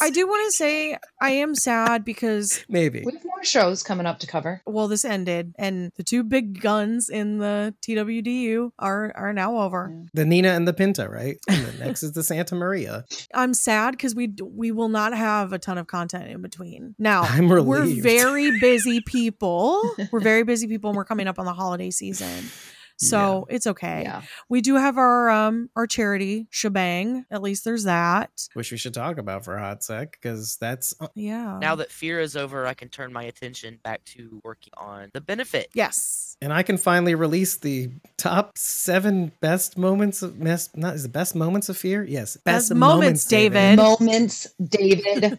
I do want to say I am sad because maybe we have more shows coming up to cover. Well, this ended, and the two big guns in the T W D U are are now over. Yeah. The Nina and the Pinta, right? And the next is the Santa Maria. I'm sad because we we will not have a ton of content in between. Now I'm relieved. We're very busy people. We're very busy people, and we're coming up on the holiday season. So yeah. it's okay. Yeah. We do have our um our charity shebang. At least there's that. Which we should talk about for a hot sec because that's uh- yeah. Now that fear is over, I can turn my attention back to working on the benefit. Yes, and I can finally release the top seven best moments of mes- not is the best moments of fear. Yes, best, best moments, moments, David. David. Moments, David.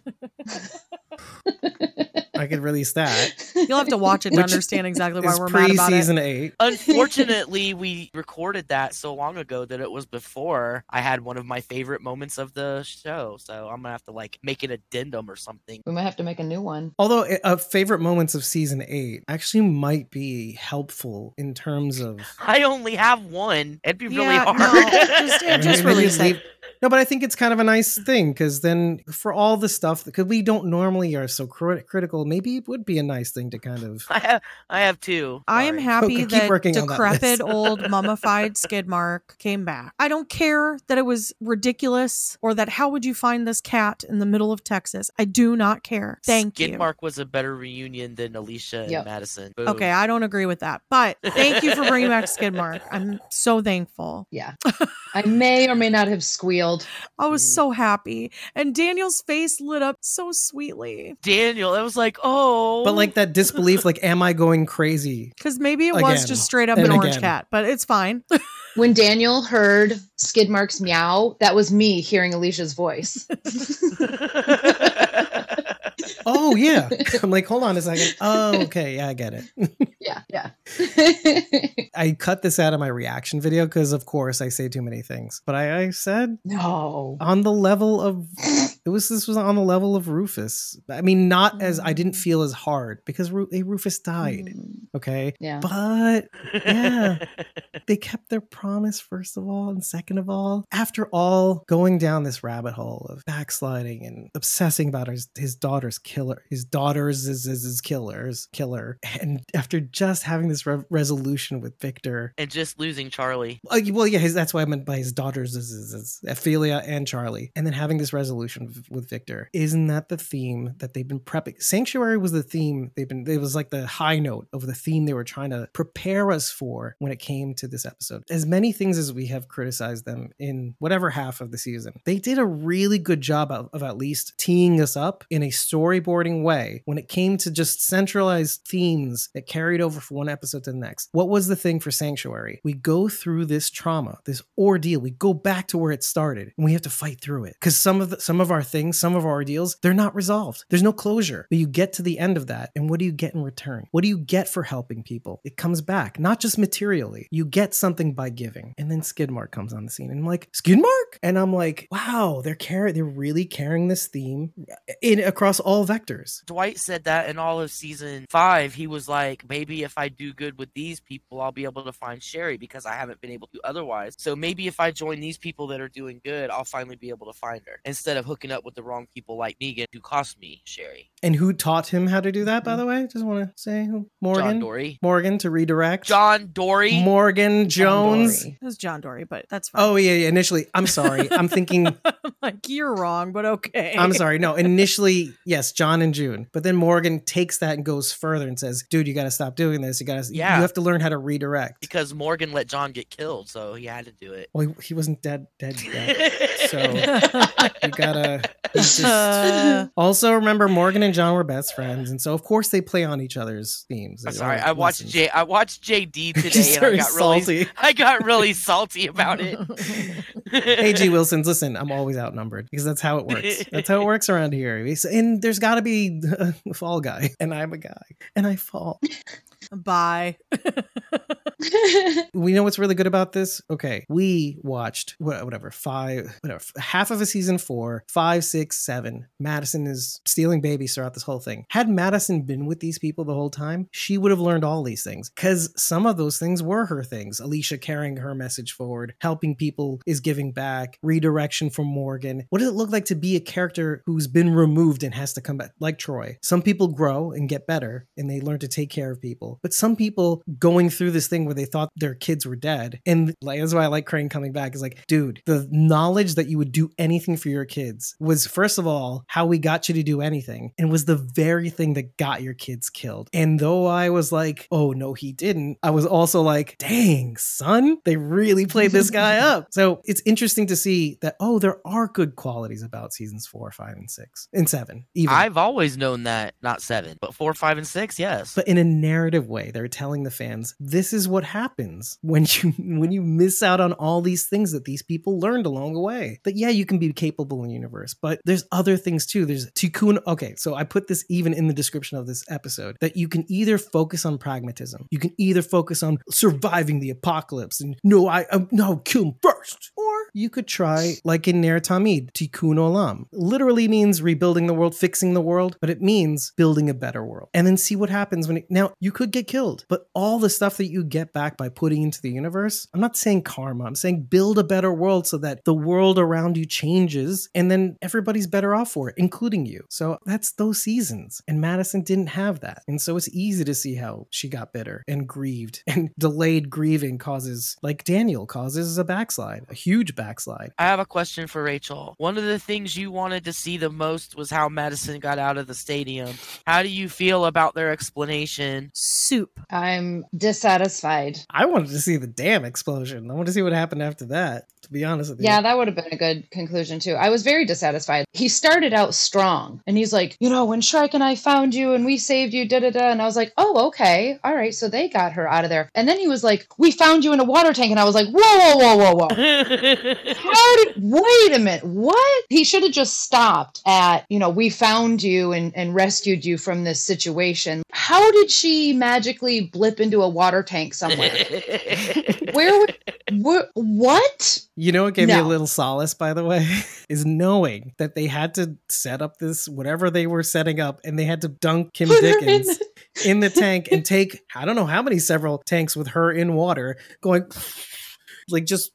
I I could release that. You'll have to watch it to understand exactly why we're mad about it. Pre-season eight. Unfortunately, we recorded that so long ago that it was before I had one of my favorite moments of the show. So I'm gonna have to like make an addendum or something. We might have to make a new one. Although a uh, favorite moments of season eight actually might be helpful in terms of. I only have one. It'd be yeah, really hard. No, just, yeah, just release it. No, but I think it's kind of a nice thing because then for all the stuff because we don't normally are so crit- critical, maybe it would be a nice thing to kind of. I have, I have two. I am happy oh, that decrepit that old mummified Skidmark came back. I don't care that it was ridiculous or that how would you find this cat in the middle of Texas. I do not care. Thank Skidmark you. Skidmark was a better reunion than Alycia and yep. Madison. Boom. Okay, I don't agree with that, but thank you for bringing back Skidmark. I'm so thankful. Yeah, I may or may not have squealed. I was so happy. And Daniel's face lit up so sweetly. Daniel, I was like, oh. But like that disbelief, like, am I going crazy? Because maybe it again. was just straight up and an again. orange cat, but it's fine. When Daniel heard Skidmark's meow, that was me hearing Alicia's voice. Oh, yeah. I'm like, hold on a second. Oh, okay. Yeah, I get it. Yeah, yeah. I cut this out of my reaction video because, of course, I say too many things. But I, I said no on the level of it was this was on the level of Rufus. I mean, not as I didn't feel as hard because Ru- Rufus died. Okay. Yeah. But yeah, they kept their promise, first of all. And second of all, after all, going down this rabbit hole of backsliding and obsessing about his, his daughter's killer, his daughter's is his, his killer's killer. And after just having this re- resolution with Victor and just losing Charlie. Uh, well, yeah, his, that's what I meant by his daughters is, is, is Ophelia and Charlie. And then having this resolution v- with Victor. Isn't that the theme that they've been prepping? Sanctuary was the theme they've been, it was like the high note of the theme they were trying to prepare us for when it came to this episode. As many things as we have criticized them in whatever half of the season, they did a really good job of, of at least teeing us up in a storyboarding way when it came to just centralized themes that carried over from one episode to the next. What was the thing for Sanctuary? We go through this trauma, this ordeal. We go back to where it started and we have to fight through it. Because some of the, some of our things, some of our ordeals, they're not resolved. There's no closure. But you get to the end of that. And what do you get in return? What do you get for helping people? It comes back, not just materially. You get something by giving. And then Skidmark comes on the scene. And I'm like, Skidmark? And I'm like, wow, they're car- they're really carrying this theme in across all vectors. Dwight said that in all of season five. He was like, maybe if I do good with these people, I'll be able to find Sherry because I haven't been able to otherwise. So maybe if I join these people that are doing good, I'll finally be able to find her instead of hooking up with the wrong people like Negan who cost me Sherry. And who taught him how to do that, by the way? Just want to say who? Morgan. John Dory. Morgan to redirect. John Dory. Morgan Jones. John Dory. It was John Dory, but that's fine. Oh, yeah, yeah. Initially, I'm sorry. I'm thinking. Like, you're wrong, but okay. I'm sorry. No, initially, yes, John and June. But then Morgan takes that and goes further and says, dude, you got to stop doing this. You got to, yeah. You have to learn how to redirect. Because Morgan let John get killed, so he had to do it. Well, he, he wasn't dead, dead yet. So you got to. Just... Uh... Also, remember, Morgan and John were best friends. And so, of course, they play on each other's themes. I'm sorry. I watched, J- I watched J D today and I got salty. really I got really salty about it. Hey, G. Wilsons, listen, I'm always outnumbered because that's how it works. That's how it works around here. And there's got to be a fall guy. And I'm a guy. And I fall. Bye. We know what's really good about this. Okay, we watched whatever five, whatever half of a season four, five, six, seven. Madison is stealing babies throughout this whole thing. Had Madison been with these people the whole time, she would have learned all these things because some of those things were her things. Alycia carrying her message forward, helping people is giving back, redirection from Morgan. What does it look like to be a character who's been removed and has to come back? Like Troy, some people grow and get better and they learn to take care of people, but some people going through this thing where they thought their kids were dead. And like, that's why I like Crane coming back is like, dude, the knowledge that you would do anything for your kids was, first of all, how we got you to do anything and was the very thing that got your kids killed. And though I was like, oh, no, he didn't. I was also like, dang, son, they really played this guy up. So it's interesting to see that, oh, there are good qualities about seasons four, five, and six and seven. Even. I've always known that, not seven, but four, five, and six. Yes. But in a narrative positive way. They're telling the fans, this is what happens when you when you miss out on all these things that these people learned along the way. That, yeah, you can be capable in the universe, but there's other things too. There's tikkun. Okay, so I put this even in the description of this episode, that you can either focus on pragmatism. You can either focus on surviving the apocalypse and no, I um, no kill him first, or you could try, like in Ner Tamid, tikkun olam. Literally means rebuilding the world, fixing the world, but it means building a better world. And then see what happens when it... Now, you could get killed, but all the stuff that you get back by putting into the universe, I'm not saying karma, I'm saying build a better world so that the world around you changes and then everybody's better off for it, including you. So that's those seasons. And Madison didn't have that. And so it's easy to see how she got bitter and grieved, and delayed grieving causes, like Daniel causes, a backslide, a huge backslide. I have a question for Rachel. One of the things you wanted to see the most was how Madison got out of the stadium. How do you feel about their explanation? Soup. I'm dissatisfied. I wanted to see the damn explosion. I want to see what happened after that, to be honest with you. Yeah, that would have been a good conclusion too. I was very dissatisfied. He started out strong and he's like, you know, when Shrike and I found you and we saved you, da da da. And I was like, oh, okay. All right. So they got her out of there. And then he was like, we found you in a water tank. And I was like, whoa, whoa, whoa, whoa, whoa. How did, wait a minute, what? He should have just stopped at, you know, we found you and, and rescued you from this situation. How did she magically blip into a water tank somewhere? Where would, where, what? You know what gave no. me a little solace, by the way, is knowing that they had to set up this, whatever they were setting up, and they had to dunk Kim Dickens in the-, in the tank and take, I don't know how many several tanks with her in water going... Like just,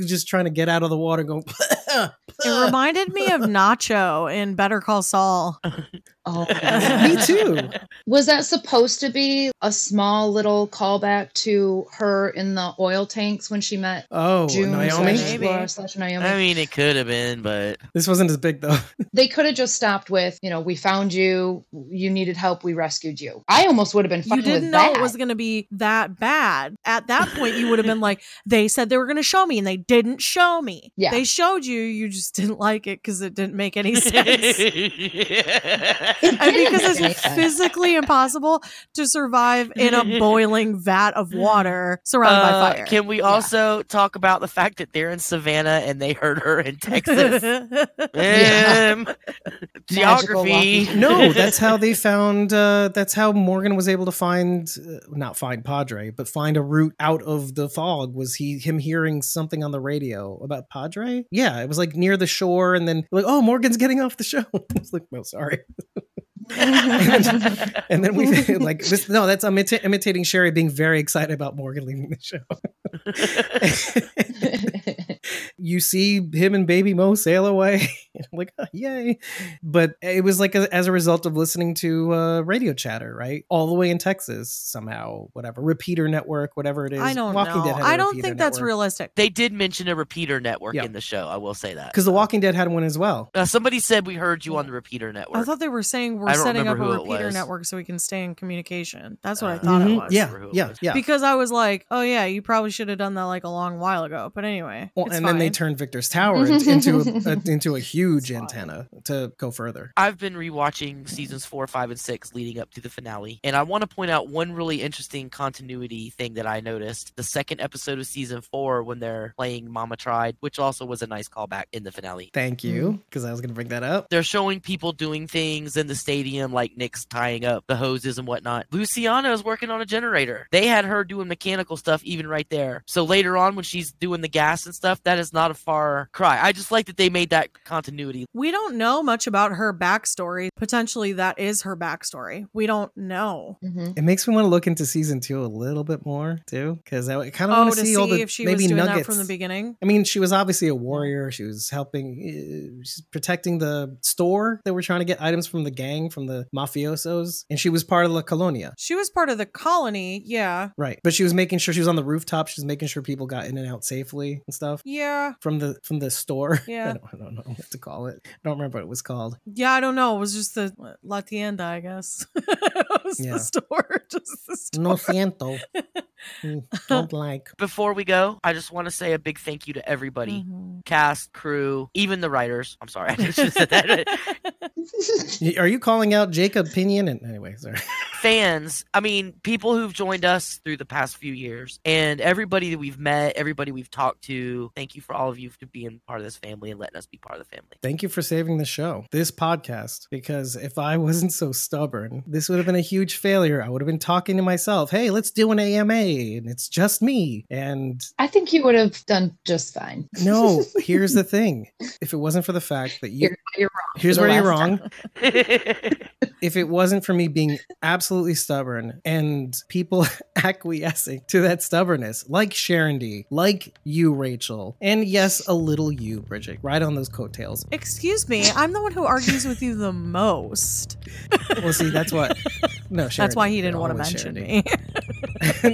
just trying to get out of the water, going. It reminded me of Nacho in Better Call Saul. Oh, me too. Was that supposed to be a small little callback to her in the oil tanks when she met oh, June Naomi? Slash Naomi? I mean, it could have been, but this wasn't as big though. They could have just stopped with, you know, we found you, you needed help, we rescued you. I almost would have been fine with that. You didn't know it was going to be that bad. At that point, you would have been like, they said they were going to show me and they didn't show me. Yeah. They showed you, you just didn't like it because it didn't make any sense. Yeah. And because it's physically impossible to survive in a boiling vat of water surrounded uh, by fire. Can we also yeah. talk about the fact that they're in Savannah and they heard her in Texas? um, geography. No, that's how they found, uh, that's how Morgan was able to find, uh, not find Padre, but find a route out of the fog. Was he him hearing something on the radio about Padre? Yeah, it was like near the shore and then like, oh, Morgan's getting off the show. I was like, no, sorry. and, then, and then we like this, no, that's imita- imitating Sherry being very excited about Morgan leaving the show. You see him and Baby Mo sail away. I'm like, oh, yay. But it was like a, as a result of listening to uh, radio chatter, right? All the way in Texas somehow, whatever. Repeater network, whatever it is. I don't Walking know. Dead had I don't think network. That's realistic. They did mention a repeater network yeah. in the show. I will say that. Because The Walking Dead had one as well. Uh, somebody said we heard you on the repeater network. I thought they were saying we're setting up a repeater network so we can stay in communication. That's what uh, I thought mm-hmm. it was. Yeah, yeah, it was. yeah. Because I was like, oh yeah, you probably should have done that like a long while ago. But anyway, well, it's and fine. Then they turned Victor's Tower into a, a, into a huge Huge antenna to go further. I've been rewatching seasons four, five, and six leading up to the finale, and I want to point out one really interesting continuity thing that I noticed. The second episode of season four, when they're playing Mama Tried, which also was a nice callback in the finale. Thank you, because I was going to bring that up. They're showing people doing things in the stadium, like Nick's tying up the hoses and whatnot. Luciana is working on a generator. They had her doing mechanical stuff even right there. So later on, when she's doing the gas and stuff, that is not a far cry. I just like that they made that continuity. We don't know much about her backstory. Potentially that is her backstory. We don't know. Mm-hmm. It makes me want to look into season two a little bit more too, because I kind of oh, want to see, see all the if she maybe was doing nuggets that from the beginning. I mean, she was obviously a warrior. She was helping, uh, she's protecting the store that were trying to get items from the gang, from the mafiosos, and she was part of La Colonia. She was part of the colony, yeah. Right, but she was making sure she was on the rooftop. She was making sure people got in and out safely and stuff. Yeah, from the from the store. Yeah, I don't, I don't know. To call it. I don't remember what it was called. Yeah, I don't know. It was just the La Tienda, I guess. It was yeah. the store. Just the store. No siento. Don't like. Before we go, I just want to say a big thank you to everybody. Mm-hmm. Cast, crew, even the writers. I'm sorry. I just said that. Are you calling out Jacob Pinion? And anyway, sorry. fans, I mean, people who've joined us through the past few years, and everybody that we've met, everybody we've talked to, thank you for all of you for being part of this family and letting us be part of the family. Thank you for saving the show, this podcast, because if I wasn't so stubborn, this would have been a huge failure. I would have been talking to myself, hey, let's do an A M A, and it's just me. And I think you would have done just fine. No, here's the thing. If it wasn't for the fact that you... You're, you're wrong. Here's where you're wrong. If it wasn't for me being absolutely stubborn and people acquiescing to that stubbornness, like Sharon D, like you, Rachel, and yes, a little you, Bridget, right on those coattails. Excuse me, I'm the one who argues with you the most. Well, see, that's what... No, Sharon, that's why he didn't want to mention me.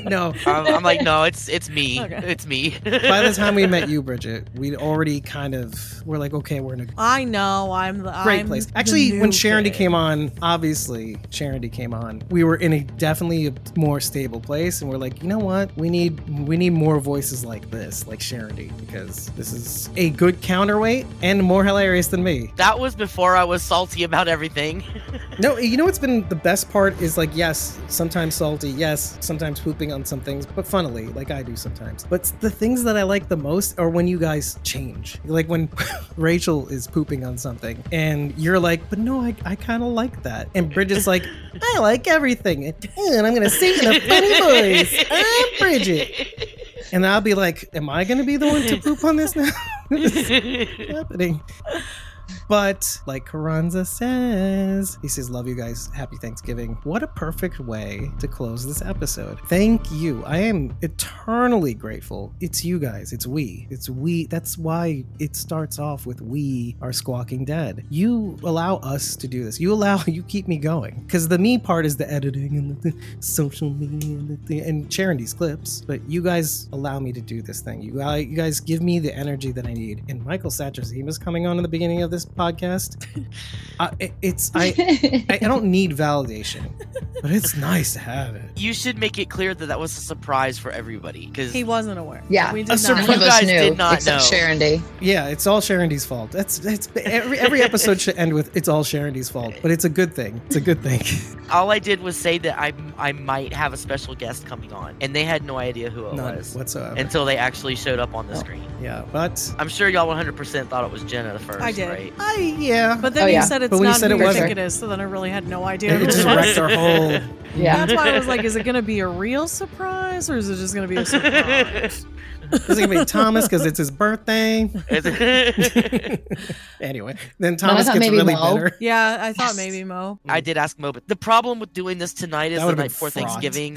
No, I'm, I'm like, no, it's it's me. Okay. It's me. By the time we met you, Bridget, we'd already kind of we're like, okay, we're in a. I know, I'm the great I'm place. Actually, when Sharon D came on, obviously Sharon D came on, we were in a definitely a more stable place, and we're like, you know what, we need we need more voices like this, like Sharon D, because this is a good counterweight and more hilarious than me. That was before I was salty about everything. No, you know what's been the best part is like, yes, sometimes salty, yes, sometimes pooping on some things, but funnily, like I do sometimes. But the things that I like the most are when you guys change. Like when Rachel is pooping on something and you're like, but no, I, I kind of like that. And Bridget's like, I like everything. And I'm going to sing in a funny voice. I'm Bridget. And I'll be like, am I going to be the one to poop on this now? What's happening? But like Carranza says, he says, love you guys. Happy Thanksgiving. What a perfect way to close this episode. Thank you. I am eternally grateful. It's you guys. It's we. It's we. That's why it starts off with we are Squawking Dead. You allow us to do this. You allow, you keep me going. Because the me part is the editing and the, the social media and, the, and sharing these clips. But you guys allow me to do this thing. You, I, you guys give me the energy that I need. And Michael Satrazemis is coming on in the beginning of this podcast. uh, it, it's I, I I don't need validation, but it's nice to have it. You should make it clear that that was a surprise for everybody because he wasn't aware. Yeah, we did a surprise. You guys knew, did not know. Sharon D. Yeah, it's all Sharon D's fault. That's that's every every episode should end with it's all Sharon D's fault, but it's a good thing. It's a good thing. All I did was say that I I might have a special guest coming on, and they had no idea who it None was whatsoever until they actually showed up on the oh. screen. Yeah, but I'm sure y'all one hundred percent thought it was Jenna the first. I did. Right? I, yeah. But then oh, you yeah. said it's but not said who it you think it is, so then I really had no idea. It just wrecked our whole... Yeah. That's why I was like, is it going to be a real surprise, or is it just going to be a surprise? Is it going to be Thomas because it's his birthday? Anyway, then Thomas no, gets really Mo. Bitter. Yeah, I thought yes. maybe Mo. I did ask Mo, but the problem with doing this tonight is the night before fraught. Thanksgiving.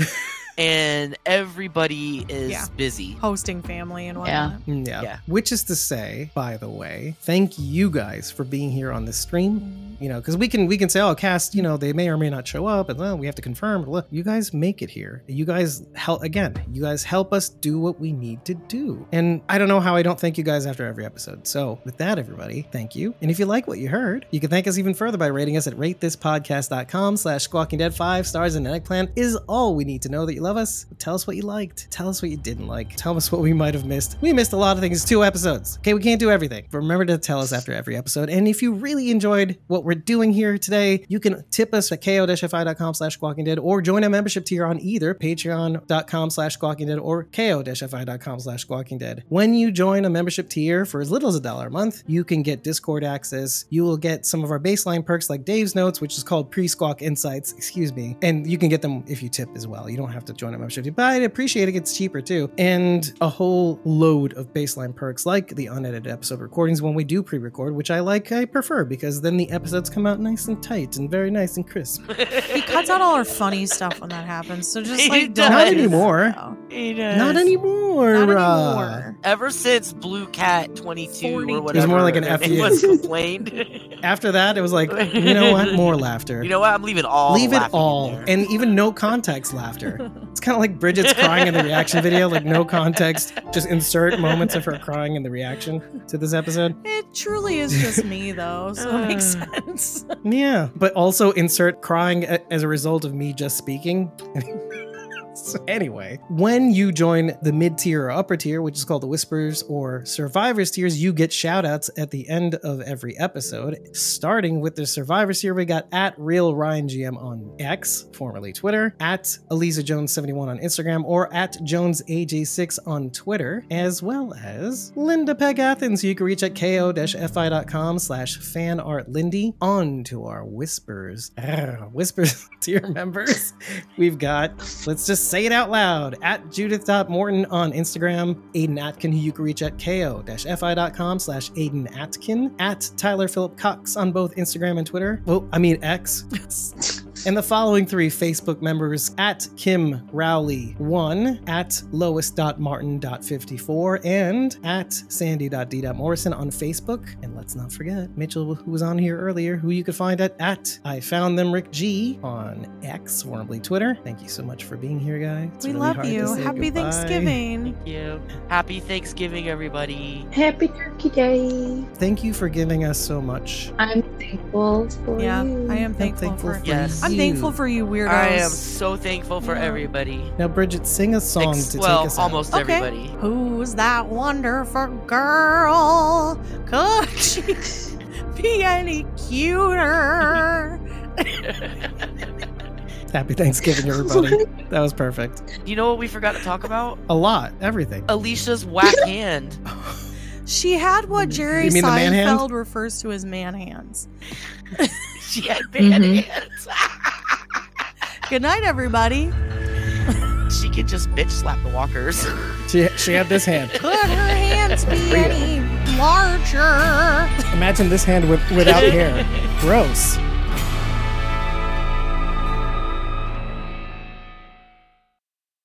And everybody is yeah. busy. Hosting family and whatnot. Yeah. Yeah. yeah. Which is to say, by the way, thank you guys for being here on this stream. You know, because we can we can say, oh, cast, you know, they may or may not show up. And well, we have to confirm. Look, you guys make it here. You guys help, again, you guys help us do what we need to do. And I don't know how I don't thank you guys after every episode. So with that, everybody, thank you. And if you like what you heard, you can thank us even further by rating us at ratethispodcast.com slash squawking dead. Five stars and an eggplant is all we need to know that you love us. Tell us what you liked. Tell us what you didn't like. Tell us what we might have missed. We missed a lot of things. Two episodes. Okay, we can't do everything. But remember to tell us after every episode. And if you really enjoyed what we're doing here today, you can tip us at ko-fi.com slash squawkingdead or join our membership tier on either patreon.com slash squawkingdead or ko-fi.com slash squawkingdead. When you join a membership tier for as little as a dollar a month, you can get Discord access. You will get some of our baseline perks like Dave's Notes, which is called Pre-Squawk Insights. Excuse me. And you can get them if you tip as well. You don't have to to join a membership, but I'd appreciate it. It's cheaper too, and a whole load of baseline perks like the unedited episode recordings when we do pre-record, which I like. I prefer because then the episodes come out nice and tight and very nice and crisp. He cuts out all our funny stuff when that happens, so just like don't not anymore. No. He does. Not anymore. Not anymore. Uh, Ever since Blue Cat twenty-two or whatever, it was more like an F U. It was complained. After that, it was like, you know what? More laughter. You know what? I'm leaving all. Leave it all, and even no context laughter. It's kind of like Bridget's crying in the reaction video, like no context, just insert moments of her crying in the reaction to this episode. It truly is just me, though, so uh, it makes sense. Yeah, but also insert crying as a result of me just speaking. else. Anyway, when you join the mid-tier or upper tier, which is called the Whispers or Survivors tiers, you get shout-outs at the end of every episode. Starting with the Survivors tier, we got at Real Ryan G M on X, formerly Twitter, at Alycia Jones seventy-one on Instagram, or at Jones A J six on Twitter, as well as Linda Peg Athens, who you can reach at ko-fi.com slash fanartlindy. On to our Whispers, uh, Whispers tier members. We've got, let's just say it out loud, at Judith.Morton on Instagram, Aiden Atkin, who you can reach at ko-fi.com slash Aiden Atkin, at Tyler Phillip Cox on both Instagram and Twitter. Well, I mean X. And the following three Facebook members, at Kim Rowley one, at Lois.Martin.fifty-four, and at Sandy.D.Morrison on Facebook. And let's not forget Mitchell, who was on here earlier, who you could find at at I Found Them Rick G on X, formerly Twitter. Thank you so much for being here, guys. It's we really love you. Happy goodbye. Thanksgiving. Thank you. Happy Thanksgiving, everybody. Happy Turkey Day. Thank you for giving us so much. I'm thankful for yeah, you. Yeah, I am thankful, thankful for, for yes. you. I'm thankful for you, weirdos. I am so thankful for yeah. everybody. Now, Bridget, sing a song Ex- to well, take us out. Well, almost okay. everybody. Who's that wonderful girl? Could she be any cuter? Happy Thanksgiving, everybody. That was perfect. You know what we forgot to talk about? A lot. Everything. Alicia's whack hand. She had what Jerry Seinfeld refers to as man hands. She had man mm-hmm. hands. Good night, everybody. She could just bitch slap the walkers. She, she had this hand. Could her hands be any larger? Imagine this hand with, without hair. Gross.